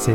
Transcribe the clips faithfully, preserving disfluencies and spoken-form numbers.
C'est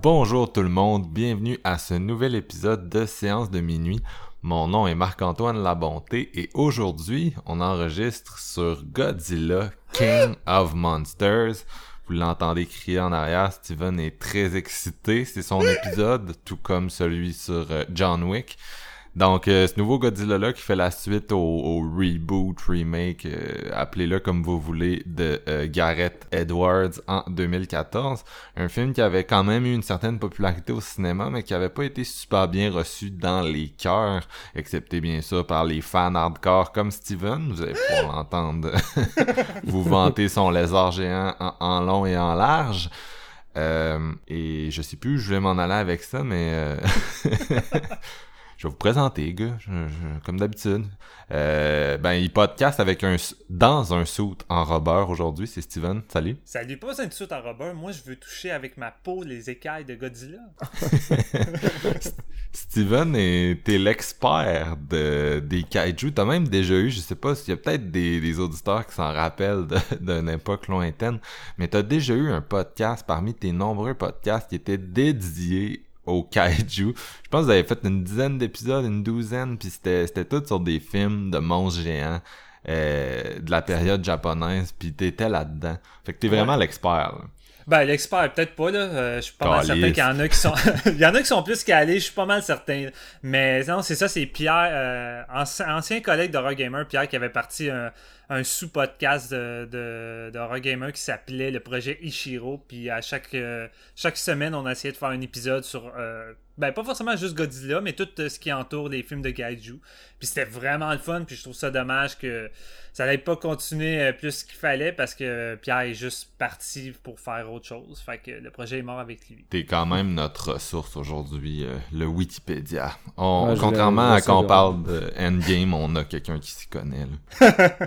Bonjour tout le monde, bienvenue à ce nouvel épisode de Séance de minuit. Mon nom est Marc-Antoine Labonté et aujourd'hui, on enregistre sur Godzilla, King of Monsters. Vous l'entendez crier en arrière, Steven est très excité, c'est son épisode, tout comme celui sur John Wick. Donc, euh, ce nouveau Godzilla-là qui fait la suite au, au reboot, remake, euh, appelez-le comme vous voulez, de euh, Gareth Edwards en deux mille quatorze. Un film qui avait quand même eu une certaine popularité au cinéma, mais qui avait pas été super bien reçu dans les cœurs, excepté bien sûr par les fans hardcore comme Steven. Vous allez pouvoir l'entendre vous vanter son lézard géant en, en long et en large. Euh, et je sais plus où je voulais m'en aller avec ça, mais... Euh... Je vais vous présenter, gars, je, je, comme d'habitude. Euh, ben, il podcast avec un, dans un suit en rubber aujourd'hui, c'est Steven. Salut. Salut, pas besoin de suit en rubber. Moi, je veux toucher avec ma peau les écailles de Godzilla. Steven, est, t'es l'expert de, des kaiju. T'as même déjà eu, je sais pas, il y a peut-être des, des auditeurs qui s'en rappellent de, d'une époque lointaine, mais t'as déjà eu un podcast parmi tes nombreux podcasts qui était dédié au kaiju. Je pense que vous avez fait une dizaine d'épisodes, une douzaine, puis c'était, c'était tout sur des films de monstres géants euh, de la période japonaise, puis t'étais là-dedans. Fait que t'es vraiment ouais. l'expert. Là. Ben, l'expert, peut-être pas, là. Euh, je suis pas Caliste. mal certain qu'il y en a qui sont... Il y en a qui sont plus calés, je suis pas mal certain. Mais non, c'est ça, c'est Pierre, euh, ancien, ancien collègue d'Horror Gamer, Pierre, qui avait parti un, un sous-podcast de, de, d'Horror Gamer qui s'appelait le projet Ichiro. Puis à chaque, euh, chaque semaine, on a essayé de faire un épisode sur... Euh, ben, pas forcément juste Godzilla, mais tout ce qui entoure les films de kaiju. Puis c'était vraiment le fun, puis je trouve ça dommage que ça n'allait pas continuer plus qu'il fallait, parce que Pierre est juste parti pour faire autre chose. Fait que le projet est mort avec lui. T'es quand même notre ressource aujourd'hui, euh, le Wikipédia. On, ouais, contrairement à quand on parle de Endgame, on a quelqu'un qui s'y connaît, là.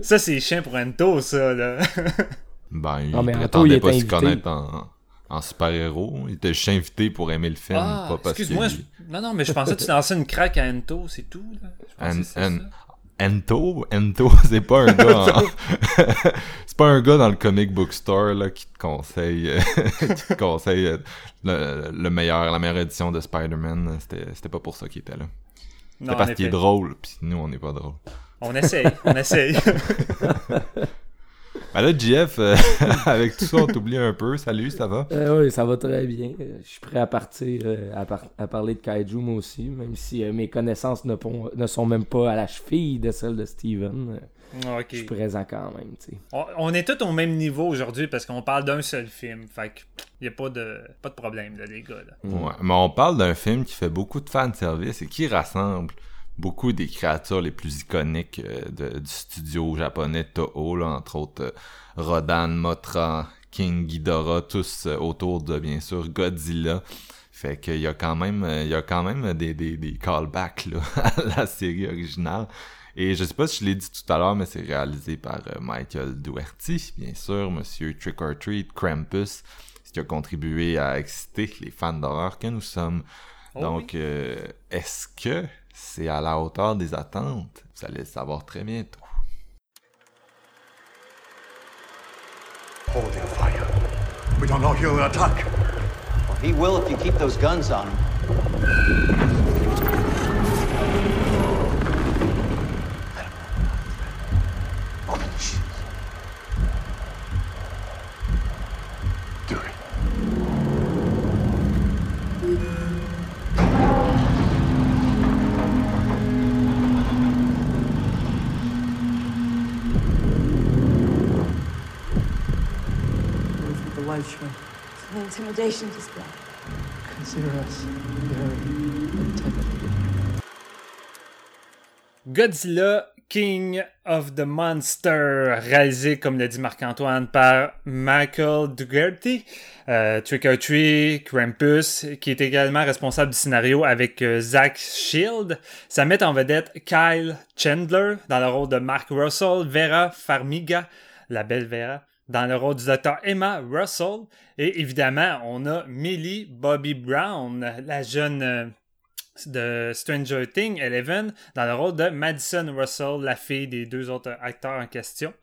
Ça, c'est chien pour Ento, ça, là. Ben, il non, prétendait Ento, pas s'y connaître en... en super-héros. Il était juste invité pour aimer le film. Ah, pas parce excuse-moi. Que... Je... Non, non, mais je pensais que tu lançais une craque à Ento, c'est tout. Là. Je en, c'est en... Ento? Ento, c'est pas un gars... En... c'est pas un gars dans le comic bookstore là, qui te conseille, qui te conseille le, le meilleur, la meilleure édition de Spider-Man. C'était, c'était pas pour ça qu'il était là. C'était non, parce qu'il est drôle, puis nous, on n'est pas drôle. On essaye, on essaye. Ben là, J F, euh, avec tout ça, on t'oublie un peu. Salut, ça va? Euh, oui, ça va très bien. Je suis prêt à partir euh, à, par- à parler de kaiju, moi aussi, même si euh, mes connaissances ne, pon- ne sont même pas à la cheville de celles de Steven. Okay. Je suis présent quand même. T'sais. On, on est tous au même niveau aujourd'hui parce qu'on parle d'un seul film. Fait qu'il n'y a pas de, pas de problème, là, les gars. Là. Ouais, mais on parle d'un film qui fait beaucoup de fanservice et qui rassemble beaucoup des créatures les plus iconiques euh, de, du studio japonais Toho, là, entre autres euh, Rodan, Mothra, King Ghidorah, tous euh, autour de, bien sûr, Godzilla. Fait qu'il y a quand même, euh, il y a quand même des, des, des callbacks là, à la série originale. Et je sais pas si je l'ai dit tout à l'heure, mais c'est réalisé par euh, Michael Dougherty, bien sûr, monsieur Trick or Treat, Krampus, ce qui a contribué à exciter les fans d'horreur que nous sommes. Oh, Donc, oui. euh, est-ce que... c'est à la hauteur des attentes. Vous allez le savoir très bientôt. Holding fire. We don't know if he'll attack. Well, he will if you keep those guns on him. Holy shit. Do it. pas le choix. It's an intimidation display. Consider us very intimidated. Godzilla, King of the Monsters, réalisé, comme l'a dit Marc-Antoine, par Michael Dougherty, euh, Trick or Treat, Krampus, qui est également responsable du scénario avec euh, Zach Shield. Ça met en vedette Kyle Chandler dans le rôle de Mark Russell, Vera Farmiga, la belle Vera, dans le rôle du docteur Emma Russell, et évidemment, on a Millie Bobby Brown, la jeune... Euh, de Stranger Things, Eleven, dans le rôle de Madison Russell, la fille des deux autres acteurs en question.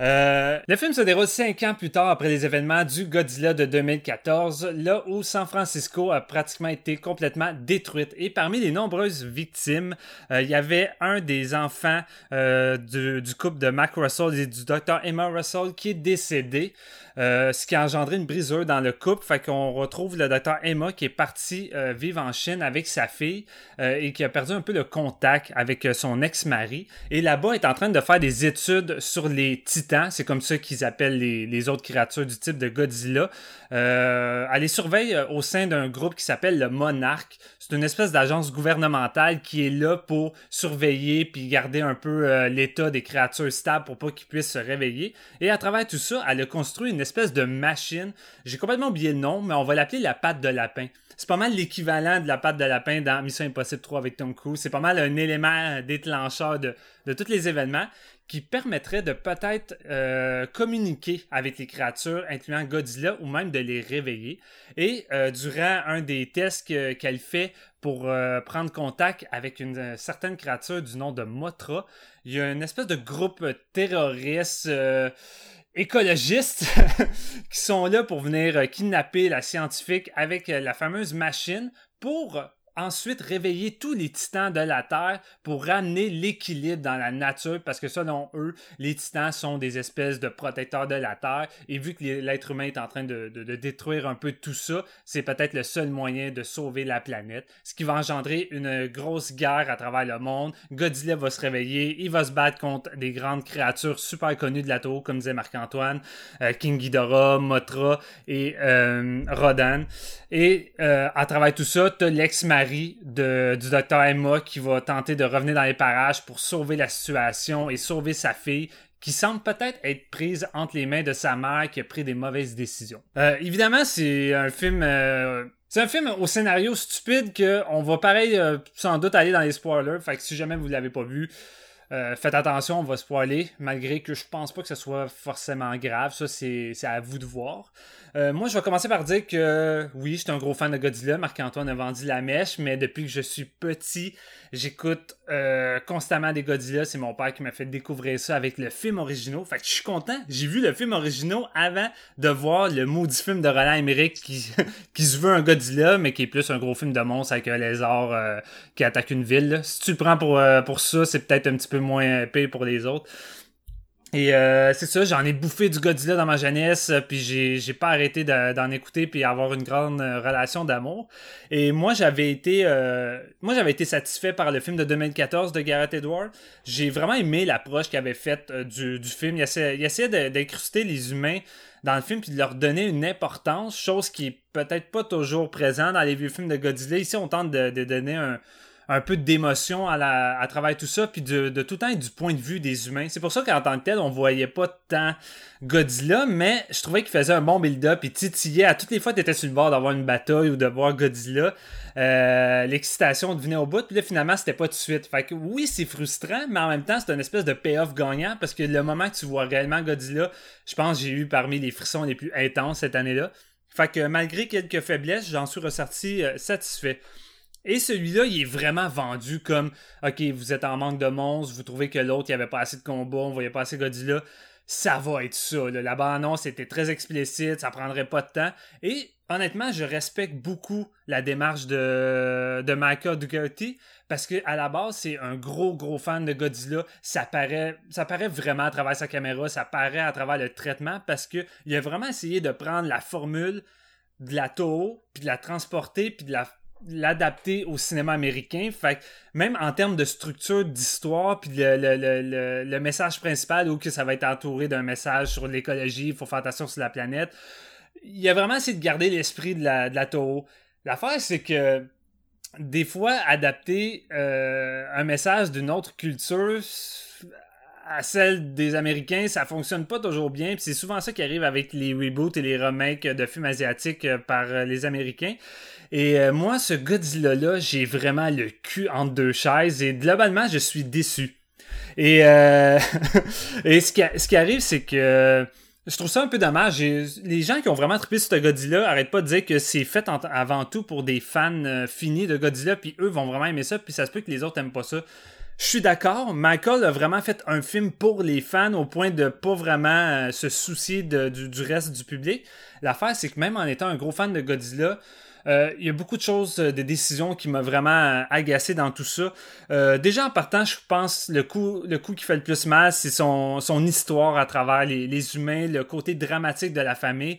Euh, le film se déroule cinq ans plus tard après les événements du Godzilla de deux mille quatorze, là où San Francisco a pratiquement été complètement détruite. Et parmi les nombreuses victimes, euh, il y avait un des enfants euh, du, du couple de Mark Russell et du docteur Emma Russell qui est décédé, euh, ce qui a engendré une brisure dans le couple. Fait qu'on retrouve le docteur Emma qui est parti euh, vivre en Chine avec sa fille euh, et qui a perdu un peu le contact avec son ex-mari. Et là-bas, est en train de faire des études sur les titans. C'est comme ça qu'ils appellent les, les autres créatures du type de Godzilla. Euh, elle les surveille au sein d'un groupe qui s'appelle le Monarque. C'est une espèce d'agence gouvernementale qui est là pour surveiller puis garder un peu euh, l'état des créatures stables pour pas qu'ils puissent se réveiller. Et à travers tout ça, elle a construit une espèce de machine. J'ai complètement oublié le nom, mais on va l'appeler la patte de lapin. C'est pas mal l'équivalent de la patte de lapin dans Mission Impossible trois avec Tom Cruise. C'est pas mal un élément déclencheur de, de tous les événements qui permettrait de peut-être euh, communiquer avec les créatures, incluant Godzilla, ou même de les réveiller. Et euh, durant un des tests que, qu'elle fait pour euh, prendre contact avec une euh, certaine créature du nom de Mothra, il y a une espèce de groupe terroriste... Euh, écologistes qui sont là pour venir kidnapper la scientifique avec la fameuse machine pour ensuite réveiller tous les titans de la Terre pour ramener l'équilibre dans la nature, parce que selon eux, les titans sont des espèces de protecteurs de la Terre, et vu que l'être humain est en train de, de, de détruire un peu tout ça, c'est peut-être le seul moyen de sauver la planète, ce qui va engendrer une grosse guerre à travers le monde. Godzilla va se réveiller, il va se battre contre des grandes créatures super connues de la Toho, comme disait Marc-Antoine, euh, King Ghidorah, Mothra et euh, Rodan, et euh, à travers tout ça, t'as l'ex-mari De, du docteur Emma qui va tenter de revenir dans les parages pour sauver la situation et sauver sa fille qui semble peut-être être prise entre les mains de sa mère qui a pris des mauvaises décisions. Euh, évidemment, c'est un film... Euh C'est un film au scénario stupide qu'on va pareil euh, sans doute aller dans les spoilers. Fait que si jamais vous ne l'avez pas vu, euh, faites attention, on va spoiler. Malgré que je pense pas que ce soit forcément grave. Ça, c'est, c'est à vous de voir. Euh, moi, je vais commencer par dire que oui, je suis un gros fan de Godzilla. Marc-Antoine a vendu la mèche, mais depuis que je suis petit, j'écoute euh, constamment des Godzilla. C'est mon père qui m'a fait découvrir ça avec le film original. Fait que je suis content. J'ai vu le film original avant de voir le maudit film de Roland Emmerich qui, qui se veut un Godzilla, mais qui est plus un gros film de monstre avec un lézard euh, qui attaque une ville. Là. Si tu le prends pour, euh, pour ça, c'est peut-être un petit peu moins épais pour les autres. Et euh, c'est ça, j'en ai bouffé du Godzilla dans ma jeunesse, puis j'ai, j'ai pas arrêté de, d'en écouter puis avoir une grande relation d'amour. Et moi, j'avais été euh, moi j'avais été satisfait par le film de deux mille quatorze de Gareth Edwards. J'ai vraiment aimé l'approche qu'il avait faite du, du film. Il essayait, il essayait d'incruster les humains dans le film puis de leur donner une importance, chose qui est peut-être pas toujours présente dans les vieux films de Godzilla. Ici, on tente de, de donner un... un peu d'émotion à, la, à travers tout ça, puis de, de tout le temps être du point de vue des humains. C'est pour ça qu'en tant que tel, on voyait pas tant Godzilla, mais je trouvais qu'il faisait un bon build-up, il titillait. À toutes les fois, t'étais sur le bord d'avoir une bataille ou de voir Godzilla. Euh, l'excitation devenait au bout, puis là, finalement, c'était pas tout de suite. Fait que oui, c'est frustrant, mais en même temps, c'est une espèce de payoff gagnant, parce que le moment que tu vois réellement Godzilla, je pense que j'ai eu parmi les frissons les plus intenses cette année-là. Fait que malgré quelques faiblesses, j'en suis ressorti euh, satisfait. Et celui-là, il est vraiment vendu comme « Ok, vous êtes en manque de monstres, vous trouvez que l'autre, il n'y avait pas assez de combats, on voyait pas assez Godzilla. » Ça va être ça. Là. La bande-annonce était très explicite, ça prendrait pas de temps. Et honnêtement, je respecte beaucoup la démarche de, de Michael Dougherty parce qu'à la base, c'est un gros, gros fan de Godzilla. Ça paraît, ça paraît vraiment à travers sa caméra, ça paraît à travers le traitement parce qu'il a vraiment essayé de prendre la formule de la Toho, puis de la transporter, puis de la... l'adapter au cinéma américain. Fait que même en termes de structure d'histoire puis le, le, le, le message principal, où que ça va être entouré d'un message sur l'écologie, il faut faire attention sur la planète, il a vraiment essayé de garder l'esprit de la, de la Toho. L'affaire, c'est que des fois, adapter euh, un message d'une autre culture à celle des Américains, ça fonctionne pas toujours bien. Puis c'est souvent ça qui arrive avec les reboots et les remakes de films asiatiques par les Américains. Et euh, moi, ce Godzilla-là, j'ai vraiment le cul entre deux chaises et globalement, je suis déçu. Et, euh... et ce, qui a... ce qui arrive, c'est que je trouve ça un peu dommage. Et les gens qui ont vraiment trippé sur ce Godzilla arrêtent pas de dire que c'est fait en... avant tout pour des fans finis de Godzilla, puis eux vont vraiment aimer ça, puis ça se peut que les autres aiment pas ça. Je suis d'accord, Michael a vraiment fait un film pour les fans au point de pas vraiment se soucier de, du, du reste du public. L'affaire, c'est que même en étant un gros fan de Godzilla, euh, il y a beaucoup de choses, des décisions qui m'ont vraiment agacé dans tout ça. Euh, déjà en partant, je pense le coup, le coup qui fait le plus mal, c'est son, son histoire à travers les, les humains, le côté dramatique de la famille.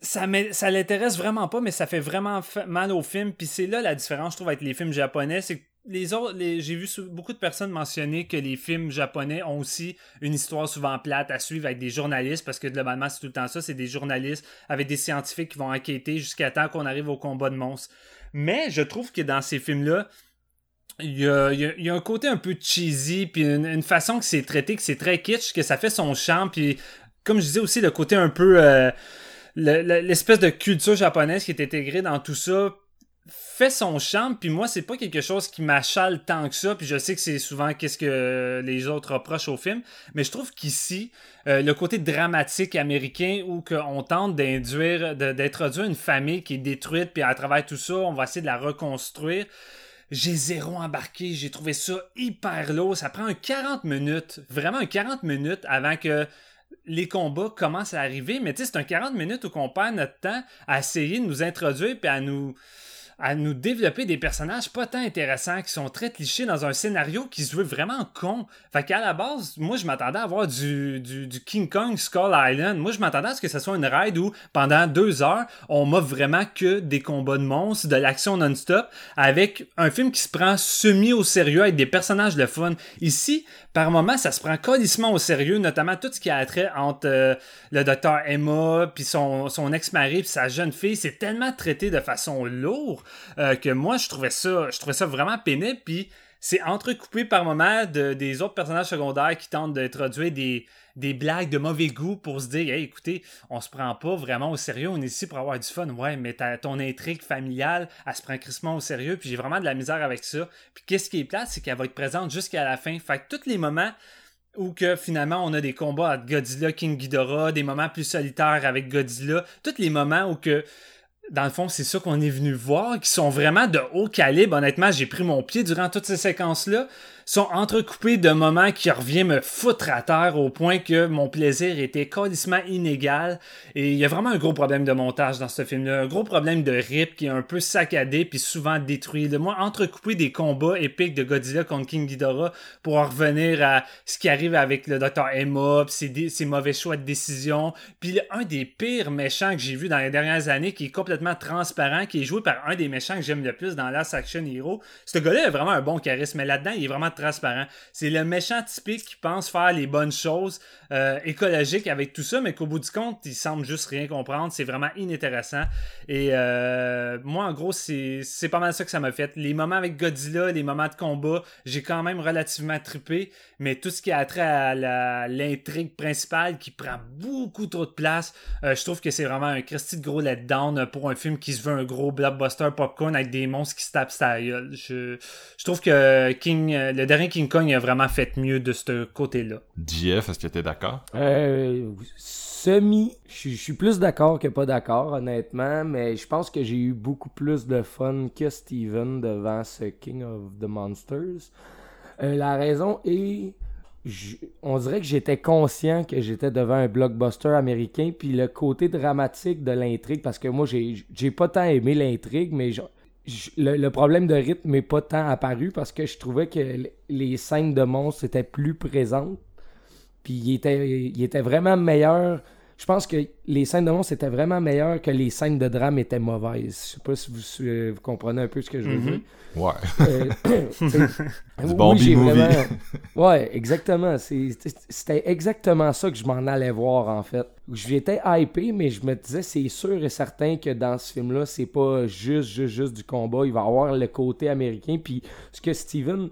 Ça, ça l'intéresse vraiment pas, mais ça fait vraiment fa- mal au film. Puis c'est là la différence, je trouve, avec les films japonais, c'est que Les autres, les, j'ai vu beaucoup de personnes mentionner que les films japonais ont aussi une histoire souvent plate à suivre avec des journalistes, parce que globalement, c'est tout le temps ça, c'est des journalistes avec des scientifiques qui vont enquêter jusqu'à temps qu'on arrive au combat de monstres. Mais je trouve que dans ces films-là, il y a, il y a, il y a un côté un peu cheesy, puis une, une façon que c'est traité, que c'est très kitsch, que ça fait son charme, puis comme je disais aussi, le côté un peu... Euh, le, le, l'espèce de culture japonaise qui est intégrée dans tout ça, fait son charme, puis moi, c'est pas quelque chose qui m'achale tant que ça, puis je sais que c'est souvent qu'est-ce que les autres reprochent au film, mais je trouve qu'ici, euh, le côté dramatique américain où qu'on tente d'induire, de, d'introduire une famille qui est détruite, puis à travers tout ça, on va essayer de la reconstruire, j'ai zéro embarqué, j'ai trouvé ça hyper lourd, ça prend un quarante minutes, vraiment un quarante minutes avant que les combats commencent à arriver, mais tu sais, c'est un quarante minutes où qu'on perd notre temps à essayer de nous introduire, puis à nous... à nous développer des personnages pas tant intéressants, qui sont très clichés dans un scénario qui se veut vraiment con. Fait qu'à la base, moi, je m'attendais à avoir du, du, du King Kong Skull Island. Moi, je m'attendais à ce que ce soit une raid où, pendant deux heures, on m'offre vraiment que des combats de monstres, de l'action non-stop, avec un film qui se prend semi au sérieux, avec des personnages de fun. Ici, par moments, ça se prend calissement au sérieux, notamment tout ce qui a trait entre euh, le docteur Emma, puis son, son ex-mari, puis sa jeune fille. C'est tellement traité de façon lourde, Euh, que moi je trouvais ça je trouvais ça vraiment pénible, puis c'est entrecoupé par moments de, des autres personnages secondaires qui tentent d'introduire des, des blagues de mauvais goût pour se dire hey, écoutez, on se prend pas vraiment au sérieux, on est ici pour avoir du fun, ouais, mais ta, ton intrigue familiale, elle se prend crissement au sérieux, puis j'ai vraiment de la misère avec ça. Puis qu'est-ce qui est plate, c'est qu'elle va être présente jusqu'à la fin. Fait que tous les moments où que finalement on a des combats entre Godzilla, King Ghidorah, des moments plus solitaires avec Godzilla, tous les moments où que dans le fond, c'est ça qu'on est venu voir, qui sont vraiment de haut calibre. Honnêtement, j'ai pris mon pied durant toutes ces séquences-là. Sont entrecoupés de moments qui revient me foutre à terre au point que mon plaisir était calissement inégal. Et il y a vraiment un gros problème de montage dans ce film-là. Un gros problème de rip qui est un peu saccadé puis souvent détruit. Le moins entrecoupé des combats épiques de Godzilla contre King Ghidorah pour en revenir à ce qui arrive avec le docteur Emma, pis ses, dé- ses mauvais choix de décision. Puis un des pires méchants que j'ai vu dans les dernières années, qui est complètement transparent, qui est joué par un des méchants que j'aime le plus dans Last Action Hero. Ce gars-là a vraiment un bon charisme, mais là-dedans, il est vraiment transparent. C'est le méchant typique qui pense faire les bonnes choses euh, écologiques avec tout ça, mais qu'au bout du compte, il semble juste rien comprendre. C'est vraiment inintéressant. Et euh, moi, en gros, c'est, c'est pas mal ça que ça m'a fait. Les moments avec Godzilla, les moments de combat, j'ai quand même relativement trippé, mais tout ce qui a trait à la, l'intrigue principale qui prend beaucoup trop de place, euh, je trouve que c'est vraiment un Christy de gros letdown pour un film qui se veut un gros blockbuster popcorn avec des monstres qui se tapent sur la gueule. Je, je trouve que King... Euh, Le dernier King Kong a vraiment fait mieux de ce côté-là. J F, est-ce que t'es d'accord? Euh, semi. Je suis plus d'accord que pas d'accord, honnêtement, mais je pense que j'ai eu beaucoup plus de fun que Steven devant ce King of the Monsters. Euh, la raison est... Je, on dirait que j'étais conscient que j'étais devant un blockbuster américain, puis le côté dramatique de l'intrigue, parce que moi, j'ai, j'ai pas tant aimé l'intrigue, mais... Je, Le, le problème de rythme n'est pas tant apparu parce que je trouvais que l- les scènes de monstres étaient plus présentes. Puis il était, il était vraiment meilleur. je pense que les scènes de monstres étaient vraiment meilleures que les scènes de drame étaient mauvaises. Je sais pas si vous, euh, vous comprenez un peu ce que je veux dire. Mm-hmm. Ouais. Euh, oui, bon j'ai movie. Vraiment... Ouais, exactement. C'est, c'était exactement ça que je m'en allais voir, en fait. J'étais hypé, mais je me disais, c'est sûr et certain que dans ce film-là, c'est pas juste, juste, juste du combat. Il va avoir le côté américain. Puis ce que Steven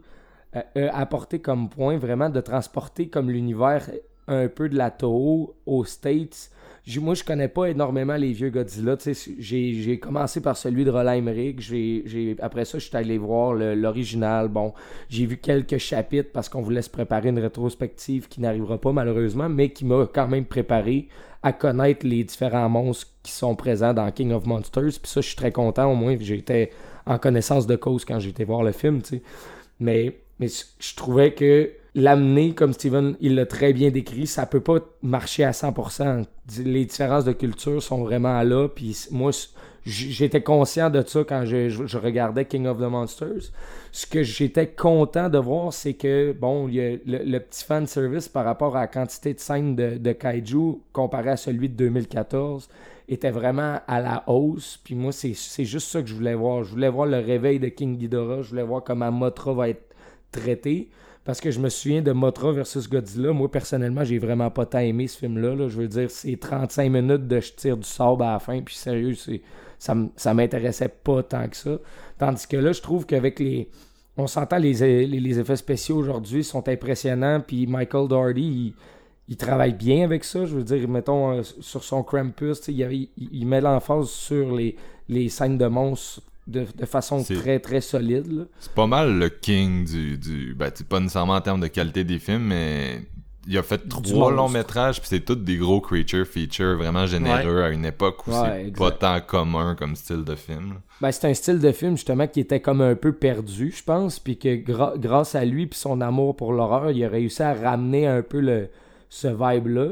a, a apporté comme point, vraiment, de transporter comme l'univers... un peu de la Toho aux States. J'ai, moi, je connais pas énormément les vieux Godzilla. J'ai, j'ai commencé par celui de Roland Emmerich. J'ai, j'ai, après ça, je suis allé voir le, l'original. Bon, j'ai vu quelques chapitres parce qu'on voulait se préparer une rétrospective qui n'arrivera pas malheureusement, mais qui m'a quand même préparé à connaître les différents monstres qui sont présents dans King of Monsters. Puis ça, je suis très content. Au moins, j'étais en connaissance de cause quand j'étais voir le film. T'sais. Mais, mais je trouvais que l'amener, comme Steven il l'a très bien décrit, ça peut pas marcher à cent pour cent. Les différences de culture sont vraiment là. Puis moi, j'étais conscient de ça quand je, je regardais King of the Monsters. Ce que j'étais content de voir, c'est que bon, il y a le, le petit fan service par rapport à la quantité de scènes de, de kaiju comparé à celui de deux mille quatorze était vraiment à la hausse. Puis moi, c'est, c'est juste ça que je voulais voir. Je voulais voir le réveil de King Ghidorah. Je voulais voir comment Mothra va être traitée. Parce que je me souviens de Mothra versus Godzilla. Moi, personnellement, j'ai vraiment pas tant aimé ce film-là. Là. Je veux dire, c'est trente-cinq minutes de je tire du sable à la fin. Puis sérieux, c'est, ça, ça m'intéressait pas tant que ça. Tandis que là, je trouve qu'avec les... On s'entend, les, les, les effets spéciaux aujourd'hui sont impressionnants. Puis Michael Dougherty, il, il travaille bien avec ça. Je veux dire, mettons, euh, sur son Krampus, il, il, il met l'emphase sur les, les scènes de monstres. De, de façon c'est, très très solide là. C'est pas mal le king du, du ben, pas nécessairement en termes de qualité des films, mais il a fait trois longs métrages puis c'est tous des gros creature feature vraiment généreux, ouais. À une époque où ouais, c'est exact. Pas tant commun comme style de film. Ben, c'est un style de film justement qui était comme un peu perdu, je pense, puis que gra- grâce à lui puis son amour pour l'horreur, il a réussi à ramener un peu le, ce vibe là.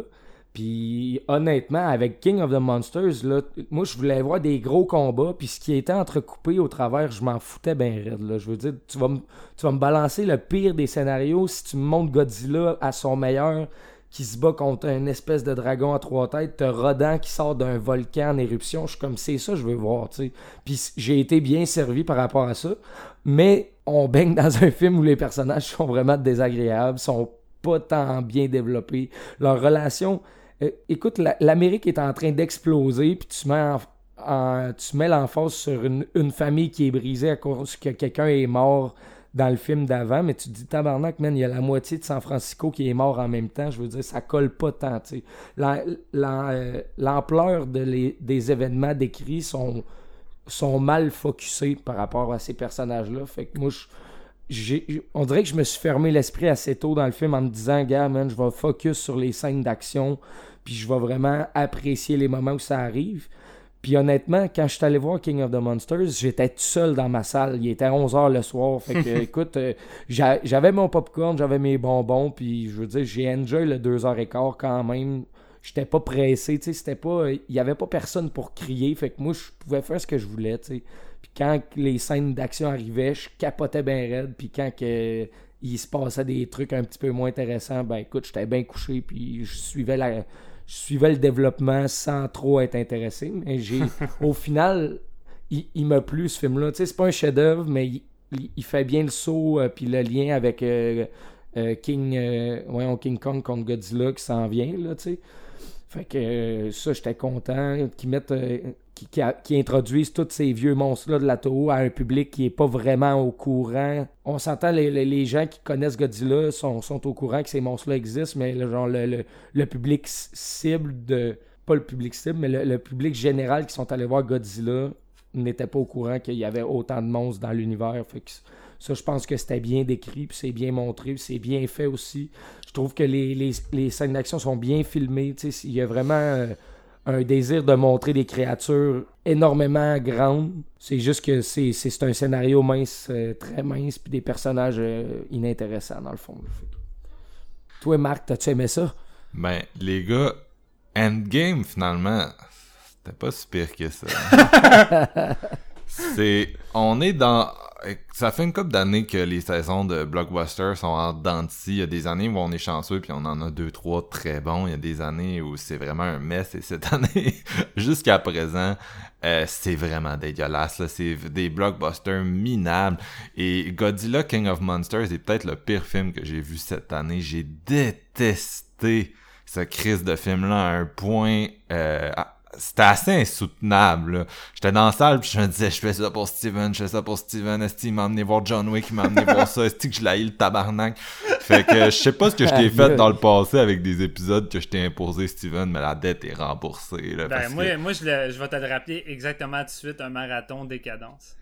Puis honnêtement, avec King of the Monsters, là, moi je voulais voir des gros combats, puis ce qui était entrecoupé au travers, je m'en foutais bien raide. Là. Je veux dire, tu vas me tu vas me balancer le pire des scénarios si tu me montres Godzilla à son meilleur, qui se bat contre une espèce de dragon à trois têtes, t'as Rodan qui sort d'un volcan en éruption, je suis comme, c'est ça je veux voir, tu sais. Puis j'ai été bien servi par rapport à ça, mais on baigne dans un film où les personnages sont vraiment désagréables, sont pas tant bien développés, leur relation... Euh, écoute, la, l'Amérique est en train d'exploser, puis tu mets, en, en, tu mets l'emphase sur une, une famille qui est brisée à cause que quelqu'un est mort dans le film d'avant, mais tu te dis, tabarnak, man, il y a la moitié de San Francisco qui est mort en même temps, je veux dire, ça colle pas tant, tu sais. La, la, euh, l'ampleur de les, des événements décrits sont, sont mal focusés par rapport à ces personnages-là, fait que moi, je... J'ai, on dirait que je me suis fermé l'esprit assez tôt dans le film en me disant, gars, man, je vais focus sur les scènes d'action, puis je vais vraiment apprécier les moments où ça arrive. Puis honnêtement, quand je suis allé voir King of the Monsters, j'étais tout seul dans ma salle. Il était onze heures le soir. Fait que, écoute, euh, j'a, j'avais mon popcorn, j'avais mes bonbons, puis je veux dire, j'ai enjoy le deux heures quinze quand même. J'étais pas pressé, tu sais, c'était pas... Il y avait pas personne pour crier, fait que moi, je pouvais faire ce que je voulais, tu sais. Puis quand les scènes d'action arrivaient, je capotais bien raide, puis quand que, il se passait des trucs un petit peu moins intéressants, ben écoute, j'étais bien couché, puis je suivais la... je suivais le développement sans trop être intéressé, mais j'ai... Au final, il, il m'a plu, ce film-là, tu sais, c'est pas un chef-d'œuvre, mais il, il, il fait bien le saut, euh, puis le lien avec euh, euh, King... Euh, voyons, King Kong contre Godzilla qui s'en vient, là, tu sais. Fait que euh, ça, j'étais content qu'ils mettent, euh, qu'ils, qu'ils, qu'ils introduisent tous ces vieux monstres-là de la Toho à un public qui n'est pas vraiment au courant. On s'entend, les, les gens qui connaissent Godzilla sont, sont au courant que ces monstres-là existent, mais le, genre, le, le, le public cible de... Pas le public cible, mais le, le public général qui sont allés voir Godzilla n'était pas au courant qu'il y avait autant de monstres dans l'univers. Fait que ça, je pense que c'était bien décrit, puis c'est bien montré, puis c'est bien fait aussi. Je trouve que les, les, les scènes d'action sont bien filmées. Il y a vraiment euh, un désir de montrer des créatures énormément grandes. C'est juste que c'est, c'est, c'est un scénario mince, euh, très mince, puis des personnages euh, inintéressants, dans le fond. Toi, Marc, t'as-tu aimé ça? Ben, les gars, Endgame, finalement, c'était pas si pire que ça. C'est... On est dans... ça fait une couple d'années que les saisons de blockbuster sont en dents de scie. Il y a des années où on est chanceux puis on en a deux trois très bons. Il y a des années où c'est vraiment un mess, et cette année jusqu'à présent euh, c'est vraiment dégueulasse là. C'est des blockbusters minables, et Godzilla King of Monsters est peut-être le pire film que j'ai vu cette année. J'ai détesté ce crisse de film-là à un point... Euh, à... C'était assez insoutenable, là. J'étais dans la salle pis je me disais, je fais ça pour Steven, je fais ça pour Steven, est-ce qu'il m'a amené voir John Wick, il m'a amené voir ça, est-ce que je l'haïs le tabarnak? Fait que je sais pas ce que je t'ai fait dans le passé avec des épisodes que je t'ai imposé, Steven, mais la dette est remboursée, là. Ben, parce moi, que... moi je, le, je vais te le rappeler exactement tout de suite, un marathon décadence.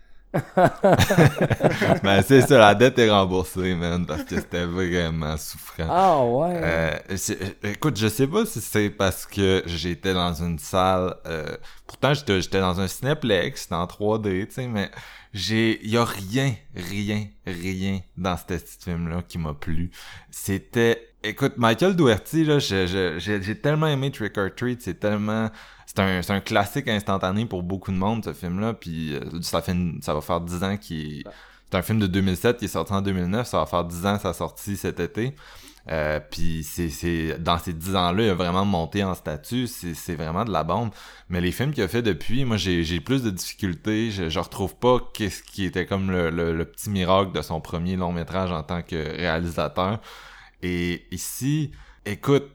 Ben c'est ça, la dette est remboursée, man, parce que c'était vraiment souffrant. Ah ouais. Euh, écoute, je sais pas si c'est parce que j'étais dans une salle, euh, pourtant j'étais, j'étais dans un cinéplex, en trois D, tu sais, mais j'ai, y a rien, rien, rien dans ce film-là qui m'a plu. C'était, écoute, Michael Dougherty, là, je, je, j'ai, j'ai tellement aimé Trick or Treat, c'est tellement... C'est un, c'est un classique instantané pour beaucoup de monde, ce film-là, puis ça, fait une, ça va faire dix ans qu'il... C'est un film de deux mille sept qui est sorti en deux mille neuf, ça va faire dix ans sa sortie cet été, euh, puis c'est, c'est, dans ces dix ans-là, il a vraiment monté en statut, c'est, c'est vraiment de la bombe. Mais les films qu'il a fait depuis, moi j'ai, j'ai plus de difficultés, je, je retrouve pas qu'est-ce qui était comme le, le, le petit miracle de son premier long-métrage en tant que réalisateur. Et ici, écoute,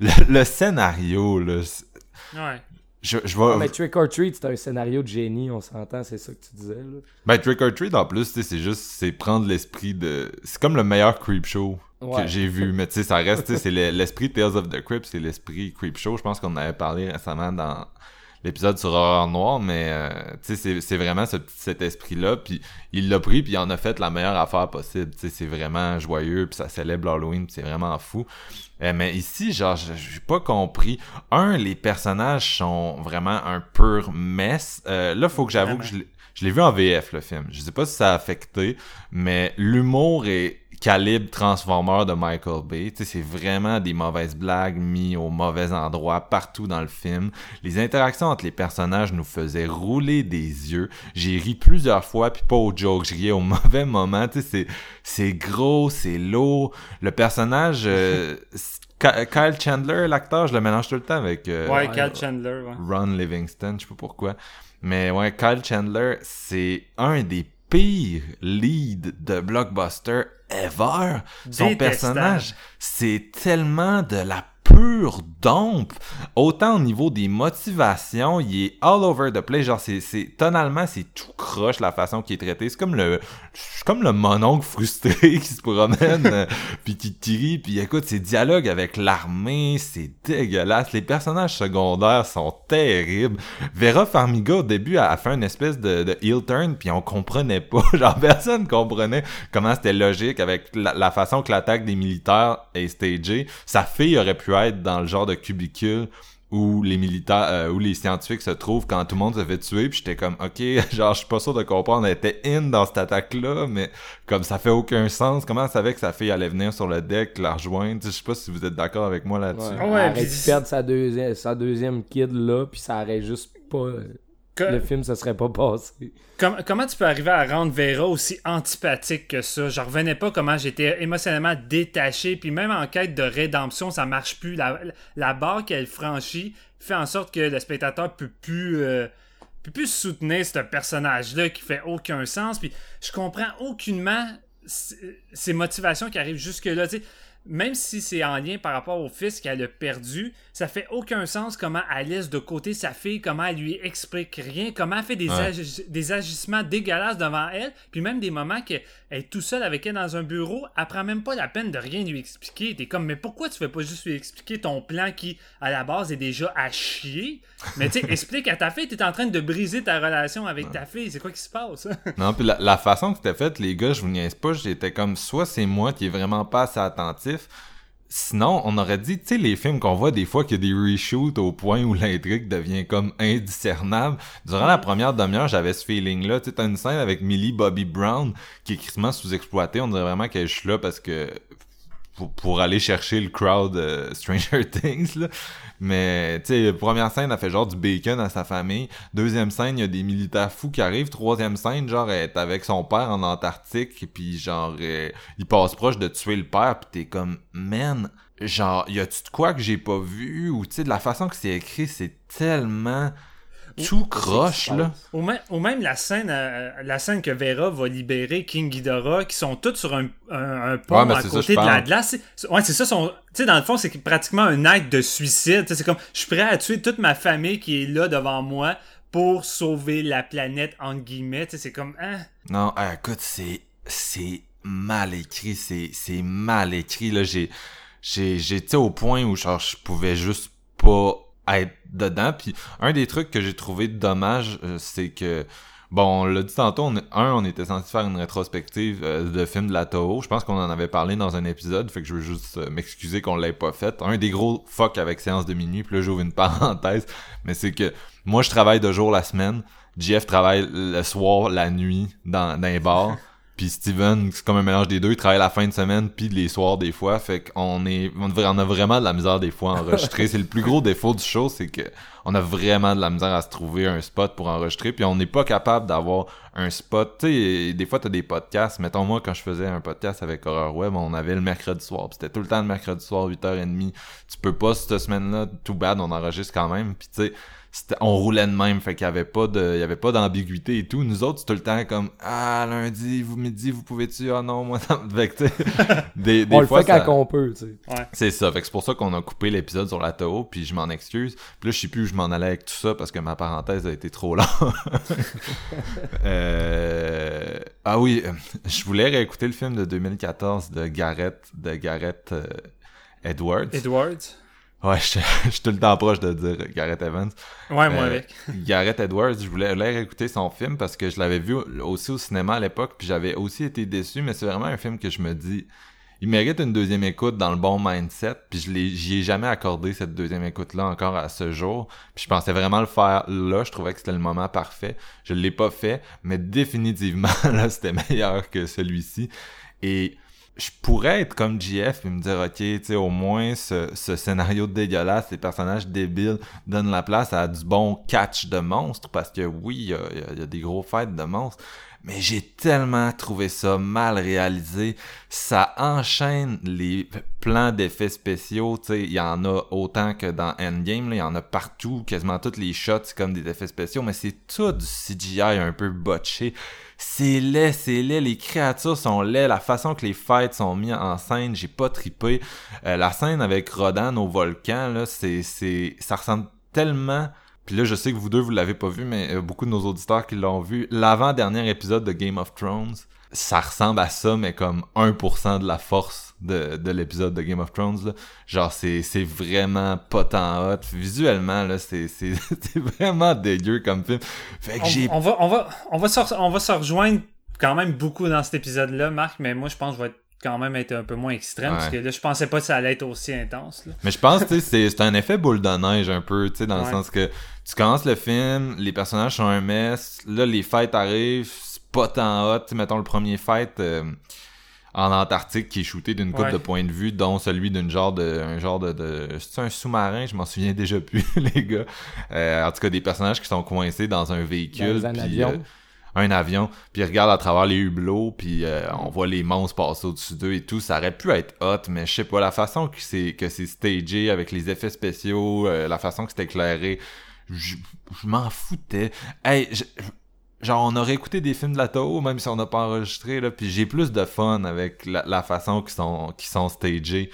le, le scénario, là. Ouais. Je, je vais... non, mais Trick or Treat, c'est un scénario de génie, on s'entend, c'est ça que tu disais, là. Ben, Trick or Treat, en plus, c'est juste, c'est prendre l'esprit de... C'est comme le meilleur Creepshow ouais. que j'ai vu, mais tu sais, ça reste, c'est le, l'esprit Tales of the Crypt, c'est l'esprit Creepshow. Je pense qu'on en avait parlé récemment dans l'épisode sur Horreur Noire, mais euh, tu sais, c'est, c'est vraiment ce, cet esprit-là, puis il l'a pris, puis il en a fait la meilleure affaire possible. Tu sais, c'est vraiment joyeux, puis ça célèbre Halloween, puis c'est vraiment fou. Euh, mais ici, genre, j'ai pas compris. Un, les personnages sont vraiment un pur mess. Euh, là, faut que j'avoue que je l'ai, je l'ai vu en V F, le film. Je sais pas si ça a affecté, mais l'humour est calibre Transformer de Michael Bay. Tu sais, c'est vraiment des mauvaises blagues mises au mauvais endroit partout dans le film. Les interactions entre les personnages nous faisaient rouler des yeux. J'ai ri plusieurs fois, puis pas aux jokes. Je riais au mauvais moment. Tu sais, c'est, c'est gros, c'est lourd. Le personnage... Euh, Kyle Chandler, l'acteur, je le mélange tout le temps avec... Euh, ouais, Kyle Chandler, ouais. Ron Livingston, je sais pas pourquoi. Mais ouais, Kyle Chandler, c'est un des pire lead de blockbuster ever. Son détestable. Personnage, c'est tellement de la pure dompe. Autant au niveau des motivations, il est all over the place. Genre, c'est, c'est totalement, c'est tout croche la façon qu'il est traité. C'est comme le, comme le mononcle frustré qui se promène, puis qui tire, puis écoute, ses dialogues avec l'armée, c'est dégueulasse. Les personnages secondaires sont terribles. Vera Farmiga, au début, a, a fait une espèce de, de heel turn, puis on comprenait pas. Genre, personne comprenait comment c'était logique avec la, la façon que l'attaque des militaires est stagée. Sa fille aurait pu être dans le genre de cubicule où les militaires, euh, où les scientifiques se trouvent quand tout le monde se fait tuer, puis j'étais comme ok, genre je suis pas sûr de comprendre, elle était in dans cette attaque-là, mais comme ça fait aucun sens, comment elle savait que sa fille allait venir sur le deck, la rejoindre, je sais pas si vous êtes d'accord avec moi là-dessus. Ouais, ouais, elle aurait dû perdre sa deuxième, sa deuxième kid là, puis ça aurait juste pas... Que... Le film, ça serait pas passé. Comment, comment tu peux arriver à rendre Vera aussi antipathique que ça? Je revenais pas comment j'étais émotionnellement détaché, puis même en quête de rédemption, ça marche plus. La, la barre qu'elle franchit fait en sorte que le spectateur peut plus, euh, peut plus soutenir ce personnage-là qui fait aucun sens, puis je comprends aucunement ses motivations qui arrivent jusque-là, tu sais. Même si c'est en lien par rapport au fils qu'elle a perdu, ça fait aucun sens comment elle laisse de côté sa fille, comment elle lui explique rien, comment elle fait des, ouais. agi- des agissements dégueulasses devant elle, puis même des moments qu'elle est tout seule avec elle dans un bureau, elle prend même pas la peine de rien lui expliquer. T'es comme, mais pourquoi tu fais pas juste lui expliquer ton plan qui, à la base, est déjà à chier? Mais tu sais, explique à ta fille, t'es en train de briser ta relation avec ouais. ta fille, c'est quoi qui se passe? Non, puis la, la façon que c'était faite, les gars, je vous niaise pas, j'étais comme, soit c'est moi qui est vraiment pas assez attentif, sinon, on aurait dit, tu sais, les films qu'on voit des fois qu'il y a des reshoots au point où l'intrigue devient comme indiscernable. Durant la première demi-heure, j'avais ce feeling-là. Tu sais, t'as une scène avec Millie Bobby Brown qui est crissement sous-exploitée. On dirait vraiment qu'elle est là parce que pour, pour aller chercher le crowd euh, Stranger Things, là. Mais, tu sais, première scène, elle fait genre du bacon à sa famille. Deuxième scène, il y a des militaires fous qui arrivent. Troisième scène, genre, elle est avec son père en Antarctique, puis genre, euh, il passe proche de tuer le père, puis t'es comme, man, genre, y a-tu de quoi que j'ai pas vu? Ou, tu sais, de la façon que c'est écrit, c'est tellement... tout croche, là. Ou même, ou même la scène euh, la scène que Vera va libérer King Ghidorah, qui sont tous sur un, un, un pont ouais, ben à côté ça, de la glace. Ouais, c'est ça. Son... Tu sais, dans le fond, c'est pratiquement un acte de suicide. T'sais, c'est comme, je suis prêt à tuer toute ma famille qui est là devant moi pour sauver la planète, entre guillemets. T'sais, c'est comme, hein? Non, euh, écoute, c'est, c'est mal écrit. C'est, c'est mal écrit, là. J'ai, j'ai, j'étais au point où, genre, je pouvais juste pas être dedans. Puis un des trucs que j'ai trouvé dommage, euh, c'est que, bon, on l'a dit tantôt, on, un, on était censé faire une rétrospective euh, de films de la Toho. Je pense qu'on en avait parlé dans un épisode, fait que je veux juste euh, m'excuser qu'on l'ait pas fait. Un des gros fuck avec Séance de minuit, puis là j'ouvre une parenthèse, mais c'est que moi je travaille de jour la semaine, Jeff travaille le soir, la nuit, dans, dans les bars. Puis Steven, c'est comme un mélange des deux, il travaille la fin de semaine puis les soirs des fois, fait qu'on est, on a vraiment de la misère des fois à enregistrer. C'est le plus gros défaut du show, c'est que on a vraiment de la misère à se trouver un spot pour enregistrer, puis on n'est pas capable d'avoir un spot. Tu sais, des fois t'as des podcasts, mettons moi quand je faisais un podcast avec Horror Web, on avait le mercredi soir, pis c'était tout le temps le mercredi soir, huit heures trente, tu peux pas cette semaine-là, too bad, on enregistre quand même, puis tu sais, c'était, on roulait de même, fait qu'il y avait pas de, il y avait pas d'ambiguïté et tout. Nous autres, c'est tout le temps comme, ah, lundi, vous midi, vous pouvez-tu, ah non, moi, ça me fait que, tu sais, des, des on fois, le fait ça... quand on peut, tu sais. Ouais. C'est ça, fait que c'est pour ça qu'on a coupé l'épisode sur la Toho, puis je m'en excuse. Puis là, je sais plus où je m'en allais avec tout ça, parce que ma parenthèse a été trop longue. euh... Ah oui, je voulais réécouter le film de deux mille quatorze de Gareth, de Gareth euh, Edwards. Edwards. Ouais, je, je suis tout le temps proche de dire Gareth Evans. Ouais, moi euh, avec. Gareth Edwards, je voulais aller écouter son film parce que je l'avais vu aussi au cinéma à l'époque, puis j'avais aussi été déçu, mais c'est vraiment un film que je me dis, il mérite une deuxième écoute dans le bon mindset, puis je l'ai, j'y ai jamais accordé cette deuxième écoute-là encore à ce jour, puis je pensais vraiment le faire là, je trouvais que c'était le moment parfait, je l'ai pas fait, mais définitivement, là, c'était meilleur que celui-ci, et... je pourrais être comme J F et me dire « Ok, tu sais, au moins, ce, ce scénario dégueulasse, ces personnages débiles donnent la place à du bon catch de monstres, parce que oui, il y a, y a des gros fights de monstres. » Mais j'ai tellement trouvé ça mal réalisé. Ça enchaîne les plans d'effets spéciaux. Tu sais, il y en a autant que dans Endgame. Il y en a partout. Quasiment tous les shots, c'est comme des effets spéciaux. Mais c'est tout du C G I un peu botché. C'est laid, c'est laid. Les créatures sont laides. La façon que les fights sont mis en scène, j'ai pas trippé. Euh, la scène avec Rodan au volcan, là, c'est, c'est, ça ressemble tellement... Puis là, je sais que vous deux, vous l'avez pas vu, mais euh, beaucoup de nos auditeurs qui l'ont vu. L'avant-dernier épisode de Game of Thrones, ça ressemble à ça, mais comme un pour cent de la force de, de l'épisode de Game of Thrones, là. Genre, c'est, c'est vraiment pas tant hot. Visuellement, là, c'est, c'est, c'est vraiment dégueu comme film. Fait que on, j'ai... On va, on va, on va se, on va se rejoindre quand même beaucoup dans cet épisode-là, Marc, mais moi, je pense que je vais être quand même être un peu moins extrême, ouais. Parce que là, je pensais pas que ça allait être aussi intense, là. Mais je pense, tu sais, c'est, c'est un effet boule de neige un peu, tu sais, dans ouais. Le sens que tu commences le film, les personnages sont un mess, là, les fights arrivent, c'est pas tant hot, tu sais, mettons le premier fight euh, en Antarctique qui est shooté d'une couple ouais. de points de vue, dont celui d'un genre de... un genre de, de c'est un sous-marin, je m'en souviens déjà plus, les gars. Euh, en tout cas, des personnages qui sont coincés dans un véhicule. Dans un pis, avion. Euh, un avion, puis il regarde à travers les hublots, puis euh, on voit les monstres passer au-dessus d'eux et tout, ça aurait pu être hot, mais je sais pas, la façon que c'est, que c'est stagé, avec les effets spéciaux, euh, la façon que c'est éclairé, je m'en foutais. Hey, j'... genre, on aurait écouté des films de la Toho, même si on n'a pas enregistré, là, puis j'ai plus de fun avec la, la façon qu'ils sont, qu'ils sont stagés.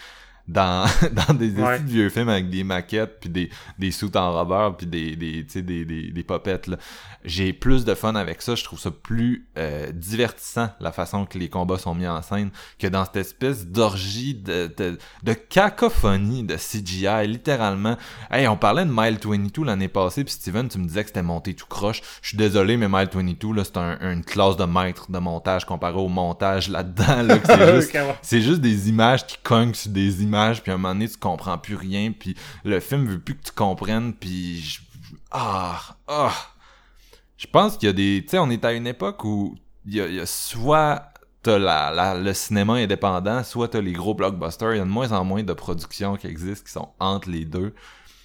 Dans, dans des ouais. vieux films avec des maquettes, puis des, des soutes en rubber, puis des, des, tu sais, des, des, des popettes, là. J'ai plus de fun avec ça, je trouve ça plus euh, divertissant, la façon que les combats sont mis en scène, que dans cette espèce d'orgie, de, de, de cacophonie de C G I, littéralement. Hey, on parlait de Mile vingt-deux l'année passée, puis Steven, tu me disais que c'était monté tout croche. Je suis désolé, mais Mile vingt-deux, là, c'est un, une classe de maître de montage comparé au montage là-dedans, là, que c'est juste, c'est juste des images qui cognent sur des images. Puis à un moment donné, tu comprends plus rien, puis le film veut plus que tu comprennes, puis je... ah ah je pense qu'il y a des, tu sais, on est à une époque où il y a, il y a soit t'as la, la, le cinéma indépendant, soit t'as les gros blockbusters, il y a de moins en moins de productions qui existent qui sont entre les deux.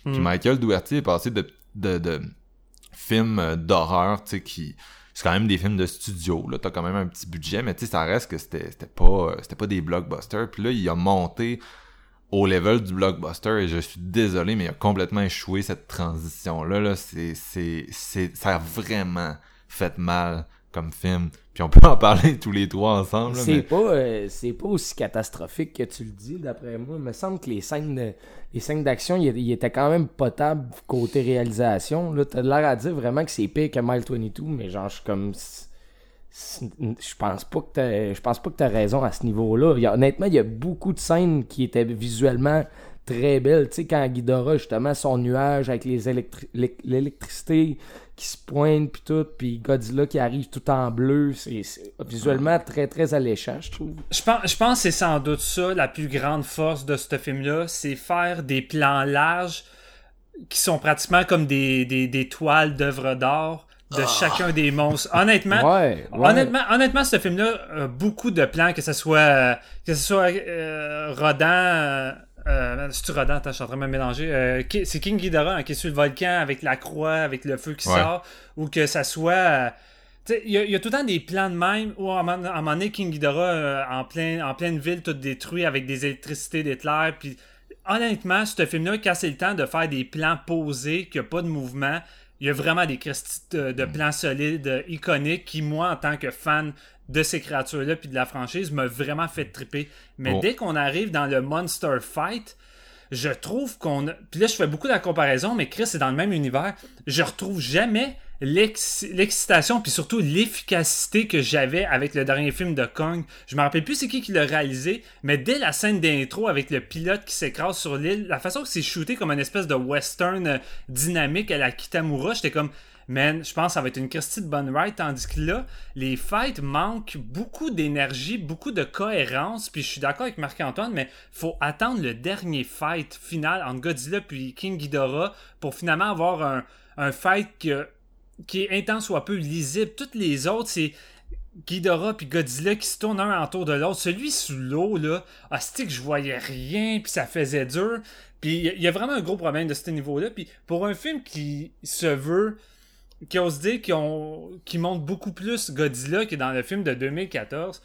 Mm. Puis Michael Dougherty est passé de, de, de films d'horreur, tu sais, qui... C'est quand même des films de studio, là, t'as quand même un petit budget, mais tu sais, ça reste que c'était, c'était, pas, c'était pas des blockbusters. Puis là, il a monté au level du blockbuster, et je suis désolé, mais il a complètement échoué cette transition-là. Là, c'est, c'est, c'est, ça a vraiment fait mal comme film. Puis on peut en parler tous les trois ensemble. Là, c'est, mais... pas, euh, c'est pas aussi catastrophique que tu le dis, d'après moi. Il me semble que les scènes, de, les scènes d'action, ils étaient quand même potables côté réalisation. Là, t'as l'air à dire vraiment que c'est pire que Mile vingt-deux, mais genre, je suis comme... Je pense pas que t'as, je pense pas que t'as raison à ce niveau-là. Il y a, honnêtement, il y a beaucoup de scènes qui étaient visuellement très belles. Tu sais, quand Ghidorah, justement, son nuage avec les électri- l'électricité... qui se pointe puis tout, puis Godzilla qui arrive tout en bleu, c'est, c'est visuellement très très alléchant, je trouve. Je pense, je pense que c'est sans doute ça la plus grande force de ce film-là, c'est faire des plans larges qui sont pratiquement comme des, des, des toiles d'œuvres d'art de oh. chacun des monstres. Honnêtement, ouais, ouais. honnêtement, honnêtement, ce film-là a beaucoup de plans, que ce soit euh, que ce soit euh, Rodan... Euh, Euh, c'est-tu Rodan? Attends, je suis en train de me mélanger. Euh, c'est King Ghidorah hein, qui est sur le volcan avec la croix, avec le feu qui ouais. sort, ou que ça soit... Euh, il y, y a tout le temps des plans de même où à un moment donné, King Ghidorah euh, en, plein, en pleine ville, tout détruit avec des électricités d'éclairs. Puis honnêtement, ce film-là, quand c'est le temps de faire des plans posés, qu'il n'y a pas de mouvement, il y a vraiment des de, de plans solides, iconiques, qui, moi, en tant que fan... de ces créatures-là puis de la franchise m'a vraiment fait triper. Mais oh. dès qu'on arrive dans le Monster Fight, je trouve qu'on... A... Puis là, je fais beaucoup de la comparaison, mais Chris, c'est dans le même univers. Je retrouve jamais l'ex... l'excitation puis surtout l'efficacité que j'avais avec le dernier film de Kong. Je me rappelle plus c'est qui qui l'a réalisé, mais dès la scène d'intro avec le pilote qui s'écrase sur l'île, la façon que c'est shooté comme une espèce de western dynamique à la Kitamura, j'étais comme... Man, je pense que ça va être une Christie de bonne ride, tandis que là, les fights manquent beaucoup d'énergie, beaucoup de cohérence, puis je suis d'accord avec Marc-Antoine, mais faut attendre le dernier fight final entre Godzilla puis King Ghidorah pour finalement avoir un, un fight que, qui est intense ou un peu lisible. Toutes les autres, c'est Ghidorah puis Godzilla qui se tournent un autour de l'autre. Celui sous l'eau, là, ah, c'est que je voyais rien, puis ça faisait dur. Puis il y a vraiment un gros problème de ce niveau-là. Puis pour un film qui se veut... qui osent dire qu'ils ont, qu'ils montrent beaucoup plus Godzilla que dans le film de deux mille quatorze.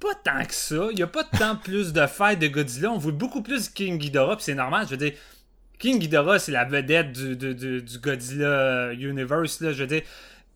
Pas tant que ça. Il n'y a pas tant plus de fight de Godzilla. On voit beaucoup plus King Ghidorah, puis c'est normal. Je veux dire, King Ghidorah, c'est la vedette du, du, du, du Godzilla Universe. Là. Je veux dire,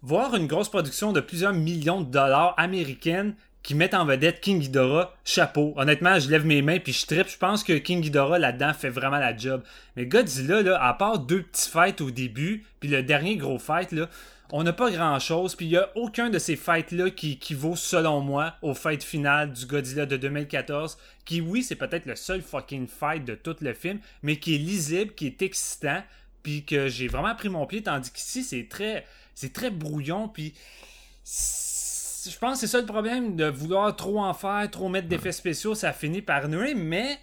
voir une grosse production de plusieurs millions de dollars américaines qui mettent en vedette King Ghidorah, chapeau. Honnêtement, je lève mes mains puis je trippe. Je pense que King Ghidorah, là-dedans, fait vraiment la job. Mais Godzilla, là, à part deux petits fights au début, puis le dernier gros fight, là, on n'a pas grand-chose. Puis il n'y a aucun de ces fights-là qui équivaut, selon moi, au fight final du Godzilla de deux mille quatorze, qui, oui, c'est peut-être le seul fucking fight de tout le film, mais qui est lisible, qui est excitant, puis que j'ai vraiment pris mon pied, tandis qu'ici, c'est très, c'est très brouillon, puis... Je pense que c'est ça le problème, de vouloir trop en faire, trop mettre d'effets spéciaux, ça finit par nuire, mais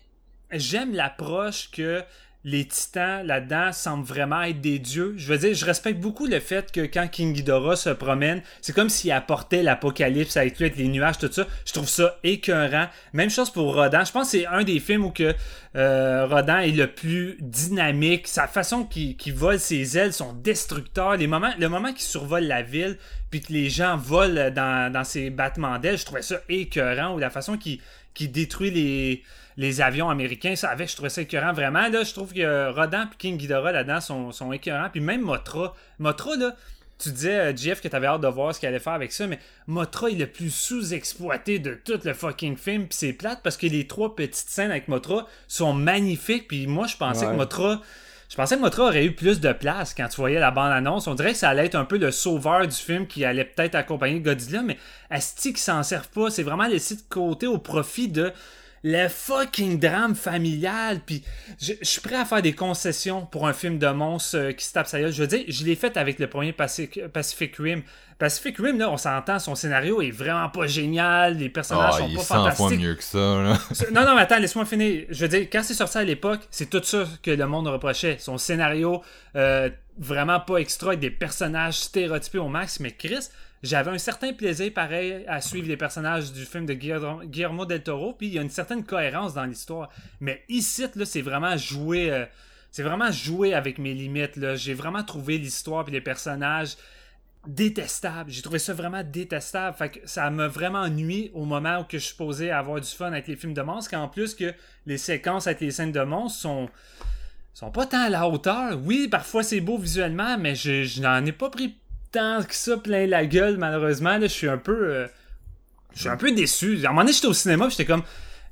j'aime l'approche que les titans là-dedans semblent vraiment être des dieux. Je veux dire, je respecte beaucoup le fait que quand King Ghidorah se promène, c'est comme s'il apportait l'apocalypse avec lui, avec les nuages, tout ça. Je trouve ça écœurant. Même chose pour Rodan. Je pense que c'est un des films où que euh, Rodan est le plus dynamique. Sa façon qu'il, qu'il vole ses ailes, son destructeur. Les moments, le moment qu'il survole la ville... puis que les gens volent dans, dans ces battements d'ailes, je trouvais ça écœurant. Ou la façon qui qui détruit les, les avions américains, ça avec, je trouvais ça écœurant. Vraiment, là, je trouve que Rodan et King Ghidorah là-dedans sont, sont écœurants. Puis même Mothra. Mothra, là, tu disais, Jeff, que t'avais hâte de voir ce qu'il allait faire avec ça, mais Mothra est le plus sous-exploité de tout le fucking film. Puis c'est plate parce que les trois petites scènes avec Mothra sont magnifiques. Puis moi, je pensais ouais. que Mothra... Je pensais que Mothra aurait eu plus de place quand tu voyais la bande-annonce. On dirait que ça allait être un peu le sauveur du film qui allait peut-être accompagner Godzilla, mais asti qui s'en sert pas. C'est vraiment laissé de côté au profit de le fucking drame familial. Puis je, je suis prêt à faire des concessions pour un film de monstre qui se tape sa gueule. Je veux dire, je l'ai fait avec le premier Pacific, Pacific Rim. Pacific Rim, là, on s'entend, son scénario est vraiment pas génial, les personnages oh, sont pas fantastiques. Il est cent fois mieux que ça, là. Non, non, mais attends, laisse-moi finir. Je veux dire, quand c'est sorti à l'époque, c'est tout ça que le monde reprochait. Son scénario, euh, vraiment pas extra, avec des personnages stéréotypés au max, mais Chris, j'avais un certain plaisir pareil à suivre les personnages du film de Guillermo del Toro, puis il y a une certaine cohérence dans l'histoire. Mais ici, là, c'est vraiment joué, euh, c'est vraiment joué avec mes limites, là. J'ai vraiment trouvé l'histoire puis les personnages détestables. J'ai trouvé ça vraiment détestable. Fait que ça m'a vraiment ennuyé au moment où que je suis posé à avoir du fun avec les films de monstres, qu'en plus que les séquences avec les scènes de monstres sont... sont pas tant à la hauteur. Oui, parfois c'est beau visuellement, mais je, je n'en ai pas pris tant que ça plein la gueule, malheureusement. Là, je suis un peu euh, je suis un peu déçu. À un moment donné, j'étais au cinéma et j'étais comme,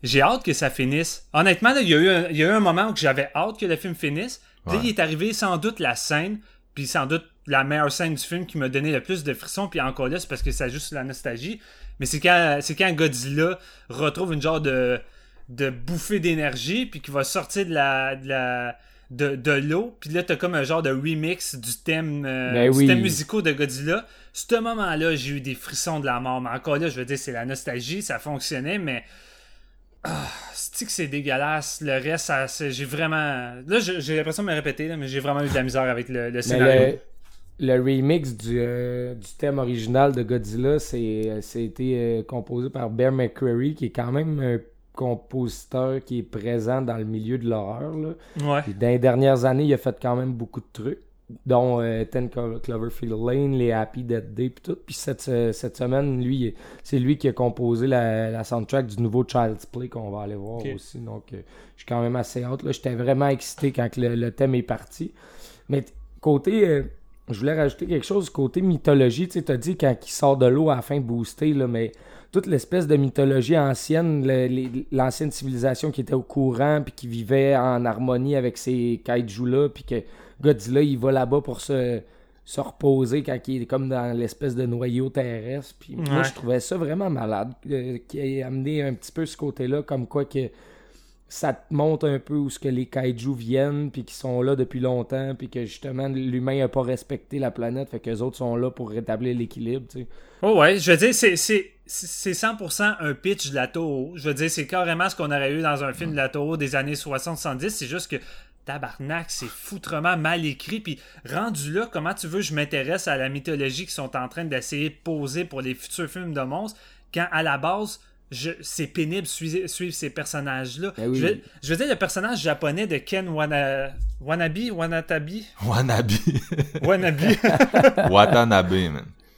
j'ai hâte que ça finisse. Honnêtement, là, il y a eu un, il y a eu un moment où j'avais hâte que le film finisse. Puis il est arrivé sans doute la scène, puis sans doute la meilleure scène du film qui m'a donné le plus de frissons, puis encore là, c'est parce que ça joue sur la nostalgie. Mais c'est quand, c'est quand Godzilla retrouve une genre de, de bouffée d'énergie, puis qui va sortir de la... De la De, de l'eau, puis là t'as comme un genre de remix du thème, euh, ben oui. du thème musical de Godzilla. Ce moment-là, j'ai eu des frissons de la mort, mais encore là, je veux dire, c'est la nostalgie, ça fonctionnait, mais oh, c'est-tu que c'est dégueulasse, le reste, ça, c'est... j'ai vraiment... Là, j'ai, j'ai l'impression de me répéter, là, mais j'ai vraiment eu de la misère avec le, le scénario. Le, le remix du, euh, du thème original de Godzilla, c'est, c'est été euh, composé par Bear McCreary, qui est quand même... Euh, compositeur qui est présent dans le milieu de l'horreur. Là. Ouais. Et dans les dernières années, il a fait quand même beaucoup de trucs, dont euh, Ten Cloverfield Lane, les Happy Death Day, puis tout. Puis cette, cette semaine, lui, c'est lui qui a composé la, la soundtrack du nouveau Child's Play qu'on va aller voir okay. aussi. Donc, euh, je suis quand même assez hâte. Là. J'étais vraiment excité quand le, le thème est parti. Mais côté... Euh, je voulais rajouter quelque chose du côté mythologie. Tu sais, t'as dit quand il sort de l'eau à la fin boosté, là, mais toute l'espèce de mythologie ancienne, le, les, l'ancienne civilisation qui était au courant puis qui vivait en harmonie avec ces kaijus-là, puis que Godzilla, il va là-bas pour se, se reposer quand il est comme dans l'espèce de noyau terrestre. Puis ouais. Moi, je trouvais ça vraiment malade, euh, qui a amené un petit peu ce côté-là, comme quoi que ça te montre un peu où ce que les kaijus viennent, puis qui sont là depuis longtemps, puis que justement l'humain n'a pas respecté la planète, fait qu'eux autres sont là pour rétablir l'équilibre, tu sais. Oh ouais, je veux dire, c'est, c'est, c'est cent pour cent un pitch de la Toho. Je veux dire, c'est carrément ce qu'on aurait eu dans un film de la Toho des années soixante soixante-dix, c'est juste que tabarnak, c'est foutrement mal écrit, puis rendu là, comment tu veux je m'intéresse à la mythologie qu'ils sont en train d'essayer de poser pour les futurs films de monstres, quand à la base... Je, c'est pénible suivre, suivre ces personnages-là. Ben oui. je, veux, je veux dire, le personnage japonais de Ken Wana, Wanabi, Wanatabi. Wanabi. Wanabi. Watanabe, man. Watanabe.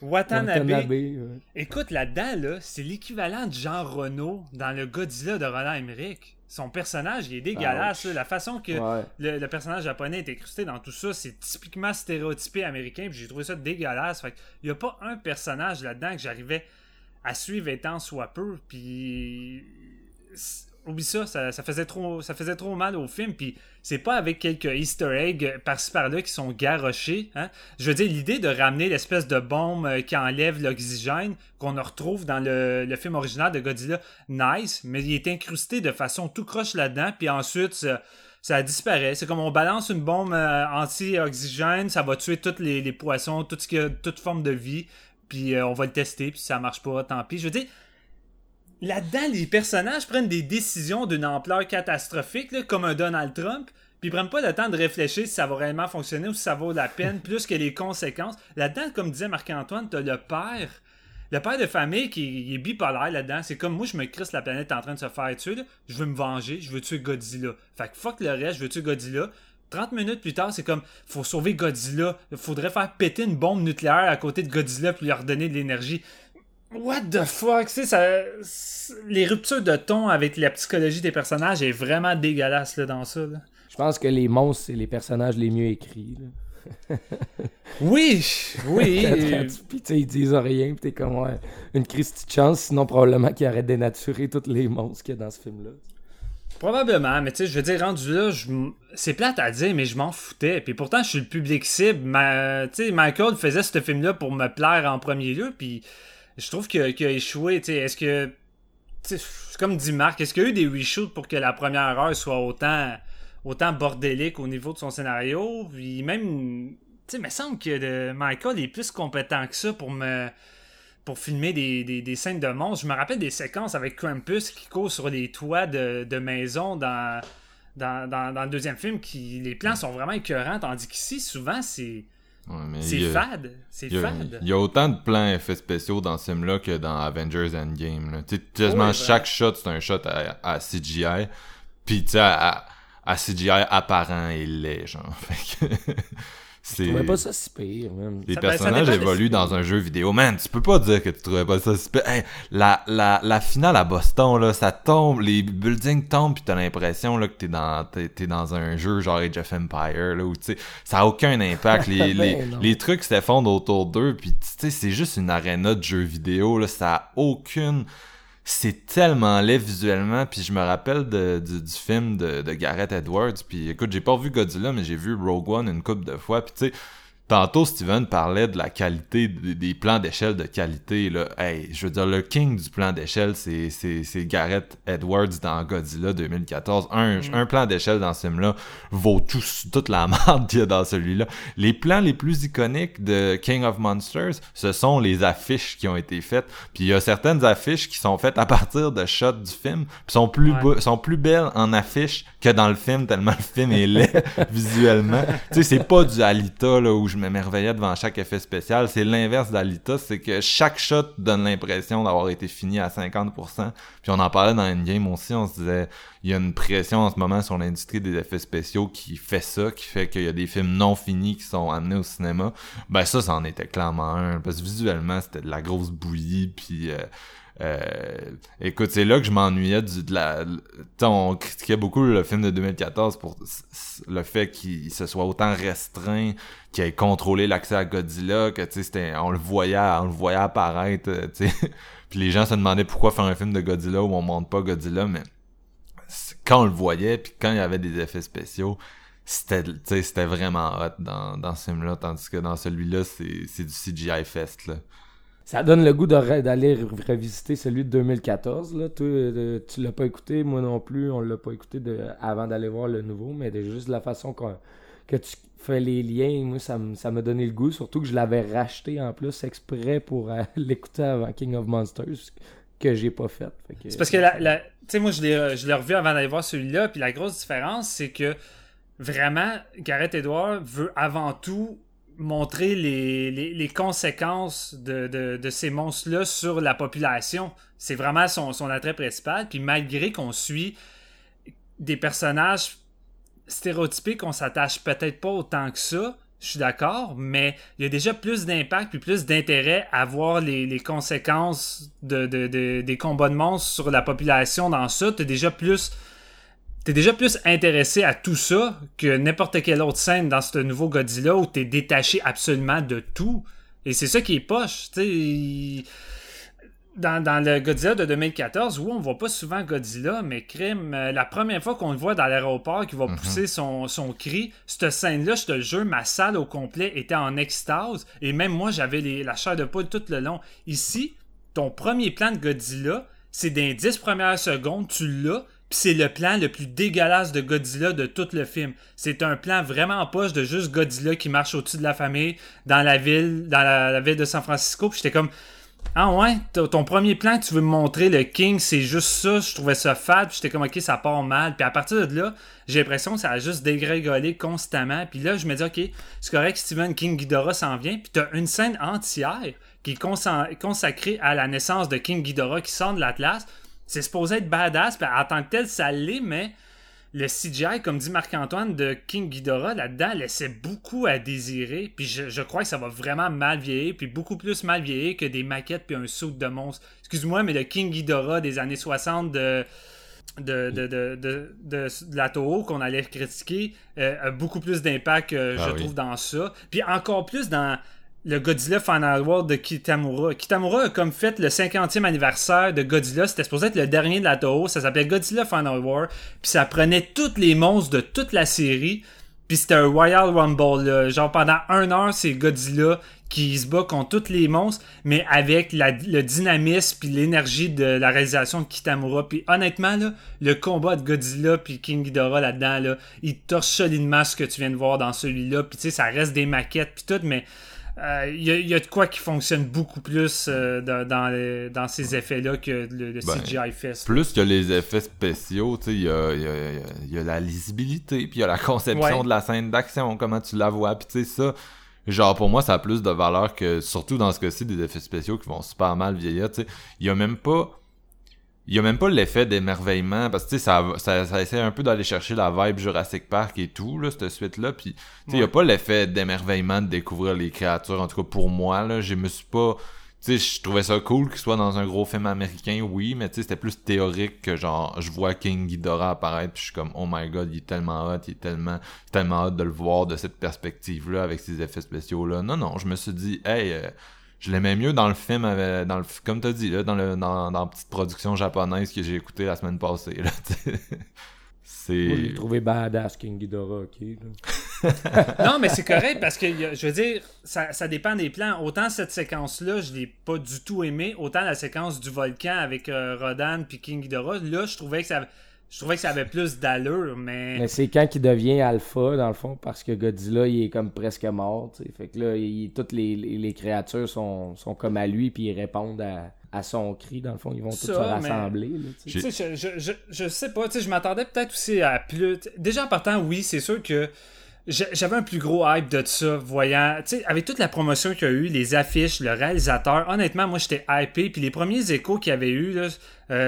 Watanabe ouais. Écoute, là-dedans, là, c'est l'équivalent de Jean Reno dans le Godzilla de Roland Emmerich. Son personnage, il est dégueulasse. Ah ouais. La façon que ouais. le, le personnage japonais est incrusté dans tout ça, c'est typiquement stéréotypé américain. Puis j'ai trouvé ça dégueulasse. Fait qu'il n'y a pas un personnage là-dedans que j'arrivais... à suivre étant soit peu, puis oublie ça, ça, ça faisait trop ça faisait trop mal au film, puis c'est pas avec quelques easter eggs par-ci par-là qui sont garochés, hein? Je veux dire, l'idée de ramener l'espèce de bombe qui enlève l'oxygène, qu'on retrouve dans le, le film original de Godzilla, nice, mais il est incrusté de façon tout croche là-dedans, puis ensuite... Ça, Ça disparaît. C'est comme on balance une bombe anti-oxygène, ça va tuer tous les, les poissons, tout ce qui a, toute forme de vie, puis euh, on va le tester, puis si ça marche pas, tant pis. Je veux dire, là-dedans, les personnages prennent des décisions d'une ampleur catastrophique, là, comme un Donald Trump, puis ils prennent pas le temps de réfléchir si ça va réellement fonctionner ou si ça vaut la peine, plus que les conséquences. Là-dedans, comme disait Marc-Antoine, t'as le père... Le père de famille qui est bipolaire là-dedans, c'est comme moi je me crisse la planète en train de se faire tuer, là. Je veux me venger, je veux tuer Godzilla. Fait que fuck le reste, je veux tuer Godzilla. trente minutes plus tard, c'est comme, faut sauver Godzilla, faudrait faire péter une bombe nucléaire à côté de Godzilla puis lui redonner de l'énergie. What the fuck, tu sais, ça... les ruptures de ton avec la psychologie des personnages est vraiment dégueulasse là, dans ça. Là. Je pense que les monstres, c'est les personnages les mieux écrits, là. Oui, oui. Puis tu sais, ils disent rien, puis t'es comme ouais, une christie de chance, sinon probablement qu'ils auraient dénaturé tous les monstres qu'il y a dans ce film-là. Probablement, mais tu sais, je veux dire, rendu là, je... c'est plate à dire, mais je m'en foutais. Puis pourtant, je suis le public cible. Ma... Tu sais, Michael faisait ce film-là pour me plaire en premier lieu, puis je trouve qu'il a, qu'il a échoué. Tu sais, est-ce que, t'sais, comme dit Marc, est-ce qu'il y a eu des reshoots pour que la première heure soit autant autant bordélique au niveau de son scénario, puis même, tu sais, me semble que le Michael est plus compétent que ça pour me pour filmer des, des, des scènes de monstres. Je me rappelle des séquences avec Krampus qui court sur les toits de, de maisons dans, dans, dans, dans le deuxième film, qui les plans sont vraiment écœurants, tandis qu'ici, souvent, c'est Ouais, c'est a, fade, c'est il a, fade. Il y a autant de plans effets spéciaux dans ce film-là que dans Avengers Endgame. Tu sais, quasiment ouais, chaque shot, c'est un shot à, à C G I, puis tu sais, à, à C G I apparent et laid, genre. Fait que... C'est... Je trouvais pas ça si pire, même. Les ça, personnages ben, évoluent dans un jeu vidéo. Man, tu peux pas dire que tu trouvais pas ça si pire. Hey, la, la, la finale à Boston, là, ça tombe, les buildings tombent, pis t'as l'impression là, que t'es dans, t'es, t'es dans un jeu genre Age of Empire, là, où tu sais, ça a aucun impact. Les, les, les trucs s'effondrent autour d'eux, pis tu sais, c'est juste une aréna de jeux vidéo, là, ça a aucune... C'est tellement laid visuellement, puis je me rappelle de, du, du film de, de Gareth Edwards, puis écoute, j'ai pas revu Godzilla, mais j'ai vu Rogue One une couple de fois, puis tu sais, tantôt Steven parlait de la qualité, des, des plans d'échelle de qualité, là, hey, je veux dire, le king du plan d'échelle, c'est, c'est, c'est Gareth Edwards dans Godzilla deux mille quatorze, un, mm. un plan d'échelle dans ce film-là vaut tout, toute la merde qu'il y a dans celui-là. Les plans les plus iconiques de King of Monsters, ce sont les affiches qui ont été faites, puis il y a certaines affiches qui sont faites à partir de shots du film, puis sont plus, ouais. be- sont plus belles en affiche que dans le film, tellement le film est laid visuellement. Tu sais, c'est pas du Alita, là, où je Je m'émerveillais devant chaque effet spécial. C'est l'inverse d'Alita, c'est que chaque shot donne l'impression d'avoir été fini à cinquante pour cent. Puis on en parlait dans Endgame aussi, on se disait, il y a une pression en ce moment sur l'industrie des effets spéciaux qui fait ça, qui fait qu'il y a des films non finis qui sont amenés au cinéma. Ben ça, ça en était clairement un, parce que visuellement, c'était de la grosse bouillie, puis... Euh, Euh, écoute, c'est là que je m'ennuyais du, de la... On critiquait beaucoup le film de deux mille quatorze pour le fait qu'il se soit autant restreint, qu'il ait contrôlé l'accès à Godzilla, que tu sais, on le voyait, on le voyait apparaître, tu sais. Puis les gens se demandaient pourquoi faire un film de Godzilla où on montre pas Godzilla, mais quand on le voyait, puis quand il y avait des effets spéciaux, c'était, tu sais, c'était vraiment hot dans, dans ce film-là, tandis que dans celui-là, c'est, c'est du C G I fest, là. Ça donne le goût de re- d'aller re- revisiter celui de deux mille quatorze. Là. Tu, euh, tu l'as pas écouté, moi non plus, on l'a pas écouté de, avant d'aller voir le nouveau, mais de, juste la façon que tu fais les liens, moi ça, m- ça m'a donné le goût, surtout que je l'avais racheté en plus exprès pour euh, l'écouter avant King of Monsters, que j'ai pas fait. fait que, c'est parce que, la, la, tu sais, moi je l'ai, je l'ai revu avant d'aller voir celui-là, puis la grosse différence, c'est que vraiment, Gareth Edwards veut avant tout montrer les, les, les conséquences de, de, de ces monstres-là sur la population. C'est vraiment son, son attrait principal. Puis malgré qu'on suit des personnages stéréotypés qu'on s'attache peut-être pas autant que ça, je suis d'accord, mais il y a déjà plus d'impact puis plus d'intérêt à voir les, les conséquences de, de, de, des combats de monstres sur la population dans ça. T'as déjà plus... T'es déjà plus intéressé à tout ça que n'importe quelle autre scène dans ce nouveau Godzilla où t'es détaché absolument de tout. Et c'est ça qui est poche. T'sais, dans, dans le Godzilla de deux mille quatorze, où on voit pas souvent Godzilla, mais crime, la première fois qu'on le voit dans l'aéroport qui va mm-hmm. pousser son, son cri, cette scène-là, je te le jure, ma salle au complet était en extase. Et même moi, j'avais les, la chair de poule tout le long. Ici, ton premier plan de Godzilla, c'est dans les dix premières secondes, tu l'as. Pis c'est le plan le plus dégueulasse de Godzilla de tout le film. C'est un plan vraiment en poche de juste Godzilla qui marche au-dessus de la famille dans la ville, dans la, la ville de San Francisco. Puis j'étais comme, ah ouais, ton premier plan que tu veux me montrer, le King, c'est juste ça. Je trouvais ça fade. Puis j'étais comme, ok, ça part mal. Puis à partir de là, j'ai l'impression que ça a juste dégringolé constamment. Puis là, je me dis, ok, c'est correct, Steven, King Ghidorah s'en vient. Puis t'as une scène entière qui est consa- consacrée à la naissance de King Ghidorah qui sort de l'Atlas. C'est supposé être badass, puis en tant que tel, ça l'est, mais le C G I, comme dit Marc-Antoine, de King Ghidorah, là-dedans, laissait beaucoup à désirer, puis je, je crois que ça va vraiment mal vieillir, puis beaucoup plus mal vieillir que des maquettes puis un saut de monstre. Excuse-moi, mais le King Ghidorah des années soixante de... De, de, de, de, de, de la Toho qu'on allait critiquer euh, a beaucoup plus d'impact, euh, ah, je oui. trouve, dans ça. Puis encore plus dans... le Godzilla Final World de Kitamura. Kitamura a comme fait le cinquantième anniversaire de Godzilla. C'était supposé être le dernier de la Toho. Ça s'appelait Godzilla Final War. Puis ça prenait tous les monstres de toute la série. Puis c'était un Royal Rumble. Là. Genre pendant un heure, c'est Godzilla qui se bat contre tous les monstres. Mais avec la, le dynamisme puis l'énergie de la réalisation de Kitamura. Puis honnêtement, là, le combat de Godzilla puis King Ghidorah là-dedans, là, il torche solidement ce que tu viens de voir dans celui-là. Puis tu sais, ça reste des maquettes puis tout, mais... Il euh, y, y a de quoi qui fonctionne beaucoup plus euh, dans, dans, les, dans ces effets-là que le, le C G I ben, fest. Plus que les effets spéciaux, il y a, y, a, y a la lisibilité, puis il y a la conception ouais. de la scène d'action, comment tu la vois, puis tu sais ça, Genre, pour moi, ça a plus de valeur que, surtout dans ce cas-ci, des effets spéciaux qui vont super mal vieillir, tu sais. Il y a même pas... Il y a même pas l'effet d'émerveillement, parce que, tu sais, ça, ça, ça essaie un peu d'aller chercher la vibe Jurassic Park et tout, là, cette suite-là, puis, tu sais, ouais. Il y a pas l'effet d'émerveillement de découvrir les créatures, en tout cas, pour moi, là, je me suis pas... Tu sais, je trouvais ça cool qu'il soit dans un gros film américain, oui, mais tu sais, c'était plus théorique que genre, je vois King Ghidorah apparaître pis je suis comme, oh my god, il est tellement hot, il est tellement, tellement hot de le voir de cette perspective-là, avec ces effets spéciaux-là. Non, non, je me suis dit, hey, euh, je l'aimais mieux dans le film, avec, dans le, comme t'as dit, là, dans, le, dans, dans la petite production japonaise que j'ai écoutée la semaine passée, là, t'sais. C'est... Moi, je l'ai trouvé badass, King Ghidorah, ok, là. Non, mais c'est correct parce que, je veux dire, ça, ça dépend des plans. Autant cette séquence-là, je l'ai pas du tout aimée, autant la séquence du volcan avec euh, Rodan puis King Ghidorah, là, je trouvais que ça, je trouvais que ça avait plus d'allure, mais... Mais c'est quand qu'il devient alpha, dans le fond, parce que Godzilla, il est comme presque mort, tu sais. Fait que là, il, toutes les, les, les créatures sont, sont comme à lui, puis ils répondent à... à son cri, dans le fond, ils vont tous se rassembler. Là, t'sais. T'sais, je, je, je sais pas, je m'attendais peut-être aussi à plus... Déjà, en partant, oui, c'est sûr que j'avais un plus gros hype de ça, voyant... Avec toute la promotion qu'il y a eu, les affiches, le réalisateur, honnêtement, moi, j'étais hypé. Puis les premiers échos qu'il y avait eu, euh,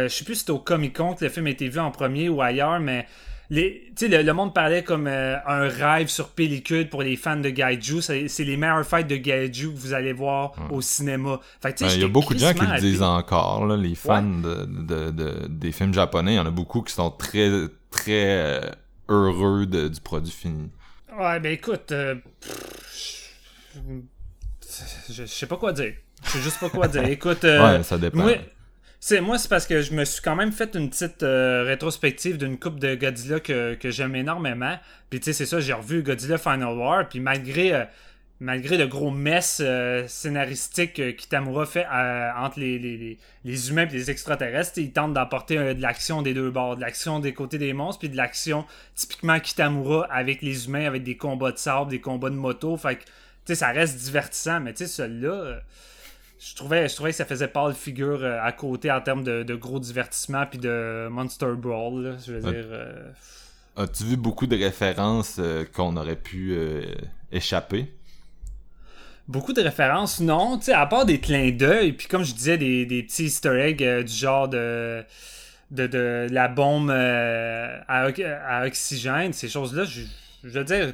je sais plus si c'était au Comic-Con que le film était vu en premier ou ailleurs, mais... Les, le, le monde parlait comme euh, un rêve sur pellicule pour les fans de Gaiju. C'est, c'est les meilleures fêtes de Gaiju que vous allez voir ouais. au cinéma. Il ben, y a beaucoup de gens qui le disent encore. Là, les fans ouais. de, de, de, des films japonais, il y en a beaucoup qui sont très, très euh, heureux de, du produit fini. Ouais, ben écoute, euh, pff, je, je sais pas quoi dire. Je sais juste pas quoi dire. Écoute, euh, ouais, ça dépend. Moi, C'est, moi, c'est parce que je me suis quand même fait une petite euh, rétrospective d'une coupe de Godzilla que, que j'aime énormément. Puis tu sais, c'est ça, j'ai revu Godzilla Final War. Puis malgré, euh, malgré le gros mess euh, scénaristique que Kitamura fait euh, entre les, les, les, les humains et les extraterrestres, il tente d'apporter euh, de l'action des deux bords. De l'action des côtés des monstres, puis de l'action typiquement Kitamura avec les humains, avec des combats de sable, des combats de moto. Fait que, tu sais, ça reste divertissant. Mais tu sais, celui-là... Euh... Je trouvais, je trouvais que ça faisait pâle figure à côté en termes de, de gros divertissement puis de Monster Brawl. Là, je veux As, dire. Euh... As-tu vu beaucoup de références euh, qu'on aurait pu euh, échapper? Beaucoup de références, non. Tu sais, à part des clins d'œil, puis comme je disais, des, des petits easter eggs euh, du genre de. de, de la bombe euh, à, à oxygène, ces choses-là, je, je veux dire.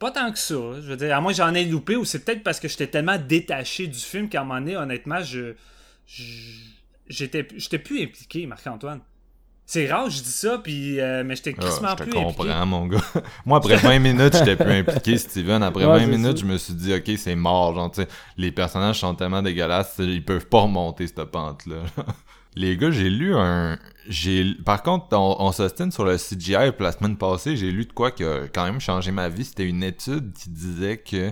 Pas tant que ça, je veux dire, à moins j'en ai loupé, ou c'est peut-être parce que j'étais tellement détaché du film qu'à un moment donné, honnêtement, je, je j'étais, j'étais plus impliqué, Marc-Antoine. C'est rare, je dis ça, puis, euh, mais j'étais crissement oh, plus impliqué. Je te comprends, mon gars. Moi, après vingt minutes, j'étais plus impliqué, Steven. Après ouais, vingt minutes, ça. Je me suis dit, OK, c'est mort, genre, tu sais, les personnages sont tellement dégueulasses, ils peuvent pas remonter cette pente-là. Les gars, j'ai lu un... j'ai Par contre, on, on s'ostine sur le C G I, puis la semaine passée, j'ai lu de quoi qui a quand même changé ma vie. C'était une étude qui disait que,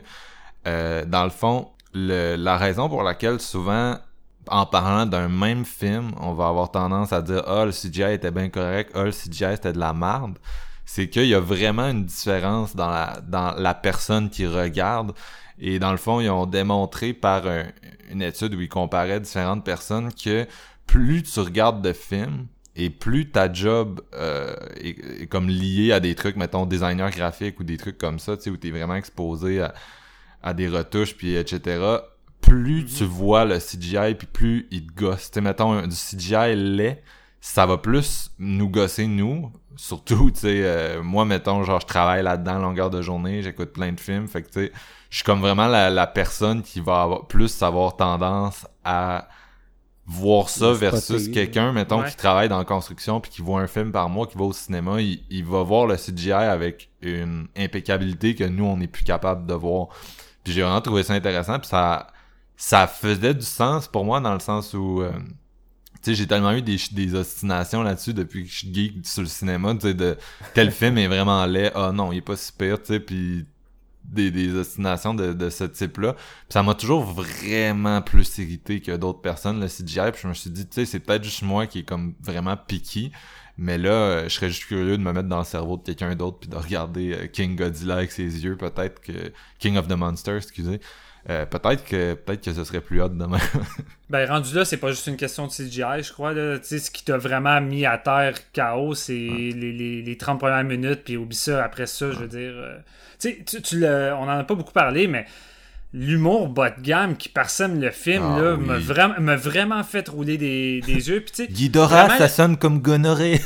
euh, dans le fond, le... la raison pour laquelle souvent, en parlant d'un même film, on va avoir tendance à dire « Ah, oh, le C G I était bien correct. Ah, oh, le C G I, c'était de la merde. » C'est qu'il y a vraiment une différence dans la, dans la personne qui regarde. Et dans le fond, ils ont démontré par un... une étude où ils comparaient différentes personnes que plus tu regardes de films et plus ta job euh, est, est comme liée à des trucs, mettons, designer graphique ou des trucs comme ça, tu sais, où t'es vraiment exposé à, à des retouches, puis et cetera, plus mm-hmm. tu vois le C G I, puis plus il te gosse. Tu sais, mettons, du C G I laid, ça va plus nous gosser, nous, surtout, tu sais, euh, moi, mettons, genre, je travaille là-dedans longueur de journée, j'écoute plein de films, fait que, tu sais, je suis comme vraiment la, la personne qui va avoir, plus avoir tendance à... voir ça versus quelqu'un, mettons, ouais. qui travaille dans la construction puis qui voit un film par mois, qui va au cinéma, il, il va voir le C G I avec une impeccabilité que nous, on n'est plus capable de voir. Puis j'ai vraiment trouvé ça intéressant, puis ça, ça faisait du sens pour moi dans le sens où... Euh, tu sais, j'ai tellement eu des, des ostinations là-dessus depuis que je suis geek sur le cinéma, tu sais, de tel film est vraiment laid, ah non, il est pas si pire, tu sais, puis... Des, des ostinations de, de ce type-là. Puis ça m'a toujours vraiment plus irrité que d'autres personnes, le C G I. Puis je me suis dit, tu sais, c'est peut-être juste moi qui est comme vraiment piqué. Mais là, je serais juste curieux de me mettre dans le cerveau de quelqu'un d'autre puis de regarder King Godzilla avec ses yeux, peut-être que... King of the Monsters, excusez. Euh, peut-être que peut-être que ce serait plus hot demain. Ben rendu là, c'est pas juste une question de C G I, je crois. Là. Ce qui t'a vraiment mis à terre chaos, c'est ouais. les, les, les trente premières minutes, puis oublie ça, après ça, ouais. je veux dire. Euh, tu sais, tu le, on en a pas beaucoup parlé, mais l'humour bas de gamme qui parsème le film ah, là, oui. m'a, vra- m'a vraiment fait rouler des, des yeux. Puis, Ghidorah, vraiment... ça sonne comme gonorrhée.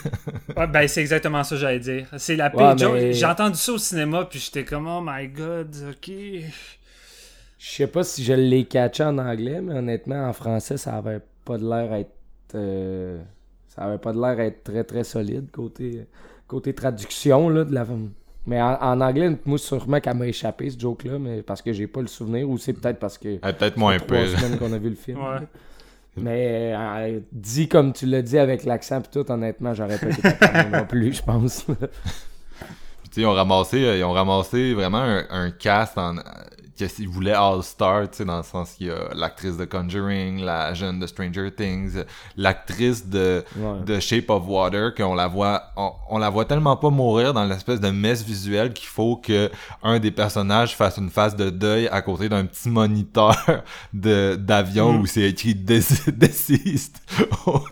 Ouais, ben, c'est exactement ça que j'allais dire. C'est la ouais, pire. Mais... J'ai entendu ça au cinéma, puis j'étais comme « Oh my God, ok... » Je sais pas si je l'ai catché en anglais, mais honnêtement, en français, ça avait pas de l'air être... Euh, ça avait pas de l'air être très, très solide côté, côté traduction, là, de la... Mais en, en anglais, moi, sûrement qu'elle m'a échappé, ce joke-là, mais parce que j'ai pas le souvenir, ou c'est peut-être parce que... Ah, peut-être moins peu. C'est trois semaines qu'on a vu le film. Ouais. Mais euh, dit comme tu l'as dit, avec l'accent pis tout, honnêtement, j'aurais pas été capable non plus, je pense. Puis tu sais, ils ont ramassé, ils ont ramassé vraiment un, un cast en... S'il voulait All-Star, dans le sens qu'il y a l'actrice de Conjuring, la jeune de Stranger Things, l'actrice de, ouais. de Shape of Water, qu'on la voit on, on la voit tellement pas mourir dans l'espèce de messe visuelle qu'il faut que un des personnages fasse une face de deuil à côté d'un petit moniteur de, d'avion mm. où c'est écrit Deceased. Oh,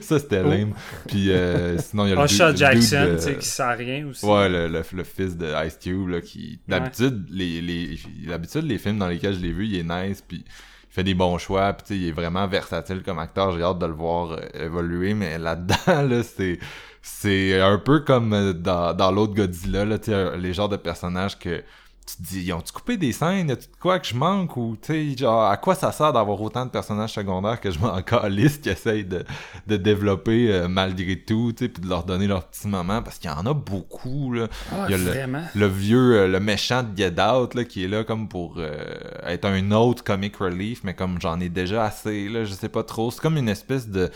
ça, c'était oh. lame. Puis euh, sinon, il y a le Usher Jackson, tu sais, qui sert à rien aussi. Ouais, le, le, le fils de Ice Cube, là, qui, d'habitude, ouais. les, les D'habitude, les films dans lesquels je l'ai vu, il est nice, puis il fait des bons choix, puis il est vraiment versatile comme acteur, j'ai hâte de le voir évoluer, mais là-dedans, là, c'est, c'est un peu comme dans, dans l'autre Godzilla, là, les genres de personnages que tu te dis, ils ont-tu coupé des scènes, y a-tu de quoi que je manque, ou genre, à quoi ça sert d'avoir autant de personnages secondaires que je m'en calisse, qui essayent de, de développer euh, malgré tout, puis de leur donner leur petit moment, parce qu'il y en a beaucoup. Là. Ah, il y a le, le vieux, euh, le méchant de Get Out, là, qui est là comme pour euh, être un autre comic relief, mais comme j'en ai déjà assez, là, je sais pas trop, c'est comme une espèce de...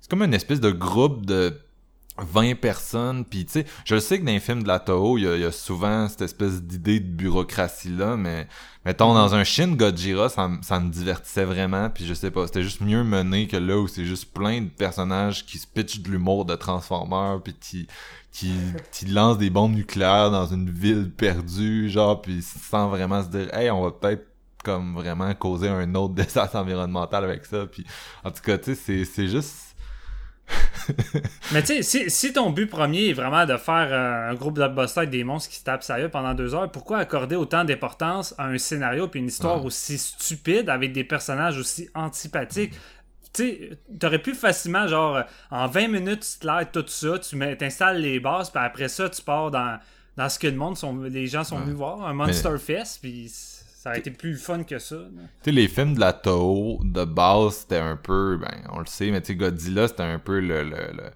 C'est comme une espèce de groupe de... vingt personnes, pis tu sais, je sais que dans les films de la Toho, il y, y a souvent cette espèce d'idée de bureaucratie-là, mais mettons, dans un Shin Godzilla, ça, ça me divertissait vraiment, pis je sais pas, c'était juste mieux mené que là où c'est juste plein de personnages qui se pitchent de l'humour de Transformers, pis qui, qui, qui lancent des bombes nucléaires dans une ville perdue, genre, pis sans vraiment se dire « Hey, on va peut-être comme vraiment causer un autre désastre environnemental avec ça », pis en tout cas, tu sais, c'est, c'est juste... Mais tu sais, si, si ton but premier est vraiment de faire euh, un gros blockbuster avec des monstres qui se tapent sérieux pendant deux heures, pourquoi accorder autant d'importance à un scénario puis une histoire ouais. aussi stupide avec des personnages aussi antipathiques? Mmh. Tu sais, t'aurais pu facilement, genre, en vingt minutes, tu te lèves tout ça, tu mets, t'installes les bases, puis après ça, tu pars dans, dans ce que le monde, sont, les gens sont ouais. venus voir, un Monster Mais... Fest, puis... Ça aurait été plus fun que ça. Tu sais, les films de la Toho, de base, c'était un peu, ben, on le sait, mais tu sais, Godzilla, c'était un peu le... le, le...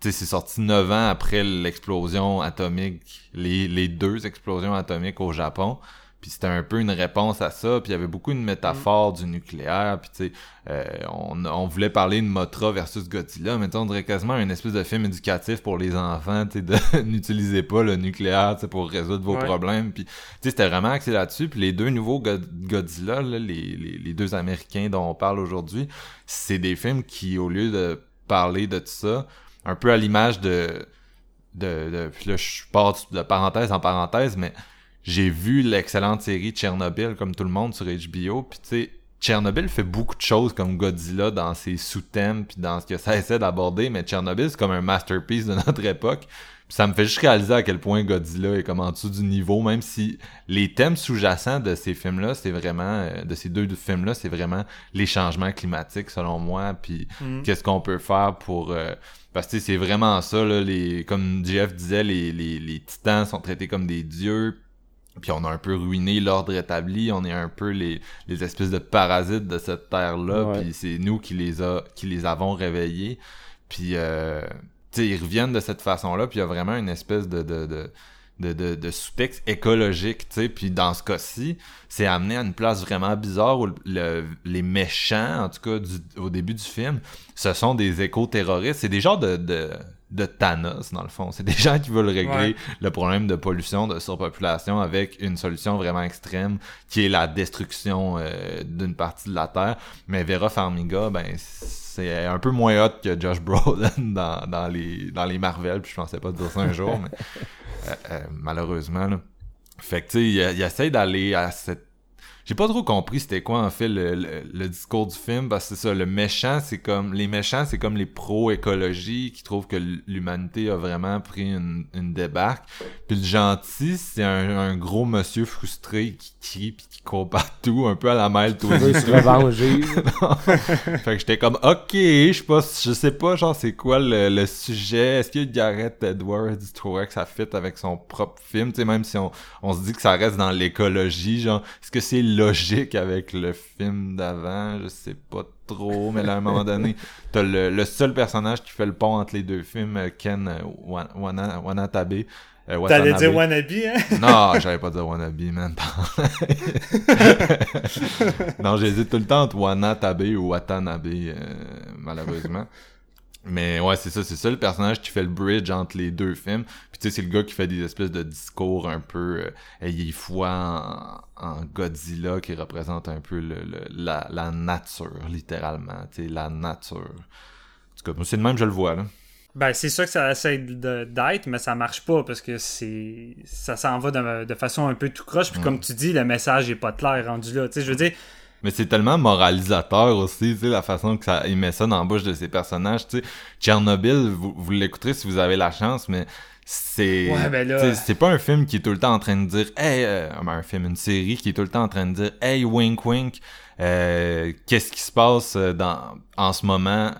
Tu sais, c'est sorti neuf ans après l'explosion atomique, les, les deux explosions atomiques au Japon. Puis c'était un peu une réponse à ça. Puis il y avait beaucoup une métaphore mm. du nucléaire. Puis tu sais, euh, on, on voulait parler de Mothra versus Godzilla. Mais tu sais, on dirait quasiment une espèce de film éducatif pour les enfants. Tu sais, de n'utilisez pas le nucléaire pour résoudre vos ouais. problèmes. Puis tu sais, c'était vraiment axé là-dessus. Puis les deux nouveaux Go- Godzilla, là, les, les, les deux Américains dont on parle aujourd'hui, c'est des films qui, au lieu de parler de tout ça, un peu à l'image de... de, de puis là, je pars de parenthèse en parenthèse, mais... J'ai vu l'excellente série Tchernobyl, comme tout le monde, sur H B O, puis tu sais, Tchernobyl fait beaucoup de choses comme Godzilla dans ses sous-thèmes, puis dans ce que ça essaie d'aborder, mais Tchernobyl, c'est comme un masterpiece de notre époque, puis ça me fait juste réaliser à quel point Godzilla est comme en dessous du niveau, même si les thèmes sous-jacents de ces films-là, c'est vraiment, de ces deux films-là, c'est vraiment les changements climatiques, selon moi, puis mm. qu'est-ce qu'on peut faire pour... Euh, Parce que c'est vraiment ça, là, les, comme Jeff disait, les, les, les titans sont traités comme des dieux, puis on a un peu ruiné l'ordre établi, on est un peu les, les espèces de parasites de cette terre-là, ouais. puis c'est nous qui les a qui les avons réveillés, puis euh, tu sais, ils reviennent de cette façon-là, puis il y a vraiment une espèce de de de de, de, de sous-texte écologique, tu sais, puis dans ce cas-ci, c'est amené à une place vraiment bizarre où le, le, les méchants, en tout cas du, au début du film, ce sont des éco-terroristes, c'est des genres de... de de Thanos, dans le fond. C'est des gens qui veulent régler ouais. le problème de pollution, de surpopulation, avec une solution vraiment extrême, qui est la destruction euh, d'une partie de la Terre. Mais Vera Farmiga, ben, c'est un peu moins hot que Josh Brolin dans, dans, les, dans les Marvel, puis je pensais pas dire ça un jour, mais euh, euh, malheureusement, là. Fait que, tu sais, il, il essaie d'aller à cette... J'ai pas trop compris c'était quoi en fait le, le, le discours du film, parce que c'est ça, le méchant, c'est comme les méchants, c'est comme les pro-écologie qui trouvent que l'humanité a vraiment pris une, une débarque. Puis le gentil, c'est un, un gros monsieur frustré qui crie puis qui court partout, un peu à la Mile vingt-deux. Il se revengeait. Fait que j'étais comme ok, je sais pas, je sais pas genre c'est quoi le, le sujet. Est-ce que Gareth Edwards trouvait que ça fit avec son propre film, tu sais, même si on, on se dit que ça reste dans l'écologie, genre est-ce que c'est logique avec le film d'avant, je sais pas trop, mais là, à un moment donné, t'as le, le seul personnage qui fait le pont entre les deux films, Ken Wan, Wana, Wanatabe. Euh, Watanabe. T'allais dire Wannabe, hein? Non, j'allais pas dire Wannabe, man. Non, j'hésite tout le temps entre Wanatabe ou Watanabe, euh, malheureusement. Mais ouais, c'est ça, c'est ça le personnage qui fait le bridge entre les deux films. Puis tu sais, c'est le gars qui fait des espèces de discours un peu euh, ayez foi en, en Godzilla, qui représente un peu le, le la, la nature, littéralement, tu sais, la nature. En tout cas, c'est le même, je le vois, là. Ben, c'est sûr que ça essaie de, d'être, mais ça marche pas, parce que c'est ça s'en va de, de façon un peu tout croche, puis mmh. comme tu dis, le message est pas clair rendu là, tu sais, je veux dire... Mais c'est tellement moralisateur aussi, tu sais, la façon que ça il met ça dans la bouche de ses personnages, tu sais. Tchernobyl, vous, vous l'écouterez si vous avez la chance, mais c'est ouais, ben là... c'est pas un film qui est tout le temps en train de dire hey euh, un film, une série qui est tout le temps en train de dire hey wink wink euh, qu'est-ce qui se passe dans en ce moment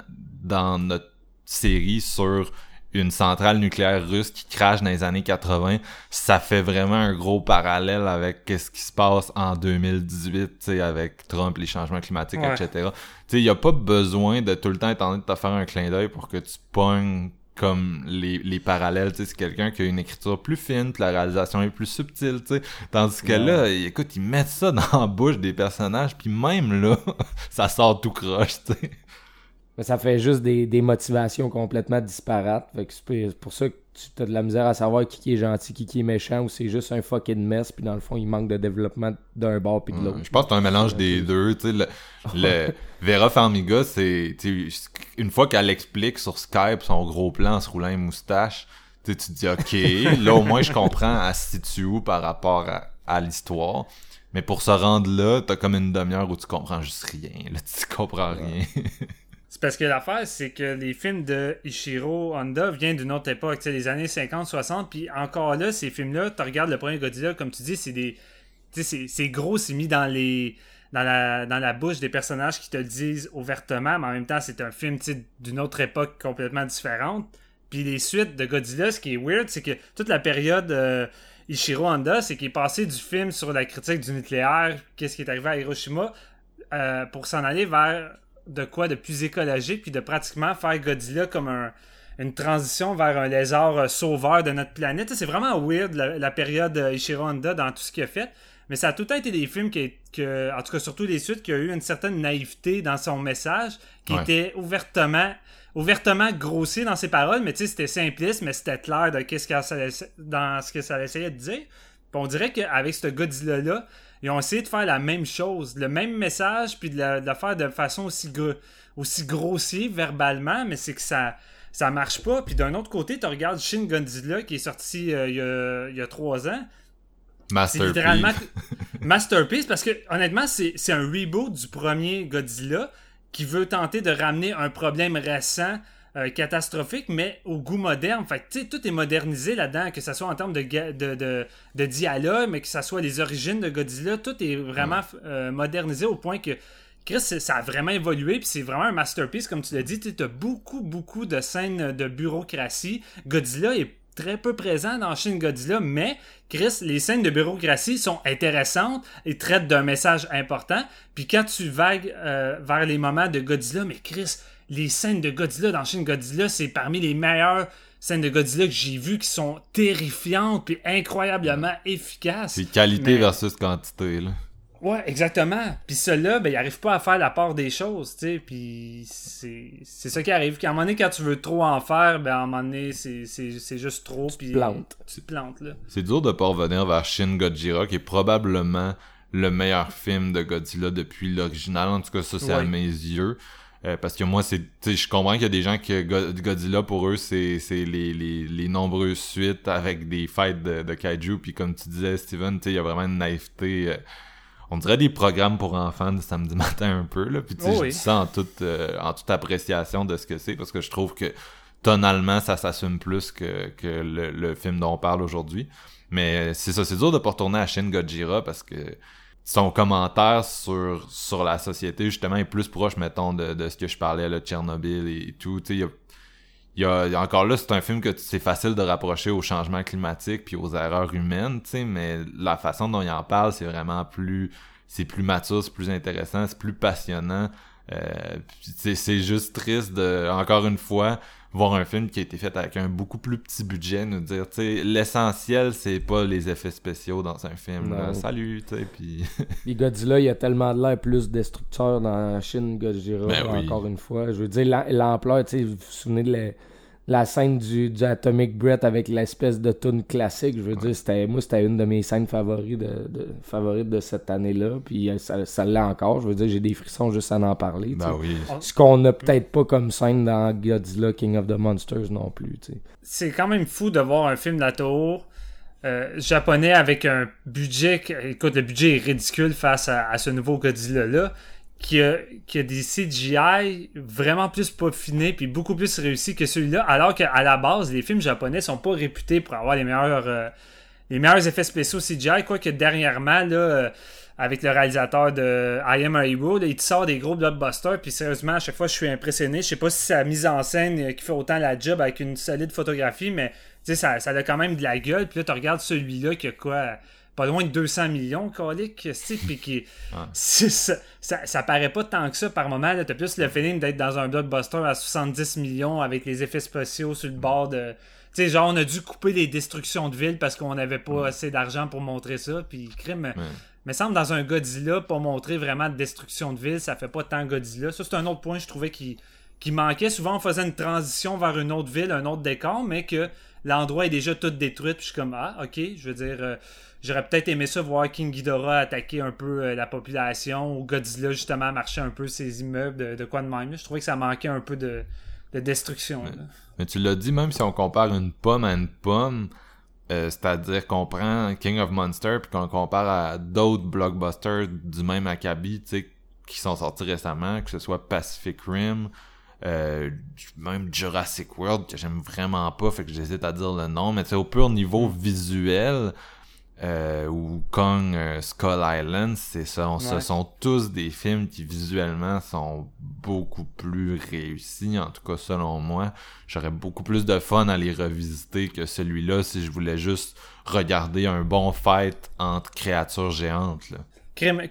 dans notre série sur une centrale nucléaire russe qui crache dans les années quatre-vingts, ça fait vraiment un gros parallèle avec ce qui se passe en deux mille dix-huit, tu sais, avec Trump, les changements climatiques, ouais. et cetera. Tu sais, il y a pas besoin de tout le temps être en train de te faire un clin d'œil pour que tu pognes comme les les parallèles, tu sais, c'est quelqu'un qui a une écriture plus fine, puis la réalisation est plus subtile, tu sais. Tandis que ouais. là, écoute, ils mettent ça dans la bouche des personnages, puis même là, ça sort tout croche, tu sais. Mais ça fait juste des, des motivations complètement disparates. Fait que c'est pour ça que tu as de la misère à savoir qui, qui est gentil, qui, qui est méchant, ou c'est juste un fucking mess, puis dans le fond, il manque de développement d'un bord puis de l'autre. Mmh, je pense que c'est un mélange des deux. Tu sais, le, le Vera Farmiga, c'est une fois qu'elle explique sur Skype son gros plan en se roulant les moustaches, tu te dis « Ok, là au moins je comprends à se situer où par rapport à, à l'histoire. » Mais pour se rendre là, t'as comme une demi-heure où tu comprends juste rien. Là, tu comprends rien. C'est parce que l'affaire, c'est que les films de Ichiro Honda viennent d'une autre époque, tu sais, les années cinquante soixante, puis encore là, ces films-là, tu regardes le premier Godzilla, comme tu dis, c'est des, tu sais, c'est, c'est gros, c'est mis dans les, dans la, dans la bouche des personnages qui te le disent ouvertement, mais en même temps, c'est un film, tu sais, d'une autre époque complètement différente. Puis les suites de Godzilla, ce qui est weird, c'est que toute la période euh, Ichiro Honda, c'est qu'il est passé du film sur la critique du nucléaire, qu'est-ce qui est arrivé à Hiroshima, euh, pour s'en aller vers de quoi de plus écologique, puis de pratiquement faire Godzilla comme un, une transition vers un lézard sauveur de notre planète. T'sais, c'est vraiment weird la, la période Ichiro Honda dans tout ce qu'il a fait, mais ça a tout le temps été des films qui, que, en tout cas surtout les suites, qui a eu une certaine naïveté dans son message, qui ouais. était ouvertement ouvertement grossier dans ses paroles, mais tu sais, c'était simpliste, mais c'était clair de qu'est-ce que ça laissait, dans ce que ça essayait de dire. Puis on dirait qu'avec ce Godzilla-là, ils ont essayé de faire la même chose, le même message, puis de la, de la faire de façon aussi, gr- aussi grossier verbalement, mais c'est que ça ça marche pas. Puis d'un autre côté, tu regardes Shin Godzilla qui est sorti euh, il, y a, il y a trois ans. Masterpiece. C'est littéralement Masterpiece, parce que honnêtement, c'est, c'est un reboot du premier Godzilla qui veut tenter de ramener un problème récent, euh, catastrophique, mais au goût moderne. Fait que, tu sais, tout est modernisé là-dedans, que ça soit en termes de, de, de, de dialogue, mais que ça soit les origines de Godzilla, tout est vraiment mm. euh, modernisé au point que, Chris, ça a vraiment évolué, puis c'est vraiment un masterpiece, comme tu l'as dit. Tu as beaucoup, beaucoup de scènes de bureaucratie. Godzilla est très peu présent dans Shin Godzilla, mais Chris, les scènes de bureaucratie sont intéressantes et traitent d'un message important. Puis quand tu vagues euh, vers les moments de Godzilla, mais Chris, les scènes de Godzilla dans Shin Godzilla, c'est parmi les meilleures scènes de Godzilla que j'ai vues, qui sont terrifiantes et incroyablement efficaces. C'est qualité mais... versus quantité, là. Ouais, exactement. Puis ceux-là, ben, ils n'arrivent pas à faire la part des choses, tu sais. Puis c'est... c'est ça qui arrive. À un moment donné, quand tu veux trop en faire, ben, à un moment donné, c'est, c'est... c'est juste trop. Tu te plantes. Tu te plantes, là. C'est dur de ne pas revenir vers Shin Godzilla, qui est probablement le meilleur film de Godzilla depuis l'original. En tout cas, ça, c'est ouais. à mes yeux. Euh, parce que moi, c'est, je comprends qu'il y a des gens que Godzilla, pour eux, c'est, c'est les, les, les nombreuses suites avec des fights de, de kaiju. Puis comme tu disais, Steven, il y a vraiment une naïveté. Euh, on dirait des programmes pour enfants du samedi matin un peu, là. Puis tu sais, oh oui. je dis ça en toute, euh, en toute appréciation de ce que c'est, parce que je trouve que tonalement, ça s'assume plus que, que le, le film dont on parle aujourd'hui. Mais c'est ça, c'est dur de pas retourner à Shin Godzilla, parce que son commentaire sur, sur la société, justement, est plus proche, mettons, de, de ce que je parlais, le Tchernobyl et tout. Tu sais, il y a Il y a, encore là, c'est un film que c'est facile de rapprocher au changement climatique puis aux erreurs humaines, tu sais, mais la façon dont il en parle, c'est vraiment plus... C'est plus mature, c'est plus intéressant, c'est plus passionnant. Euh, c'est, c'est juste triste de, encore une fois, voir un film qui a été fait avec un beaucoup plus petit budget, nous dire, tu sais, l'essentiel, c'est pas les effets spéciaux dans un film. Là. Salut, tu sais, puis... Puis Godzilla, il y a tellement de l'air plus destructeur dans Shin Godzilla, ben oui. encore une fois. Je veux dire, l'ampleur, tu sais, vous vous souvenez de la, la scène du, du Atomic Breath avec l'espèce de tune classique, je veux ouais. dire, c'était moi, c'était une de mes scènes favorites de, de, favorites de cette année-là, puis ça, ça l'a encore, je veux dire, j'ai des frissons juste à en parler. Ben oui. Ce qu'on a peut-être pas comme scène dans Godzilla, King of the Monsters non plus. T'sais. C'est quand même fou de voir un film de la Toho euh, japonais avec un budget, écoute, le budget est ridicule face à, à ce nouveau Godzilla-là, qui a, qui a des C G I vraiment plus peaufinés puis beaucoup plus réussis que celui-là, alors qu'à la base, les films japonais sont pas réputés pour avoir les meilleurs euh, les meilleurs effets spéciaux C G I, quoique dernièrement, là, euh, avec le réalisateur de I Am a Hero, là, il te sort des gros blockbusters, puis sérieusement, à chaque fois, je suis impressionné. Je sais pas si c'est la mise en scène qui fait autant la job avec une solide photographie, mais tu sais, ça, ça a quand même de la gueule, puis là, tu regardes celui-là qui a quoi... pas loin de deux cents millions, colique, puis qui ah. ça, ça, ça paraît pas tant que ça par moment, là, t'as plus le feeling d'être dans un blockbuster à soixante-dix millions avec les effets spéciaux sur le bord de... Tu sais, genre, on a dû couper les destructions de villes parce qu'on avait pas mm. assez d'argent pour montrer ça, puis crime... Mm. Mais semble dans un Godzilla, pas montrer vraiment de destruction de ville, ça fait pas tant Godzilla. Ça, c'est un autre point, je trouvais, qui, qui manquait. Souvent, on faisait une transition vers une autre ville, un autre décor, mais que l'endroit est déjà tout détruit, puis je suis comme « Ah, ok, je veux dire... Euh, j'aurais peut-être aimé ça voir King Ghidorah attaquer un peu euh, la population, ou Godzilla justement marcher un peu ses immeubles, de, de quoi de même. Je trouvais que ça manquait un peu de, de destruction. Mais, là. mais tu l'as dit, même si on compare une pomme à une pomme, euh, c'est-à-dire qu'on prend King of Monsters puis qu'on le compare à d'autres blockbusters du même acabit, tu sais, qui sont sortis récemment, que ce soit Pacific Rim, euh, même Jurassic World, que j'aime vraiment pas, fait que j'hésite à dire le nom, mais tu sais, au pur niveau visuel... Euh, ou Kong euh, Skull Island, c'est ça. On, ouais. Ce sont tous des films qui visuellement sont beaucoup plus réussis, en tout cas selon moi. J'aurais beaucoup plus de fun à les revisiter que celui-là si je voulais juste regarder un bon fight entre créatures géantes. Là.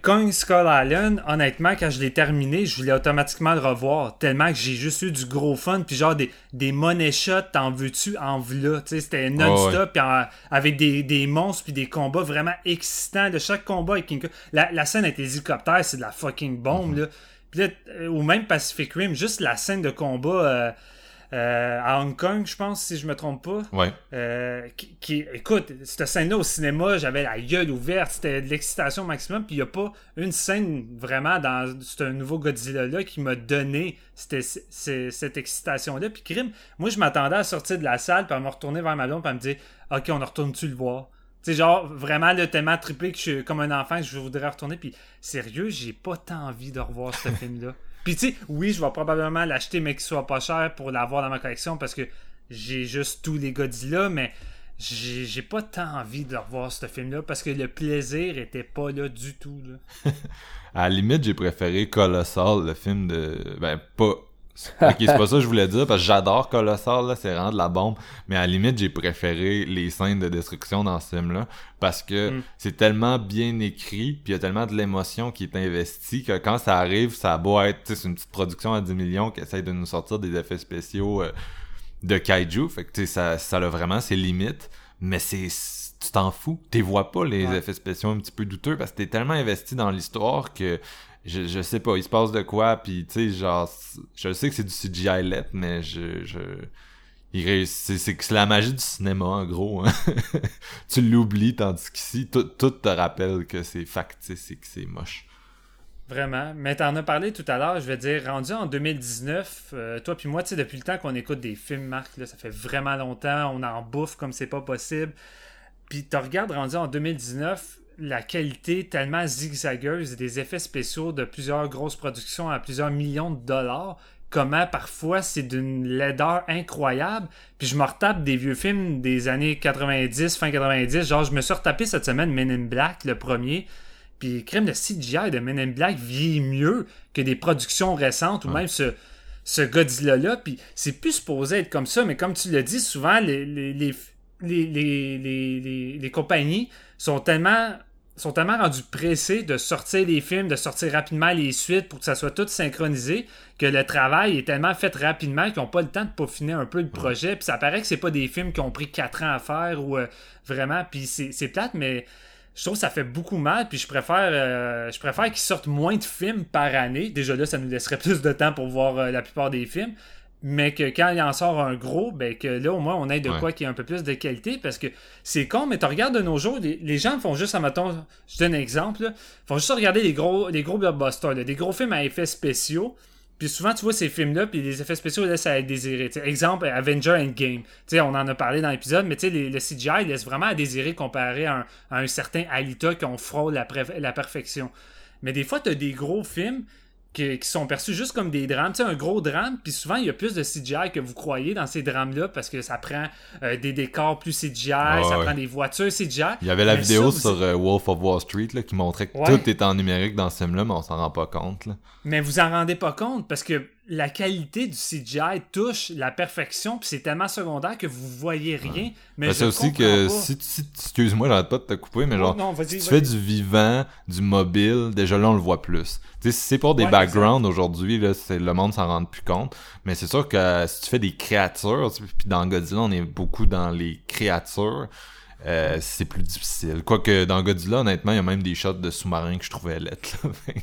Kong Skull Island, honnêtement, quand je l'ai terminé, je voulais automatiquement le revoir, tellement que j'ai juste eu du gros fun, puis genre des, des money shots, t'en veux-tu, en veux-là, tu sais, c'était non-stop, oh ouais. avec des, des monstres, puis des combats vraiment excitants, de chaque combat avec King Kong. La, la scène avec les hélicoptères, c'est de la fucking bombe, mm-hmm. là, puis là, ou même Pacific Rim, juste la scène de combat... Euh... Euh, à Hong Kong, je pense, si je me trompe pas. Ouais. Euh, qui, qui, écoute, cette scène-là au cinéma, j'avais la gueule ouverte, c'était de l'excitation maximum, puis il n'y a pas une scène vraiment dans ce nouveau Godzilla-là qui m'a donné c'était, c'est, cette excitation-là. Puis crime, moi, je m'attendais à sortir de la salle, puis à me retourner vers ma blonde, puis à me dire « Ok, on retourne-tu le voir? » Tu sais, genre, vraiment, le tellement trippé que je suis comme un enfant, que je voudrais retourner, puis sérieux, j'ai pas tant envie de revoir ce film-là. Puis tu sais, oui, je vais probablement l'acheter, mais qu'il soit pas cher pour l'avoir dans ma collection, parce que j'ai juste tous les Godzilla, mais j'ai, j'ai pas tant envie de revoir ce film-là, parce que le plaisir était pas là du tout. Là. À la limite, j'ai préféré Colossal, le film de... Ben, pas... Ok, c'est pas ça que je voulais dire, parce que j'adore Colossal, là, c'est vraiment de la bombe, mais à la limite, j'ai préféré les scènes de destruction dans ce film-là, parce que mm. c'est tellement bien écrit, puis il y a tellement de l'émotion qui est investie, que quand ça arrive, ça a beau être, c'est une petite production à dix millions qui essaye de nous sortir des effets spéciaux euh, de kaiju, fait que tu sais, ça, ça a vraiment ses limites, mais c'est... tu t'en fous, t'es vois pas les ouais. effets spéciaux un petit peu douteux, parce que t'es tellement investi dans l'histoire que... Je, je sais pas, il se passe de quoi, pis tu sais, genre, je sais que c'est du C G I let, mais je, je... il réussit, c'est, c'est la magie du cinéma, en gros, hein? Tu l'oublies, tandis qu'ici, tout, tout te rappelle que c'est factice et que c'est moche. Vraiment, mais t'en as parlé tout à l'heure, je veux dire, rendu en deux mille dix-neuf, euh, toi pis moi, tu sais, depuis le temps qu'on écoute des films, Marc, là, ça fait vraiment longtemps, on en bouffe comme c'est pas possible, pis t'as regardé rendu en deux mille dix-neuf... la qualité tellement zigzagueuse des effets spéciaux de plusieurs grosses productions à plusieurs millions de dollars, comment parfois c'est d'une laideur incroyable. Puis je me retape des vieux films des années quatre-vingt-dix, fin quatre-vingt-dix. Genre, je me suis retapé cette semaine Men in Black, le premier. Puis crème de C G I de Men in Black vieillit mieux que des productions récentes ou ouais. même ce, ce Godzilla-là. Puis c'est plus supposé être comme ça, mais comme tu le dis, souvent les, les, les, les, les, les, les, les compagnies sont tellement... sont tellement rendus pressés de sortir les films, de sortir rapidement les suites pour que ça soit tout synchronisé, que le travail est tellement fait rapidement qu'ils n'ont pas le temps de peaufiner un peu le projet. Puis ça paraît que c'est pas des films qui ont pris quatre ans à faire ou euh, vraiment. Puis c'est, c'est plate, mais je trouve que ça fait beaucoup mal. Puis je préfère, euh, je préfère qu'ils sortent moins de films par année. Déjà là, ça nous laisserait plus de temps pour voir euh, la plupart des films. Mais que quand il en sort un gros, ben que là, au moins, on ait de ouais. quoi qui ait un peu plus de qualité. Parce que c'est con, mais tu regardes de nos jours, les, les gens font juste, admettons, je donne un exemple, là, font juste regarder les gros, les gros blockbusters, là, des gros films à effets spéciaux. Puis souvent, tu vois ces films-là, puis les effets spéciaux laissent à désirer. T'sais, exemple, Avenger Endgame. T'sais, on en a parlé dans l'épisode, mais les, le C G I laisse vraiment à désirer comparé à un, à un certain Alita qu'on frôle la, pré- la perfection. Mais des fois, tu as des gros films qui sont perçus juste comme des drames, tu sais, un gros drame, puis souvent il y a plus de C G I que vous croyez dans ces drames-là, parce que ça prend euh, des décors plus C G I, ah, ça ouais. prend des voitures C G I. Il y avait la mais vidéo ça, sur euh, Wolf of Wall Street là, qui montrait que ouais. tout était en numérique dans ce film-là, mais on s'en rend pas compte. Là. Mais vous en rendez pas compte, parce que la qualité du C G I touche la perfection, puis c'est tellement secondaire que vous voyez rien. Ouais. Mais ben, je c'est aussi que, si, si, excuse-moi, j'arrête pas de te couper, mais ouais, genre, non, vas-y, si vas-y. tu fais du vivant, du mobile, déjà là, on le voit plus. Tu sais, si c'est pour des ouais, backgrounds aujourd'hui, là, c'est, le monde s'en rend plus compte, mais c'est sûr que si tu fais des créatures, puis dans Godzilla, on est beaucoup dans les créatures, Euh, c'est plus difficile. Quoique dans Godzilla, honnêtement, il y a même des shots de sous-marins que je trouvais lettres.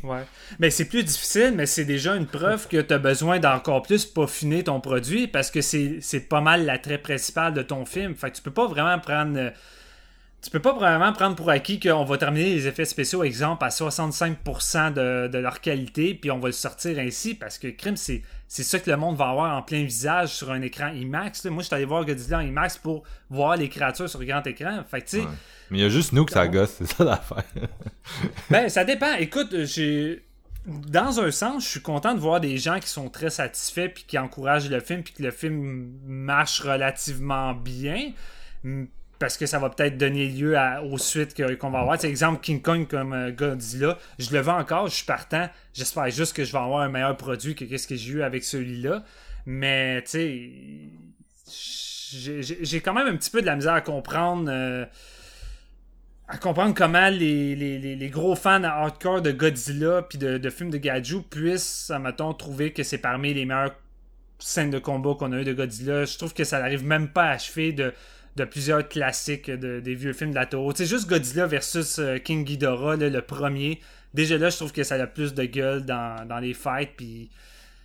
Ouais. Mais c'est plus difficile, mais c'est déjà une preuve que tu as besoin d'encore plus peaufiner ton produit parce que c'est, c'est pas mal l'attrait principal de ton film. Fait que tu peux pas vraiment prendre. Tu peux pas vraiment prendre pour acquis qu'on va terminer les effets spéciaux, exemple, à soixante-cinq pour cent de, de leur qualité, puis on va le sortir ainsi, parce que crime, c'est, c'est ça que le monde va avoir en plein visage sur un écran IMAX. Là. Moi, je suis allé voir Godzilla en IMAX pour voir les créatures sur le grand écran. Fait que, tu sais. Ouais. Mais il y a juste nous que ça gosse, c'est ça l'affaire. Ben, ça dépend. Écoute, j'ai. Dans un sens, je suis content de voir des gens qui sont très satisfaits, puis qui encouragent le film, puis que le film marche relativement bien. Parce que ça va peut-être donner lieu à, aux suites que, qu'on va avoir. Tu sais, exemple, King Kong comme euh, Godzilla, je le vends encore, je suis partant. J'espère juste que je vais avoir un meilleur produit que ce que j'ai eu avec celui-là. Mais, tu sais, j'ai, j'ai quand même un petit peu de la misère à comprendre euh, à comprendre comment les, les, les, les gros fans hardcore de Godzilla puis de, de films de Gadju puissent, admettons, trouver que c'est parmi les meilleures scènes de combat qu'on a eu de Godzilla. Je trouve que ça n'arrive même pas à achever de... de plusieurs classiques de, des vieux films de la Toho. Tu sais, juste Godzilla versus euh, King Ghidorah, là, le premier. Déjà là, je trouve que ça a plus de gueule dans, dans les fights, puis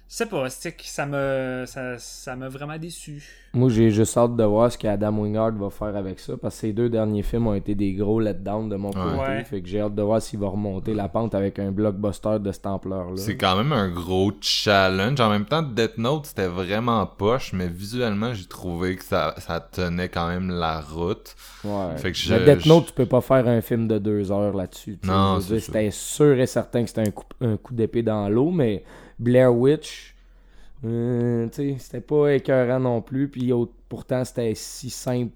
je sais pas, c'est que ça m'a ça, ça m'a vraiment déçu. Moi, j'ai juste hâte de voir ce qu'Adam Wingard va faire avec ça, parce que ces deux derniers films ont été des gros letdowns de mon côté, ouais. fait que j'ai hâte de voir s'il va remonter la pente avec un blockbuster de cette ampleur-là. C'est quand même un gros challenge. En même temps, Death Note, c'était vraiment poche, mais visuellement, j'ai trouvé que ça, ça tenait quand même la route. Ouais. Fait que je, mais Death je... Note, tu peux pas faire un film de deux heures là-dessus. Non, c'est dire, c'était sûr et certain que c'était un coup, un coup d'épée dans l'eau, mais... Blair Witch, euh, t'sais, c'était pas écœurant non plus, puis pourtant c'était si simple.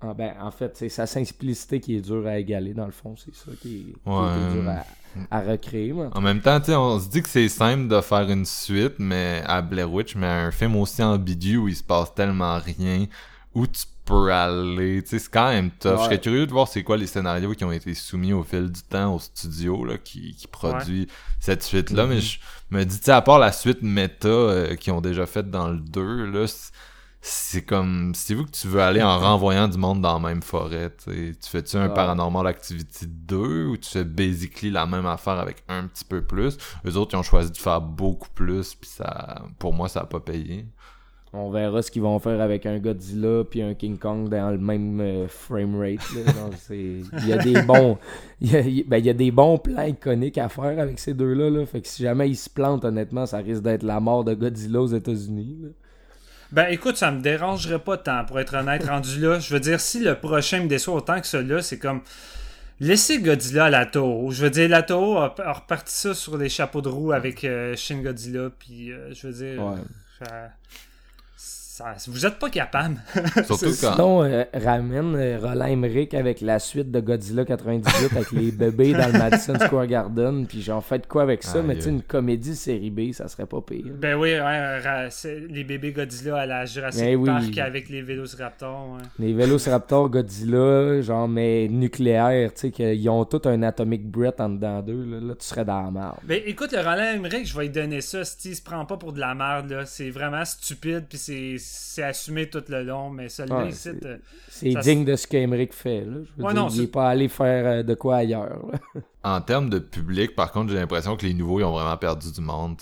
Ah, ben, en fait, c'est sa simplicité qui est dure à égaler, dans le fond, c'est ça qui est, ouais. qui est dur à, à recréer. Moi, en même temps, on se dit que c'est simple de faire une suite mais à Blair Witch, mais un film aussi ambigu où il se passe tellement rien, où tu peux aller, t'sais, c'est quand même tough. Ouais. Je serais curieux de voir c'est quoi les scénarios qui ont été soumis au fil du temps au studio là, qui, qui produit ouais. cette suite-là, mm-hmm. mais je me dis, t'sais, à part la suite méta euh, qu'ils ont déjà faite dans le deux, là, c'est, c'est comme, c'est vous que tu veux aller en renvoyant du monde dans la même forêt, t'sais. Tu fais-tu un ouais. Paranormal Activity deux ou tu fais basically la même affaire avec un petit peu plus? Eux autres, ils ont choisi de faire beaucoup plus, puis ça, pour moi, ça a pas payé. On verra ce qu'ils vont faire avec un Godzilla puis un King Kong dans le même euh, frame rate. Il y a des bons, y a, y, ben, y a des bons plans iconiques à faire avec ces deux-là. Là. Fait que si jamais ils se plantent, honnêtement, ça risque d'être la mort de Godzilla aux États-Unis. Là. Ben écoute, ça me dérangerait pas tant, pour être honnête, rendu là. Je veux dire, si le prochain me déçoit autant que celui-là, c'est comme... Laissez Godzilla à la Toho. Je veux dire, la Toho a, a reparti ça sur les chapeaux de roue avec euh, Shin Godzilla, puis euh, je veux dire... Ouais. Ça, ça, vous êtes pas capable. Surtout quand... Sinon, euh, ramène euh, Roland Emmerich avec la suite de Godzilla quatre-vingt-dix-huit avec les bébés dans le Madison Square Garden, puis j'en fais de quoi avec ça, ah, mais tu sais, une comédie série B, ça serait pas pire. Ben oui, ouais, euh, c'est les bébés Godzilla à la Jurassic ben Park oui. avec les Vélociraptors. Ouais. Les Vélociraptors Godzilla, genre, mais nucléaires, tu sais, qu'ils ont tout un atomic breath en dedans d'eux, là, là, tu serais dans la merde. Ben écoute, le Roland Emmerich, je vais lui donner ça, si il se prend pas pour de la merde, là, c'est vraiment stupide, puis c'est c'est assumé tout le long, mais celui-là, ouais, c'est, c'est, c'est ça, digne de ce qu'Emmerich fait. Là. Je veux ouais, dire, non, il n'est pas allé faire de quoi ailleurs. Là. En termes de public, par contre, j'ai l'impression que les nouveaux, ils ont vraiment perdu du monde.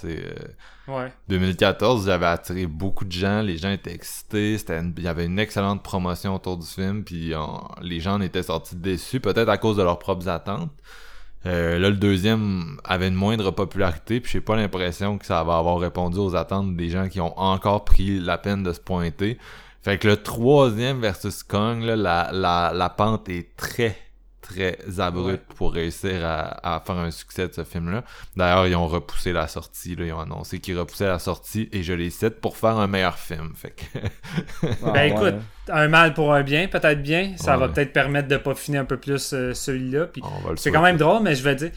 Ouais. deux mille quatorze, j'avais attiré beaucoup de gens. Les gens étaient excités. C'était une... Il y avait une excellente promotion autour du film, puis on... les gens en étaient sortis déçus, peut-être à cause de leurs propres attentes. Euh, là, le deuxième avait une moindre popularité, puis j'ai pas l'impression que ça va avoir répondu aux attentes des gens qui ont encore pris la peine de se pointer. Fait que le troisième versus Kong, là, la, la, la pente est très, très abrupte ouais. pour réussir à, à faire un succès de ce film-là. D'ailleurs, ils ont repoussé la sortie, là, ils ont annoncé qu'ils repoussaient la sortie, et je les cite, pour faire un meilleur film. Fait que... ah, ben écoute, ouais. un mal pour un bien, peut-être bien, ça ouais. va peut-être permettre de peaufiner un peu plus euh, celui-là. Puis c'est quand même drôle, mais je vais dire,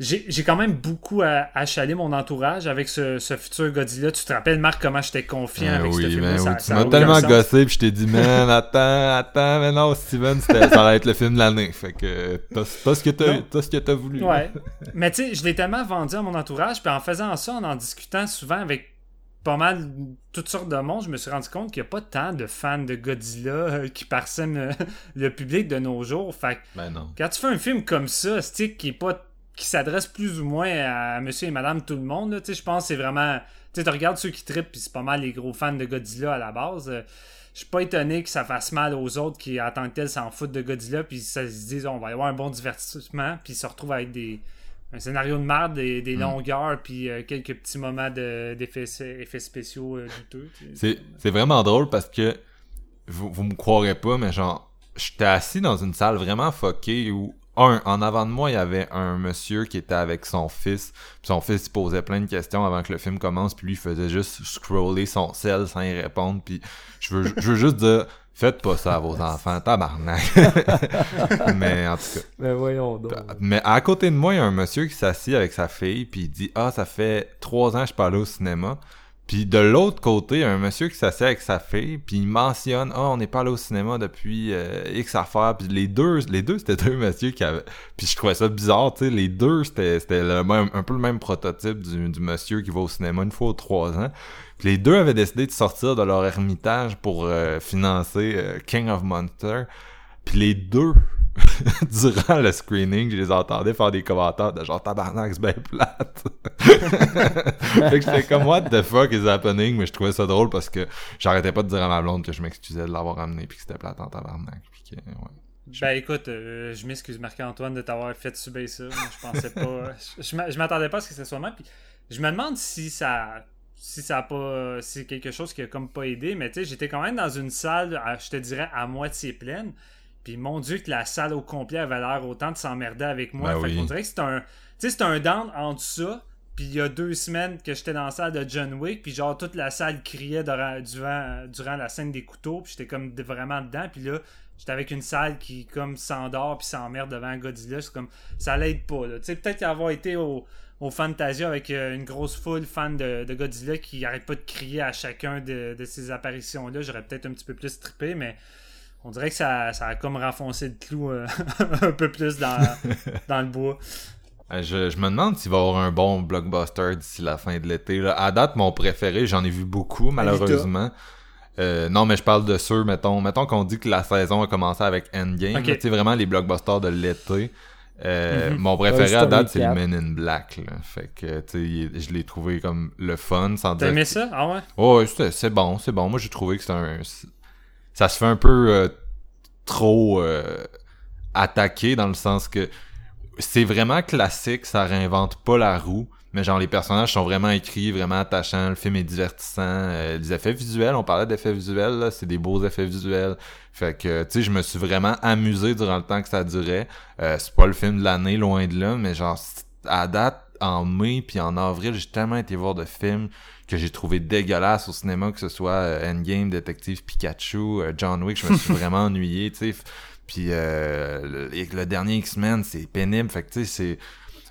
j'ai, j'ai quand même beaucoup achalé mon entourage avec ce, ce futur Godzilla. Tu te rappelles, Marc, comment j'étais confiant euh, avec oui, ce film-là? Ben ça, oui, ça, tu ça m'as tellement gossé, puis je t'ai dit, man, attends, attends, mais non, Steven, ça va être le film de l'année. Fait que t'as, t'as ce que t'as, t'as, ce que t'as voulu. Ouais. Mais tu sais, je l'ai tellement vendu à mon entourage, puis en faisant ça, en en discutant souvent avec pas mal toutes sortes de monde, je me suis rendu compte qu'il n'y a pas tant de fans de Godzilla euh, qui parsèment euh, le public de nos jours. Fait que ben non. Quand tu fais un film comme ça, c'est-tu qui est pas qui s'adresse plus ou moins à monsieur et madame tout le monde, tu sais, je pense que c'est vraiment, tu sais, tu regardes ceux qui trippent, puis c'est pas mal les gros fans de Godzilla à la base. Euh, je suis pas étonné que ça fasse mal aux autres qui en tant que tels s'en foutent de Godzilla, puis ça se disent on va y avoir un bon divertissement, puis ils se retrouvent avec des un scénario de merde, des, des longueurs, puis euh, quelques petits moments de, d'effets effets spéciaux euh, douteux. C'est, c'est vraiment drôle parce que vous, vous me croirez pas, mais genre, j'étais assis dans une salle vraiment fuckée où, un, en avant de moi, il y avait un monsieur qui était avec son fils, puis son fils il posait plein de questions avant que le film commence, puis lui, il faisait juste scroller son cell sans y répondre, puis je veux, je veux juste dire... Faites pas ça à vos enfants, tabarnak. Mais en tout cas. Mais voyons donc. Mais à côté de moi, il y a un monsieur qui s'assit avec sa fille, puis il dit « Ah, ça fait trois ans que je suis pas allé au cinéma. » Puis de l'autre côté, il y a un monsieur qui s'assit avec sa fille, puis il mentionne « Ah, on n'est pas allé au cinéma depuis euh, X affaires. » Puis les deux, les deux, c'était deux messieurs qui avaient... Puis je trouvais ça bizarre, tu sais, les deux, c'était, c'était le même, un peu le même prototype du, du monsieur qui va au cinéma une fois aux trois ans. Les deux avaient décidé de sortir de leur ermitage pour euh, financer euh, King of Monsters. Puis les deux, durant le screening, je les entendais faire des commentaires de genre « Tabarnak, c'est bien plate! » Fait que j'étais comme « What the fuck is happening? » Mais je trouvais ça drôle parce que j'arrêtais pas de dire à ma blonde que je m'excusais de l'avoir amené puis que c'était plate en tabarnak. Puis que, ouais. Ben écoute, euh, je m'excuse Marc-Antoine de t'avoir fait subir ça. Moi, je pensais pas... Je m'attendais pas à ce que ce soit moi. Puis je me demande si ça... Si ça a pas, c'est quelque chose qui a comme pas aidé, mais tu sais, j'étais quand même dans une salle, à, je te dirais, à moitié pleine. Puis mon Dieu, que la salle au complet avait l'air autant de s'emmerder avec moi. Ben fait oui. qu'on dirait que c'est un, tu sais, c'est un down entre ça. Puis il y a deux semaines que j'étais dans la salle de John Wick, puis genre toute la salle criait durant, durant, durant la scène des couteaux, puis j'étais comme vraiment dedans. Puis là, j'étais avec une salle qui comme s'endort puis s'emmerde devant Godzilla. C'est comme ça l'aide pas. Tu sais, peut-être avoir été au au Fantasia avec euh, une grosse foule fan de, de Godzilla qui n'arrête pas de crier à chacun de, de ces apparitions-là. J'aurais peut-être un petit peu plus trippé, mais on dirait que ça, ça a comme renfoncé le clou euh, un peu plus dans, dans le bois. Je, je me demande s'il va y avoir un bon blockbuster d'ici la fin de l'été. Là. À date, mon préféré, j'en ai vu beaucoup, malheureusement. Euh, non, mais je parle de ceux, mettons, mettons qu'on dit que la saison a commencé avec Endgame. Okay. C'est vraiment les blockbusters de l'été. Euh, mm-hmm. Mon préféré à date, c'est le Men in Black. Là. Fait que, tu sais, je l'ai trouvé comme le fun. Sans T'as dire aimé que... ça? Ah ouais? Oh, ouais, c'est, c'est bon, c'est bon. Moi, j'ai trouvé que c'est un. C'est... Ça se fait un peu euh, trop euh, attaqué dans le sens que c'est vraiment classique, ça réinvente pas la roue. mais genre les personnages sont vraiment écrits, vraiment attachants, le film est divertissant, euh, les effets visuels, on parlait d'effets visuels, là, c'est des beaux effets visuels, fait que, tu sais, je me suis vraiment amusé durant le temps que ça durait, euh, c'est pas le film de l'année, loin de là, mais genre, à date, en mai puis en avril, j'ai tellement été voir de films que j'ai trouvé dégueulasses au cinéma, que ce soit euh, Endgame, Détective Pikachu, euh, John Wick, je me suis vraiment ennuyé, tu sais, puis euh, le, le dernier X-Men, c'est pénible, fait que, tu sais, c'est...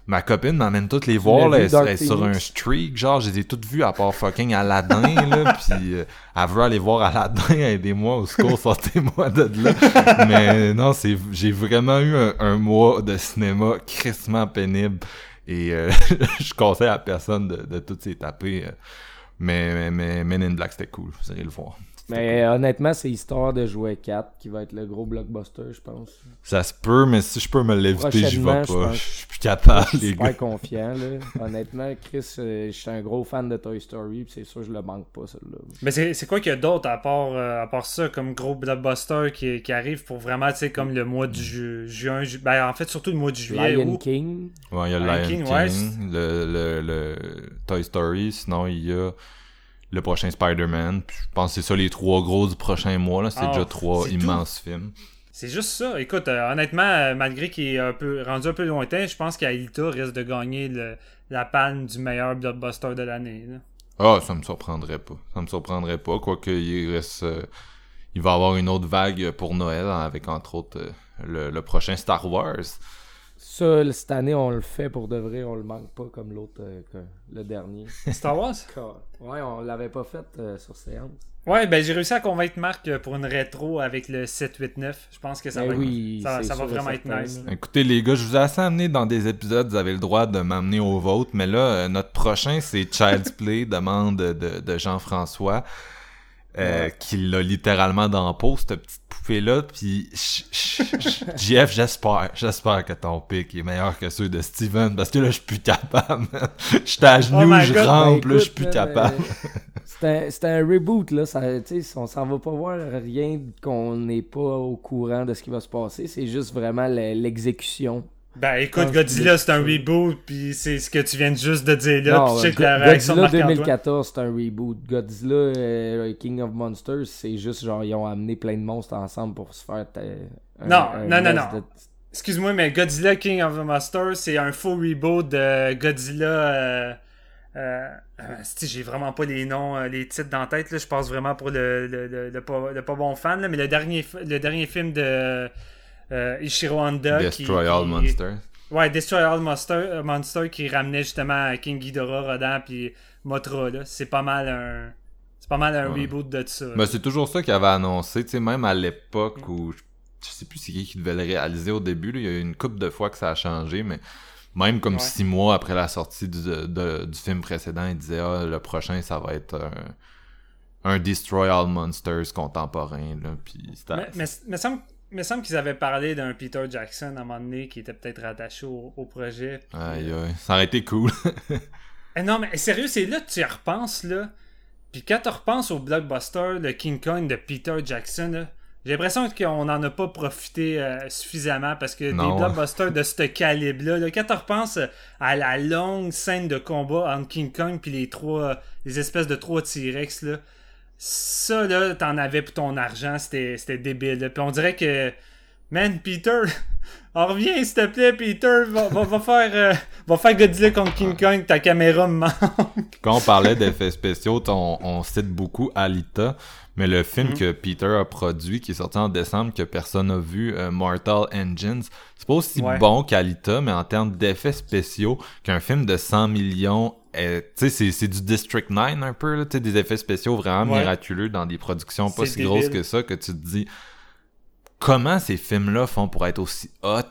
Ma copine m'emmène toutes les voir, là, elle, elle est sur un streak, genre, je les ai toutes vues à part fucking Aladdin, là, pis euh, elle veut aller voir Aladdin, aidez-moi, au secours, sortez-moi de là. Mais non, c'est, j'ai vraiment eu un, un mois de cinéma crissement pénible, et euh, je conseille à personne de, de toutes s'y taper, euh, mais, mais, mais Men in Black, c'était cool, vous irez le voir. Mais honnêtement, c'est Histoire de jouer quatre qui va être le gros blockbuster, je pense. Ça se peut, mais si je peux me l'éviter, j'y vais pas. Je, pense... je suis plus capable, les gars. Je suis super confiant, là. Honnêtement, Chris, je suis un gros fan de Toy Story, puis c'est sûr que je le manque pas, celui-là. Mais c'est, c'est quoi qu'il y a d'autre à part, euh, à part ça, comme gros blockbuster qui, qui arrive pour vraiment, tu sais, comme le mois du ju- juin, ju- ben en fait, surtout le mois du juillet. Lion où... King. Ouais, il y a Lion King, King ouais, le, le, le Toy Story, sinon il y a... le prochain Spider-Man, puis je pense que c'est ça les trois gros du prochain mois, là. C'est ah, déjà trois c'est immenses tout. Films. C'est juste ça. Écoute, euh, honnêtement, euh, malgré qu'il est un peu, rendu un peu lointain, je pense qu'Alita risque de gagner le, la palme du meilleur blockbuster de l'année. Là. Ah, ça me surprendrait pas. Ça me surprendrait pas, quoique il reste... Euh, il va y avoir une autre vague pour Noël, hein, avec entre autres euh, le, le prochain Star Wars. Ça, cette année, on le fait pour de vrai, on le manque pas comme l'autre, euh, que le dernier. Star Wars? Ouais, on l'avait pas fait euh, sur Séance. Ouais, ben j'ai réussi à convaincre Marc pour une rétro avec le sept huit neuf. Je pense que ça va, oui, ça, ça va vraiment être nice. Écoutez les gars, je vous ai assez amené dans des épisodes, vous avez le droit de m'amener au vôtre, mais là, euh, notre prochain, c'est Child's Play, demande de, de Jean-François. Euh, ouais. Qui l'a littéralement dans le pot, cette petite poupée-là, puis J F, j'espère, j'espère que ton pic est meilleur que ceux de Steven, parce que là, je suis plus capable, man. J'étais à genoux, oh je God. Rampe, ben, écoute, là, je suis plus capable. Euh, c'est, un, c'est un reboot, là, ça, tu sais, on s'en va pas voir rien qu'on n'est pas au courant de ce qui va se passer, c'est juste vraiment le, l'exécution. Ben écoute, Godzilla, c'est un reboot, puis c'est ce que tu viens juste de dire là, puis check la réaction de Marc-Antoine. Godzilla deux mille quatorze, c'est un reboot. Godzilla, euh, King of Monsters, c'est juste genre, ils ont amené plein de monstres ensemble pour se faire... Euh, un, non, un non, non, non, de... Excuse-moi, mais Godzilla, King of Monsters, c'est un faux reboot de Godzilla... Euh, euh, si j'ai vraiment pas les noms, les titres dans la tête, là, je passe vraiment pour le, le, le, le, pas, le pas bon fan, là, mais le dernier, le dernier film de... Euh, Ishiro Honda Destroy qui, All qui, Monsters ouais Destroy All Monsters Monster qui ramenait justement King Ghidorah, Rodan puis Mothra, là. C'est pas mal un c'est pas mal un ouais. reboot de tout ça, mais ben, c'est toujours ça qu'il avait annoncé, tu sais, même à l'époque mm. où je, je sais plus c'est qui qui devait le réaliser au début, là. Il y a eu une couple de fois que ça a changé, mais même comme ouais. six mois après la sortie du, de, du film précédent, il disait ah, le prochain ça va être un, un Destroy All Monsters contemporain, là. Puis mais, mais, mais ça me Il me semble qu'ils avaient parlé d'un Peter Jackson à un moment donné qui était peut-être rattaché au, au projet. Aïe aïe, euh... ça aurait été cool. eh non mais sérieux, c'est là que tu y repenses là. Puis quand tu repenses au blockbuster de King Kong de Peter Jackson, là, j'ai l'impression qu'on n'en a pas profité euh, suffisamment parce que non, des blockbusters ouais. de ce calibre-là, là, quand tu repenses à la longue scène de combat entre King Kong puis les trois, les espèces de trois T-Rex là. Ça, là, t'en avais pour ton argent, c'était, c'était débile. Puis on dirait que, man, Peter, on revient, s'il te plaît, Peter, va, va, va faire euh, va faire Godzilla contre King Kong, ta caméra me manque. Quand on parlait d'effets spéciaux, on, on cite beaucoup Alita, mais le film mm-hmm. que Peter a produit, qui est sorti en décembre, que personne n'a vu, euh, Mortal Engines, c'est pas aussi ouais. bon qu'Alita, mais en termes d'effets spéciaux, qu'un film de cent millions... Euh, tu sais, c'est, c'est du District neuf un peu, là, des effets spéciaux vraiment ouais. miraculeux dans des productions pas c'est si débile. Grosses que ça, que tu te dis comment ces films-là font pour être aussi hot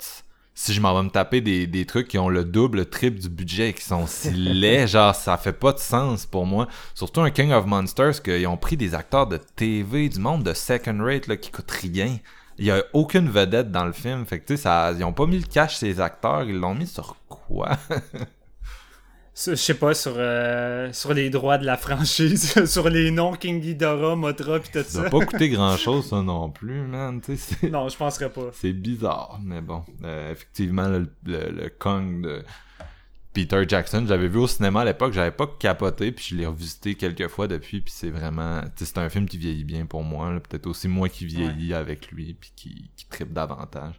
si je m'en vais me taper des, des trucs qui ont le double, le triple du budget et qui sont si laids, genre ça fait pas de sens pour moi. Surtout un King of Monsters qu'ils ont pris des acteurs de T V du monde de second rate là, qui coûtent rien. Il y a aucune vedette dans le film, fait que tu sais, ça, ils ont pas mis le cash ces acteurs, ils l'ont mis sur quoi? Je sais pas, sur, euh, sur les droits de la franchise, sur les noms King Ghidorah, Mothra pis tout ça. Ça n'a pas coûté grand-chose, ça, non plus, man. C'est... Non, je penserais pas. C'est bizarre, mais bon. Euh, effectivement, le, le, le Kong de, Peter Jackson. J'avais vu au cinéma à l'époque, j'avais pas capoté, puis je l'ai revisité quelques fois depuis, puis c'est vraiment... C'est un film qui vieillit bien pour moi, là. Peut-être aussi moi qui vieillis ouais. avec lui, puis qui, qui trippe davantage.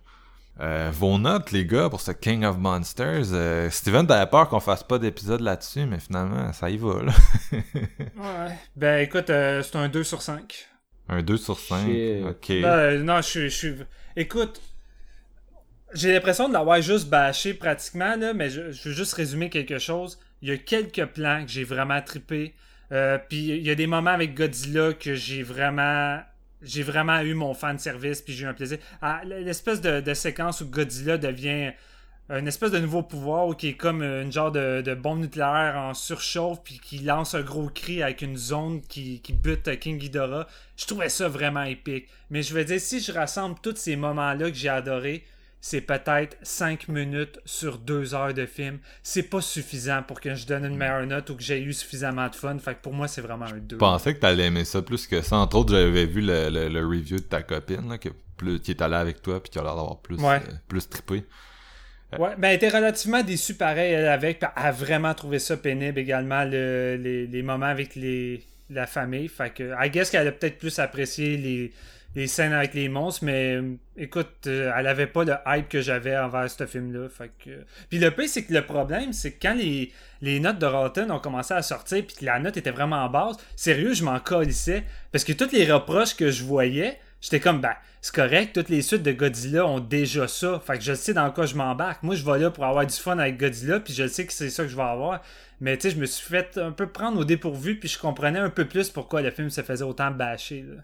Euh, vos notes, les gars, pour ce King of Monsters. Euh, Steven, t'avais peur qu'on fasse pas d'épisode là-dessus, mais finalement, ça y va, là. ouais. Ben, écoute, euh, c'est un deux sur cinq. Un deux sur cinq? J'ai... OK. Ben, non, je suis... Écoute... J'ai l'impression de l'avoir juste bâché pratiquement, là, mais je, je veux juste résumer quelque chose. Il y a quelques plans que j'ai vraiment trippé. Euh, puis il y a des moments avec Godzilla que j'ai vraiment j'ai vraiment eu mon fanservice, puis j'ai eu un plaisir. Ah, l'espèce de, de séquence où Godzilla devient une espèce de nouveau pouvoir qui est comme une genre de, de bombe nucléaire en surchauffe, puis qui lance un gros cri avec une zone qui, qui bute King Ghidorah. Je trouvais ça vraiment épique. Mais je veux dire, si je rassemble tous ces moments-là que j'ai adorés, c'est peut-être cinq minutes sur deux heures de film. C'est pas suffisant pour que je donne une meilleure note ou que j'ai eu suffisamment de fun. Fait que pour moi, c'est vraiment un deux. Je pensais que t'allais aimer ça plus que ça. Entre autres, j'avais vu le, le, le review de ta copine là, qui, plus, qui est allée avec toi puis qui a l'air d'avoir plus, ouais. euh, plus trippé. Euh... Ouais, ben elle était relativement déçue pareil elle, avec. Elle a vraiment trouvé ça pénible également, le, les, les moments avec les, la famille. Fait que, I guess qu'elle a peut-être plus apprécié les... les scènes avec les monstres, mais écoute, euh, elle avait pas le hype que j'avais envers ce film-là. Fait que... Puis le pire, c'est que le problème, c'est que quand les, les notes de Rotten ont commencé à sortir, puis que la note était vraiment basse, sérieux, je m'en calissais. Parce que toutes les reproches que je voyais, j'étais comme, ben, c'est correct, toutes les suites de Godzilla ont déjà ça. Fait que je sais dans quoi je m'embarque. Moi, je vais là pour avoir du fun avec Godzilla, puis je sais que c'est ça que je vais avoir. Mais tu sais, je me suis fait un peu prendre au dépourvu, puis je comprenais un peu plus pourquoi le film se faisait autant bâcher, là.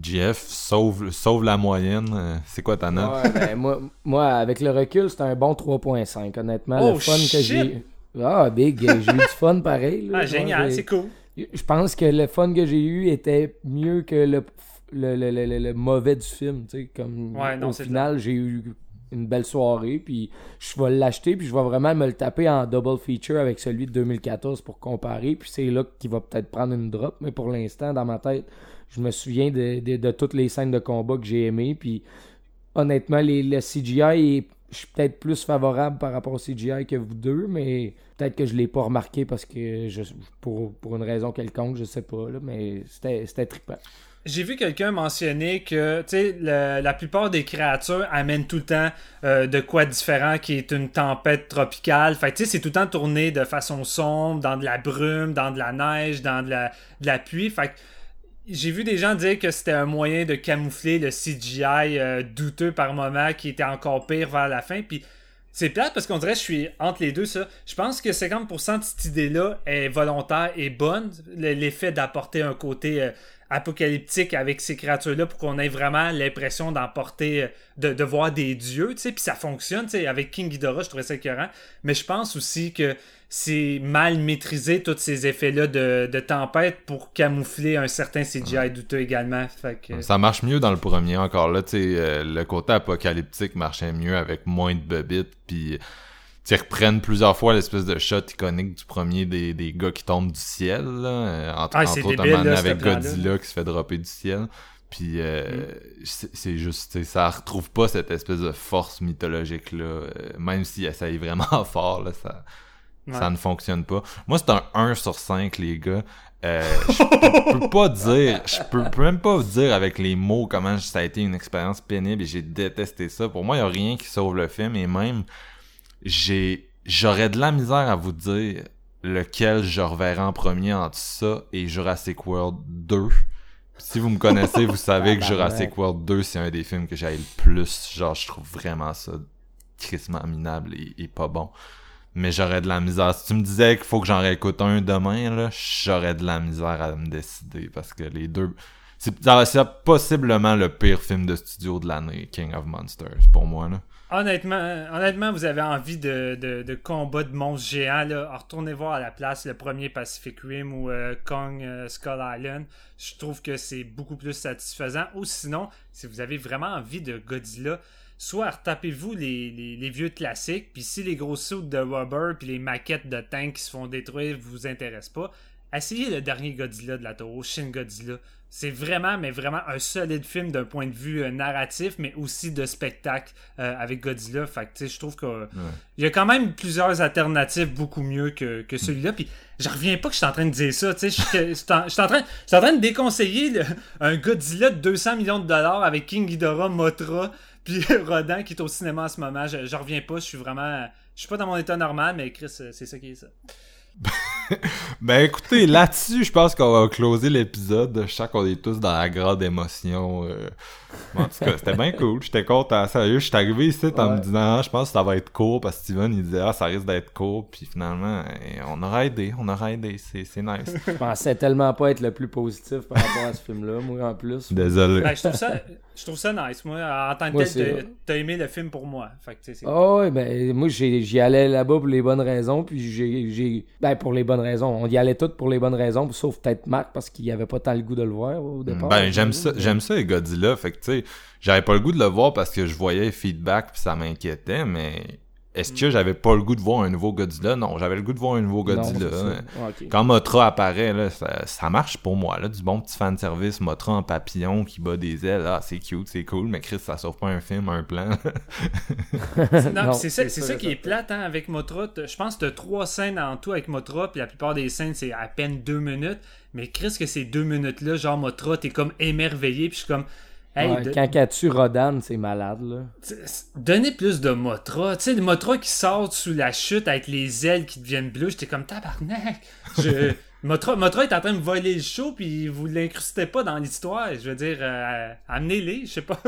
Jeff, sauve, sauve la moyenne. C'est quoi ta note? Ouais, ben, moi, moi, avec le recul, c'était un bon trois virgule cinq. Honnêtement, oh, le fun shit. que j'ai... Ah, big, j'ai eu du fun pareil. Là. Ah, génial, moi, c'est cool. Je pense que le fun que j'ai eu était mieux que le, le, le, le, le, le mauvais du film. T'sais, comme ouais, non, au final, clair. J'ai eu une belle soirée, puis je vais l'acheter, puis je vais vraiment me le taper en double feature avec celui de deux mille quatorze pour comparer, puis c'est là qu'il va peut-être prendre une drop, mais pour l'instant, dans ma tête... Je me souviens de, de, de toutes les scènes de combat que j'ai aimées. Puis honnêtement, les, le C G I, est, je suis peut-être plus favorable par rapport au C G I que vous deux, mais peut-être que je ne l'ai pas remarqué parce que je, pour, pour une raison quelconque, je sais pas. Là, mais c'était, c'était trippant. J'ai vu quelqu'un mentionner que le, la plupart des créatures amènent tout le temps euh, de quoi différent qui est une tempête tropicale. Fait que c'est tout le temps tourné de façon sombre, dans de la brume, dans de la neige, dans de la, de la pluie. Fait que j'ai vu des gens dire que c'était un moyen de camoufler le C G I euh, douteux par moment qui était encore pire vers la fin. Puis c'est plate parce qu'on dirait que je suis entre les deux. Ça. Je pense que cinquante pour cent de cette idée-là est volontaire et bonne. L'effet d'apporter un côté euh, apocalyptique avec ces créatures-là pour qu'on ait vraiment l'impression d'emporter, euh, de, de voir des dieux. Puis ça fonctionne. T'sais. Avec King Ghidorah, je trouvais ça écœurant. Mais je pense aussi que c'est mal maîtrisé, tous ces effets-là de, de tempête pour camoufler un certain C G I ouais. douteux également. Fait que... Ça marche mieux dans le premier encore là, tu sais, euh, le côté apocalyptique marchait mieux avec moins de bobites, puis ils reprennent plusieurs fois l'espèce de shot iconique du premier des, des gars qui tombent du ciel, là, entre, ah, entre autres un avec Godzilla là. Qui se fait dropper du ciel. Puis euh, mm. c'est, c'est juste, ça retrouve pas cette espèce de force mythologique-là, euh, même si ça est vraiment fort, là, ça... Ouais. Ça ne fonctionne pas. Moi, c'est un un sur cinq, les gars. Euh, je peux, peux pas dire... Je peux, peux même pas vous dire avec les mots comment ça a été une expérience pénible et j'ai détesté ça. Pour moi, il n'y a rien qui sauve le film. Et même, j'ai j'aurais de la misère à vous dire lequel je reverrai en premier entre ça et Jurassic World deux. Si vous me connaissez, vous savez que Jurassic World deux, c'est un des films que j'aille le plus. Genre, je trouve vraiment ça crissement minable et, et pas bon. Mais j'aurais de la misère. Si tu me disais qu'il faut que j'en réécoute un demain, là, j'aurais de la misère à me décider. Parce que les deux... C'est, c'est possiblement le pire film de studio de l'année, King of Monsters, pour moi. Là. Honnêtement, honnêtement, vous avez envie de, de, de combat de monstres géants. Là. Alors, retournez voir à la place le premier Pacific Rim ou euh, Kong euh, Skull Island. Je trouve que c'est beaucoup plus satisfaisant. Ou sinon, si vous avez vraiment envie de Godzilla... Soit retapez-vous les, les, les vieux classiques, puis si les gros suits de rubber puis les maquettes de tanks qui se font détruire vous intéressent pas, essayez le dernier Godzilla de la Toho, Shin Godzilla. C'est vraiment, mais vraiment un solide film d'un point de vue euh, narratif, mais aussi de spectacle euh, avec Godzilla. Fait que, tu sais, je trouve qu'il ouais. y a quand même plusieurs alternatives beaucoup mieux que, que celui-là. Puis, je reviens pas que je suis en train de dire ça. Tu sais, je suis en, en train de déconseiller le, un Godzilla de deux cents millions de dollars avec King Ghidorah, Mothra, puis Rodan qui est au cinéma en ce moment. Je, je reviens pas. Je suis vraiment. Je suis pas dans mon état normal, mais Chris, c'est ça qui est ça. Ben écoutez, là-dessus, je pense qu'on va closer l'épisode. Je sens qu'on est tous dans la grande émotion. Euh... Bon, en tout cas, c'était bien cool. J'étais content. Sérieux, je suis arrivé ici ouais. en me disant, je pense que ça va être court parce que Steven, il disait, ah, ça risque d'être court. Puis finalement, on aura aidé. On aura aidé. C'est, c'est nice. Je pensais tellement pas être le plus positif par rapport à ce film-là, moi en plus. Désolé. Ben, je trouve ça, je trouve ça nice. Moi, en tant que tel, t'as aimé le film pour moi. Fait que, c'est... Oh, oui, ben moi, j'ai, j'y allais là-bas pour les bonnes raisons. Puis j'ai, j'ai. Ben, pour les bonnes raisons. On y allait toutes pour les bonnes raisons, sauf peut-être Marc parce qu'il avait pas tant le goût de le voir au départ. Ben, j'aime ça, j'aime ça, les Godzilla. Fait que, tu sais, j'avais pas le goût de le voir parce que je voyais les feedbacks pis ça m'inquiétait, mais est-ce que j'avais pas le goût de voir un nouveau Godzilla? Non, j'avais le goût de voir un nouveau Godzilla. Non, hein. Okay. Quand Mothra apparaît, là, ça, ça marche pour moi, là, du bon petit fanservice, Mothra en papillon qui bat des ailes, ah, c'est cute, c'est cool, mais Chris, ça sauve pas un film, un plan. non, non c'est, c'est, ça, c'est, c'est ça, ça qui est plate, hein, avec Mothra. Je pense que t'as trois scènes en tout avec Mothra, puis la plupart des scènes, c'est à peine deux minutes, mais Chris, que ces deux minutes-là, genre Mothra, t'es comme émerveillé, puis je suis comme... Hey, ouais, de... Quand elle tue Rodan, c'est malade, là. Donnez plus de Mothra. Tu sais, le Mothra qui sort sous la chute avec les ailes qui deviennent bleues, j'étais comme tabarnak. Je... Mothra... Mothra est en train de voler le show, puis vous l'incrustez pas dans l'histoire. Je veux dire, euh, amenez-les, je sais pas.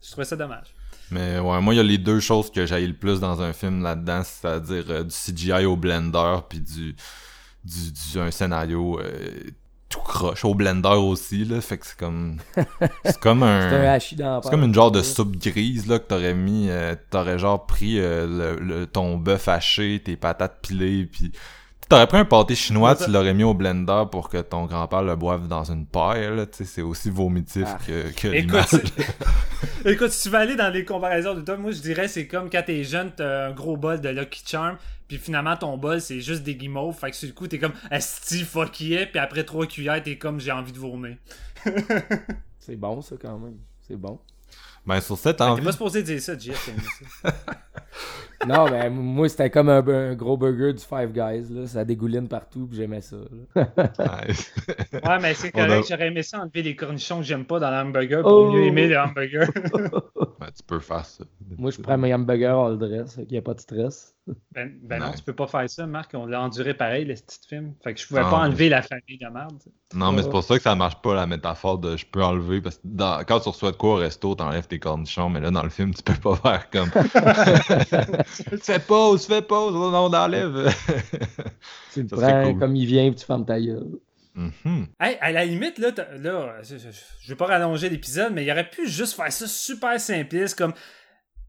Je trouvais ça dommage. Mais ouais, moi, il y a les deux choses que j'haïs le plus dans un film là-dedans, c'est-à-dire euh, du C G I au Blender, puis du... du, du un scénario... Euh... tout croche au blender aussi là, fait que c'est comme c'est comme un c'est, un hachis dans c'est comme une genre de soupe grise là que t'aurais mis euh, t'aurais genre pris euh, le, le ton bœuf haché, tes patates pilées, puis t'aurais pris un pâté chinois, tu l'aurais mis au blender pour que ton grand-père le boive dans une paille là, tu sais, c'est aussi vomitif ah. que, que écoute, l'image. Écoute, si tu veux aller dans les comparaisons de toi, moi je dirais c'est comme quand t'es jeune, t'as un gros bol de Lucky Charm. Puis finalement, ton bol, c'est juste des guimauves. Fait que sur le coup, t'es comme « Asti, fuck yeah ». Puis après trois cuillères, t'es comme « J'ai envie de vomir ». C'est bon, ça, quand même. C'est bon. Ben, sur cette envie... T'es pas supposé dire ça, Jeff. Non, ben, moi, c'était comme un, un gros burger du Five Guys, là. Ça dégouline partout, puis j'aimais ça. Nice. Ouais, mais c'est correct. A... J'aurais aimé ça enlever les cornichons que j'aime pas dans l'hamburger pour oh! mieux aimer le hamburger. Ben, tu peux faire ça. Moi, je prends mes hamburgers all dress, qu'il n'y a pas de stress. Ben, ben non. non, tu peux pas faire ça, Marc. On l'a enduré pareil, le petit film. Fait que je pouvais non, pas enlever mais... la famille de merde. Non, mais c'est pour ça que ça marche pas, la métaphore de « je peux enlever ». Parce que dans... quand tu reçois de quoi au resto, t'enlèves tes cornichons, mais là, dans le film, tu peux pas faire comme... Fais pause, fais pause, on l'enlève. Tu le prends cool. Comme il vient et tu fermes ta gueule. Mm-hmm. Hey, à la limite, là, là, je vais pas rallonger l'épisode, mais il aurait pu juste faire ça super simpliste, comme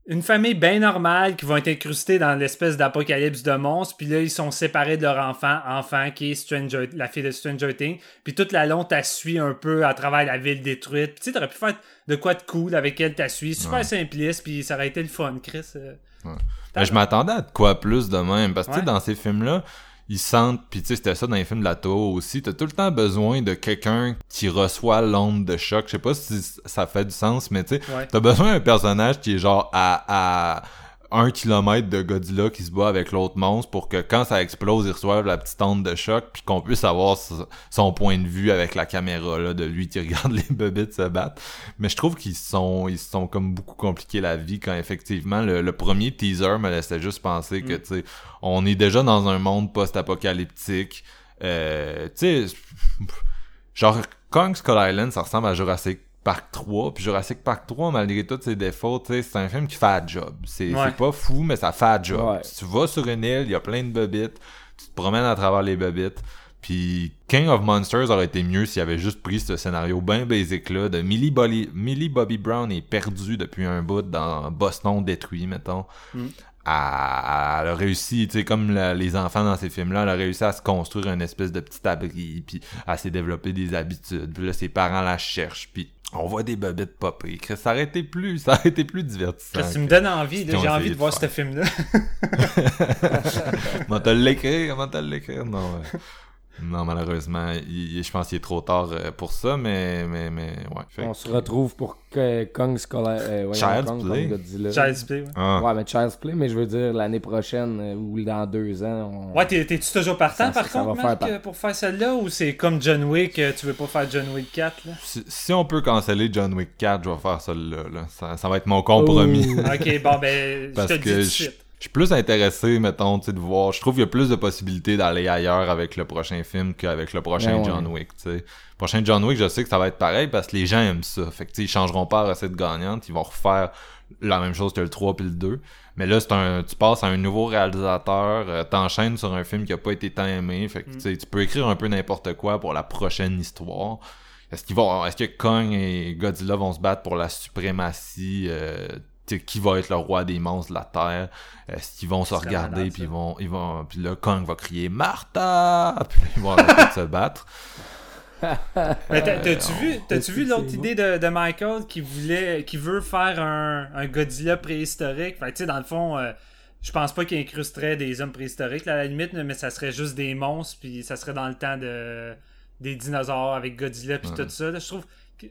une famille bien normale qui vont être incrustées dans l'espèce d'apocalypse de monstres, puis là, ils sont séparés de leur enfant, enfant qui est Stranger, la fille de Stranger Things, puis toute la longue, t'as suit un peu à travers la ville détruite. Tu sais, t'aurais pu faire de quoi de cool avec elle, t'as suit, super ouais. simpliste, puis ça aurait été le fun, Chris. Ouais. Ben, je m'attendais à de quoi plus de même, parce que ouais. dans ces films-là, ils sentent, puis tu sais, c'était ça dans les films de la Toho aussi, t'as tout le temps besoin de quelqu'un qui reçoit l'onde de choc, je sais pas si ça fait du sens, mais tu sais, ouais. t'as besoin d'un personnage qui est genre à... à... un kilomètre de Godzilla qui se bat avec l'autre monstre pour que quand ça explose, il reçoive la petite onde de choc, puis qu'on puisse avoir son point de vue avec la caméra là, de lui qui regarde les bobites se battre. Mais je trouve qu'ils sont ils sont comme beaucoup compliqués la vie quand effectivement le, le premier teaser me laissait juste penser mm. que tu sais on est déjà dans un monde post-apocalyptique. Euh, tu sais genre Kong Skull Island, ça ressemble à Jurassic Park trois, puis Jurassic Park trois, malgré tous ses défauts, tu sais, c'est un film qui fait un job. C'est, ouais. c'est pas fou, mais ça fait un job. Ouais. Si tu vas sur une île, il y a plein de bobites, tu te promènes à travers les bobites, puis King of Monsters aurait été mieux s'il avait juste pris ce scénario bien basic-là de Millie Bobby, Millie Bobby Brown est perdue depuis un bout dans Boston détruit, mettons. Mm. À, à, elle a réussi, tu sais, comme la, les enfants dans ces films-là, elle a réussi à se construire une espèce de petit abri, puis à s'est développer des habitudes, puis là, ses parents la cherchent, puis on voit des bobettes popper. Ça aurait été plus, ça aurait été plus divertissant. Ça me donne envie, là, j'ai envie de voir ce film-là. Comment t'as l'écrire, comment t'as l'écrire, non. Non, malheureusement, il, je pense qu'il est trop tard pour ça, mais, mais, mais ouais. Fait on que... se retrouve pour que Kong Scholar... Euh, ouais, Child's Kong, Play. Kong Child's Play, ouais. Ah. Ouais, mais Child's Play, mais je veux dire, l'année prochaine ou dans deux ans... On... Ouais, t'es, t'es-tu toujours partant, ça, par ça, contre, ça Marc, faire... pour faire celle-là, ou c'est comme John Wick, tu veux pas faire John Wick quatre, là? Si, si on peut canceller John Wick quatre, je vais faire celle-là, là. Ça, ça va être mon compromis. Ok, bon, ben, je te le dis tout de suite. Je suis plus intéressé, mettons, tu sais, de voir... Je trouve qu'il y a plus de possibilités d'aller ailleurs avec le prochain film qu'avec le prochain ouais, John Wick, tu sais. Le prochain John Wick, je sais que ça va être pareil parce que les gens aiment ça. Fait que, tu sais, ils changeront pas la recette gagnante. Ils vont refaire la même chose que le trois puis le deux. Mais là, c'est un, tu passes à un nouveau réalisateur, euh, t'enchaînes sur un film qui a pas été tant aimé. Fait que, mm. tu sais, tu peux écrire un peu n'importe quoi pour la prochaine histoire. Est-ce qu'ils vont... Est-ce que Kong et Godzilla vont se battre pour la suprématie... Euh, qui va être le roi des monstres de la Terre, euh, s'ils vont c'est se regarder, puis ils vont, ils vont, puis là, Kong va crier « Martha !» puis ils vont arrêter de se battre. Mais t'a, t'as-tu euh, vu, t'as-tu vu l'autre idée de, de Michael qui voulait, qui veut faire un, un Godzilla préhistorique? Fait que, tu sais, dans le fond, euh, je pense pas qu'il incrusterait des hommes préhistoriques, là, à la limite, mais ça serait juste des monstres, puis ça serait dans le temps de, des dinosaures avec Godzilla, puis ouais. tout ça, là, je trouve...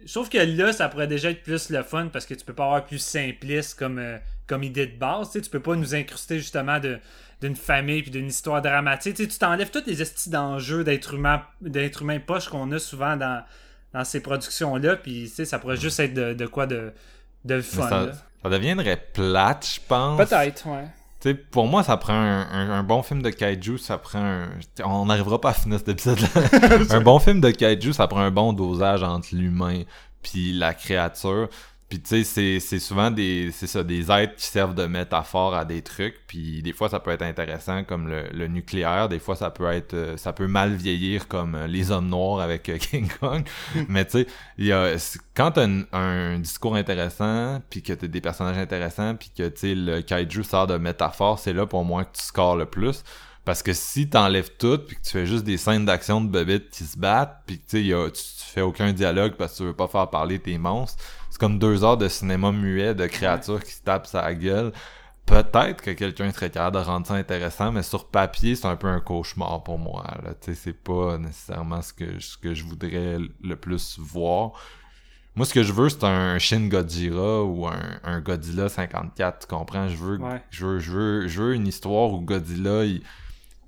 Je trouve que là, ça pourrait déjà être plus le fun parce que tu peux pas avoir plus simpliste comme, euh, comme idée de base. Tu sais, tu peux pas nous incruster justement de, d'une famille puis d'une histoire dramatique. Tu sais, tu t'enlèves toutes les estis d'enjeux d'êtres humains, d'être humain poche qu'on a souvent dans, dans ces productions-là. Puis, tu sais, ça pourrait juste être de, de quoi de, de fun. Ça, là. Ça deviendrait plate, je pense. Peut-être, ouais. T'sais, pour moi, ça prend un, un, un bon film de kaiju, ça prend un... On n'arrivera pas à finir cet épisode-là. Un bon film de kaiju, ça prend un bon dosage entre l'humain puis la créature. Puis tu sais, c'est, c'est souvent des, c'est ça, des êtres qui servent de métaphore à des trucs. Puis des fois, ça peut être intéressant comme le, le nucléaire. Des fois, ça peut être... Ça peut mal vieillir comme les hommes noirs avec King Kong. Mais tu sais, il y a... Quand t'as un, un discours intéressant, puis que t'as des personnages intéressants, puis que, tu sais, le kaiju sort de métaphore, c'est là pour moi que tu scores le plus. Parce que si t'enlèves tout, puis que tu fais juste des scènes d'action de bobites qui se battent, puis que, tu sais, tu fais aucun dialogue parce que tu veux pas faire parler tes monstres, c'est comme deux heures de cinéma muet de créatures qui se tapent sa gueule. Peut-être que quelqu'un serait capable de rendre ça intéressant, mais sur papier, c'est un peu un cauchemar pour moi, là. Tu sais, c'est pas nécessairement ce que, ce que je voudrais le plus voir. Moi, ce que je veux, c'est un Shin Godzilla ou un, un Godzilla cinquante-quatre, tu comprends? Je veux, ouais. je veux, je veux, je veux une histoire où Godzilla, il,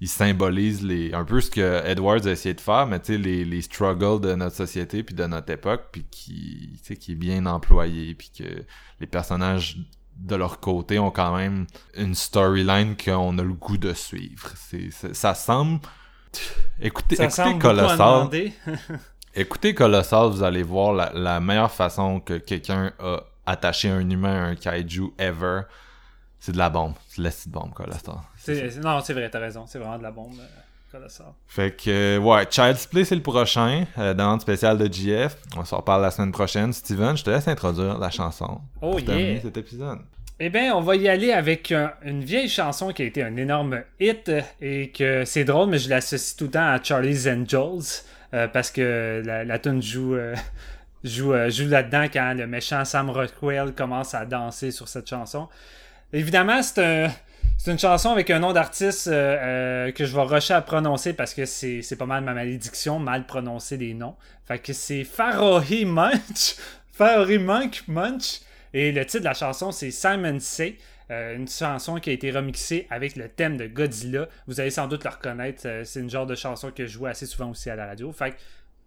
il symbolise les, un peu ce que Edwards a essayé de faire, mais tu sais, les, les struggles de notre société puis de notre époque, puis qui, tu sais, qui est bien employé, puis que les personnages de leur côté ont quand même une storyline qu'on a le goût de suivre. C'est, c'est ça semble. Écoutez, ça écoutez semble Colossal. Écoutez Colossal, vous allez voir la, la meilleure façon que quelqu'un a attaché un humain à un kaiju ever, c'est de la bombe. C'est de la petite bombe, Colossal. C'est, c'est, non, c'est vrai, t'as raison. C'est vraiment de la bombe, Colossal. Fait que, ouais, Child's Play, c'est le prochain, euh, dans le spécial de J F. On s'en reparle la semaine prochaine. Steven, je te laisse introduire la chanson oh, pour yeah. terminer cet épisode. Eh bien, on va y aller avec un, une vieille chanson qui a été un énorme hit et que c'est drôle, mais je l'associe tout le temps à Charlie's Angels euh, parce que la, la tune joue, euh, joue, euh, joue là-dedans quand le méchant Sam Rockwell commence à danser sur cette chanson. Évidemment, c'est, un, c'est une chanson avec un nom d'artiste euh, euh, que je vais rusher à prononcer parce que c'est, c'est pas mal ma malédiction, mal prononcer des noms. Fait que c'est Farohi Munch, Farohi Monk Munch. Et le titre de la chanson, c'est Simon Say, euh, une chanson qui a été remixée avec le thème de Godzilla. Vous allez sans doute le reconnaître, euh, c'est une genre de chanson que je joue assez souvent aussi à la radio. Fait que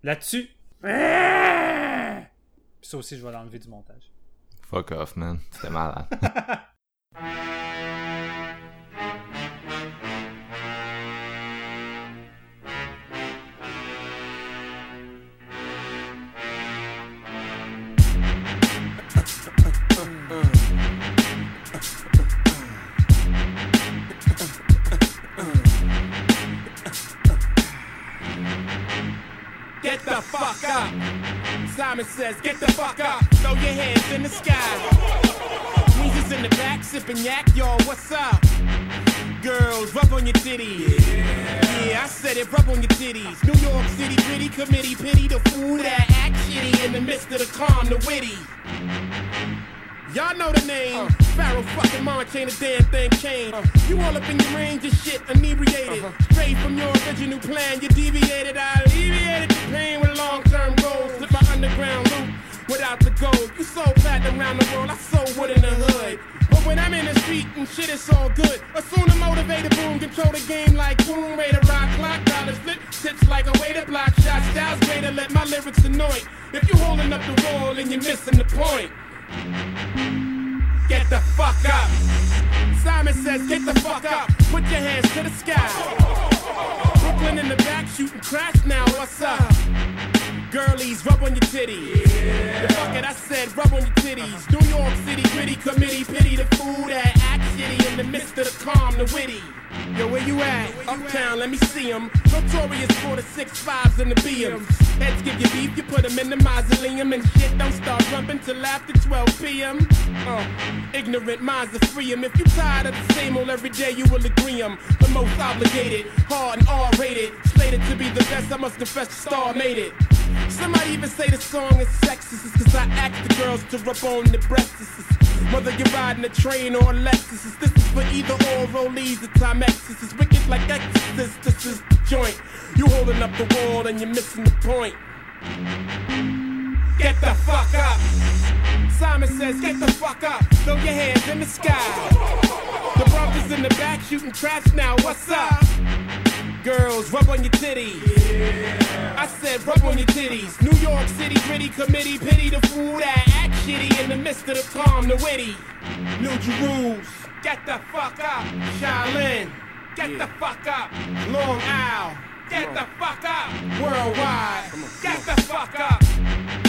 là-dessus... Puis ça aussi, je vais l'enlever du montage. Fuck off, man. C'était malade. Simon says, get the fuck up, throw your hands in the sky. Weezy's in the back, sipping yak, yo, what's up? Girls, rub on your titties. Yeah, yeah I said it, rub on your titties. New York City, gritty, committee, pity the fool that act shitty in the midst of the calm, the witty. Y'all know the name. Pharaoh fucking March ain't a damn thing changed. You all up in your range of shit, inebriated. Straight from your original plan, you deviated. I alleviated the pain with long-term goals. Slip my underground loop without the gold. You sold platinum around the world, I sold wood in the hood. But when I'm in the street and shit, it's all good. Assume the motivator, boom, control the game like boom. Raider rock, clock, dollar slip, tips like a way to block shots. Styles way to let my lyrics annoy. If you holding up the wall and you're missing the point, get the fuck up. Simon says, get the fuck up. Put your hands to the sky. Brooklyn in the back shooting crash now, what's up? Girlies, rub on your titties. Yeah. Fuck it, I said rub on your titties. New York City, gritty committee, pity the fool that acts shitty in the midst of the calm, the witty. Yo, where you at? Yo, where you Uptown, at? Let me see 'em. Notorious for the six fives and the B Ms. Heads give you beef, you put 'em in the mausoleum and shit. Don't start rumping till after twelve p m Uh, ignorant minds are free 'em. If you tired of the same old every day, you will agree 'em. The most obligated, hard and R-rated, slated to be the best. I must confess, the star made it. Some might even say the song is sexist, cause I asked the girls to rub on the breasts. Whether you're riding a train or a Lexus, this is for either or rollies or Timexes. It's wicked like Exorcist, this is the joint. You holding up the wall and you're missing the point. Get the fuck up. Simon says, get the fuck up. Throw your hands in the sky. The brothers in the back shooting trash now, what's up? Girls, rub on your titties. Yeah. I said rub on your titties. New York City, gritty committee, pity the fool that act shitty in the midst of the calm, the witty. New Jerusalem, get the fuck up. Shaolin, get yeah. the fuck up. Long Isle, get the fuck up. Worldwide, get the fuck up.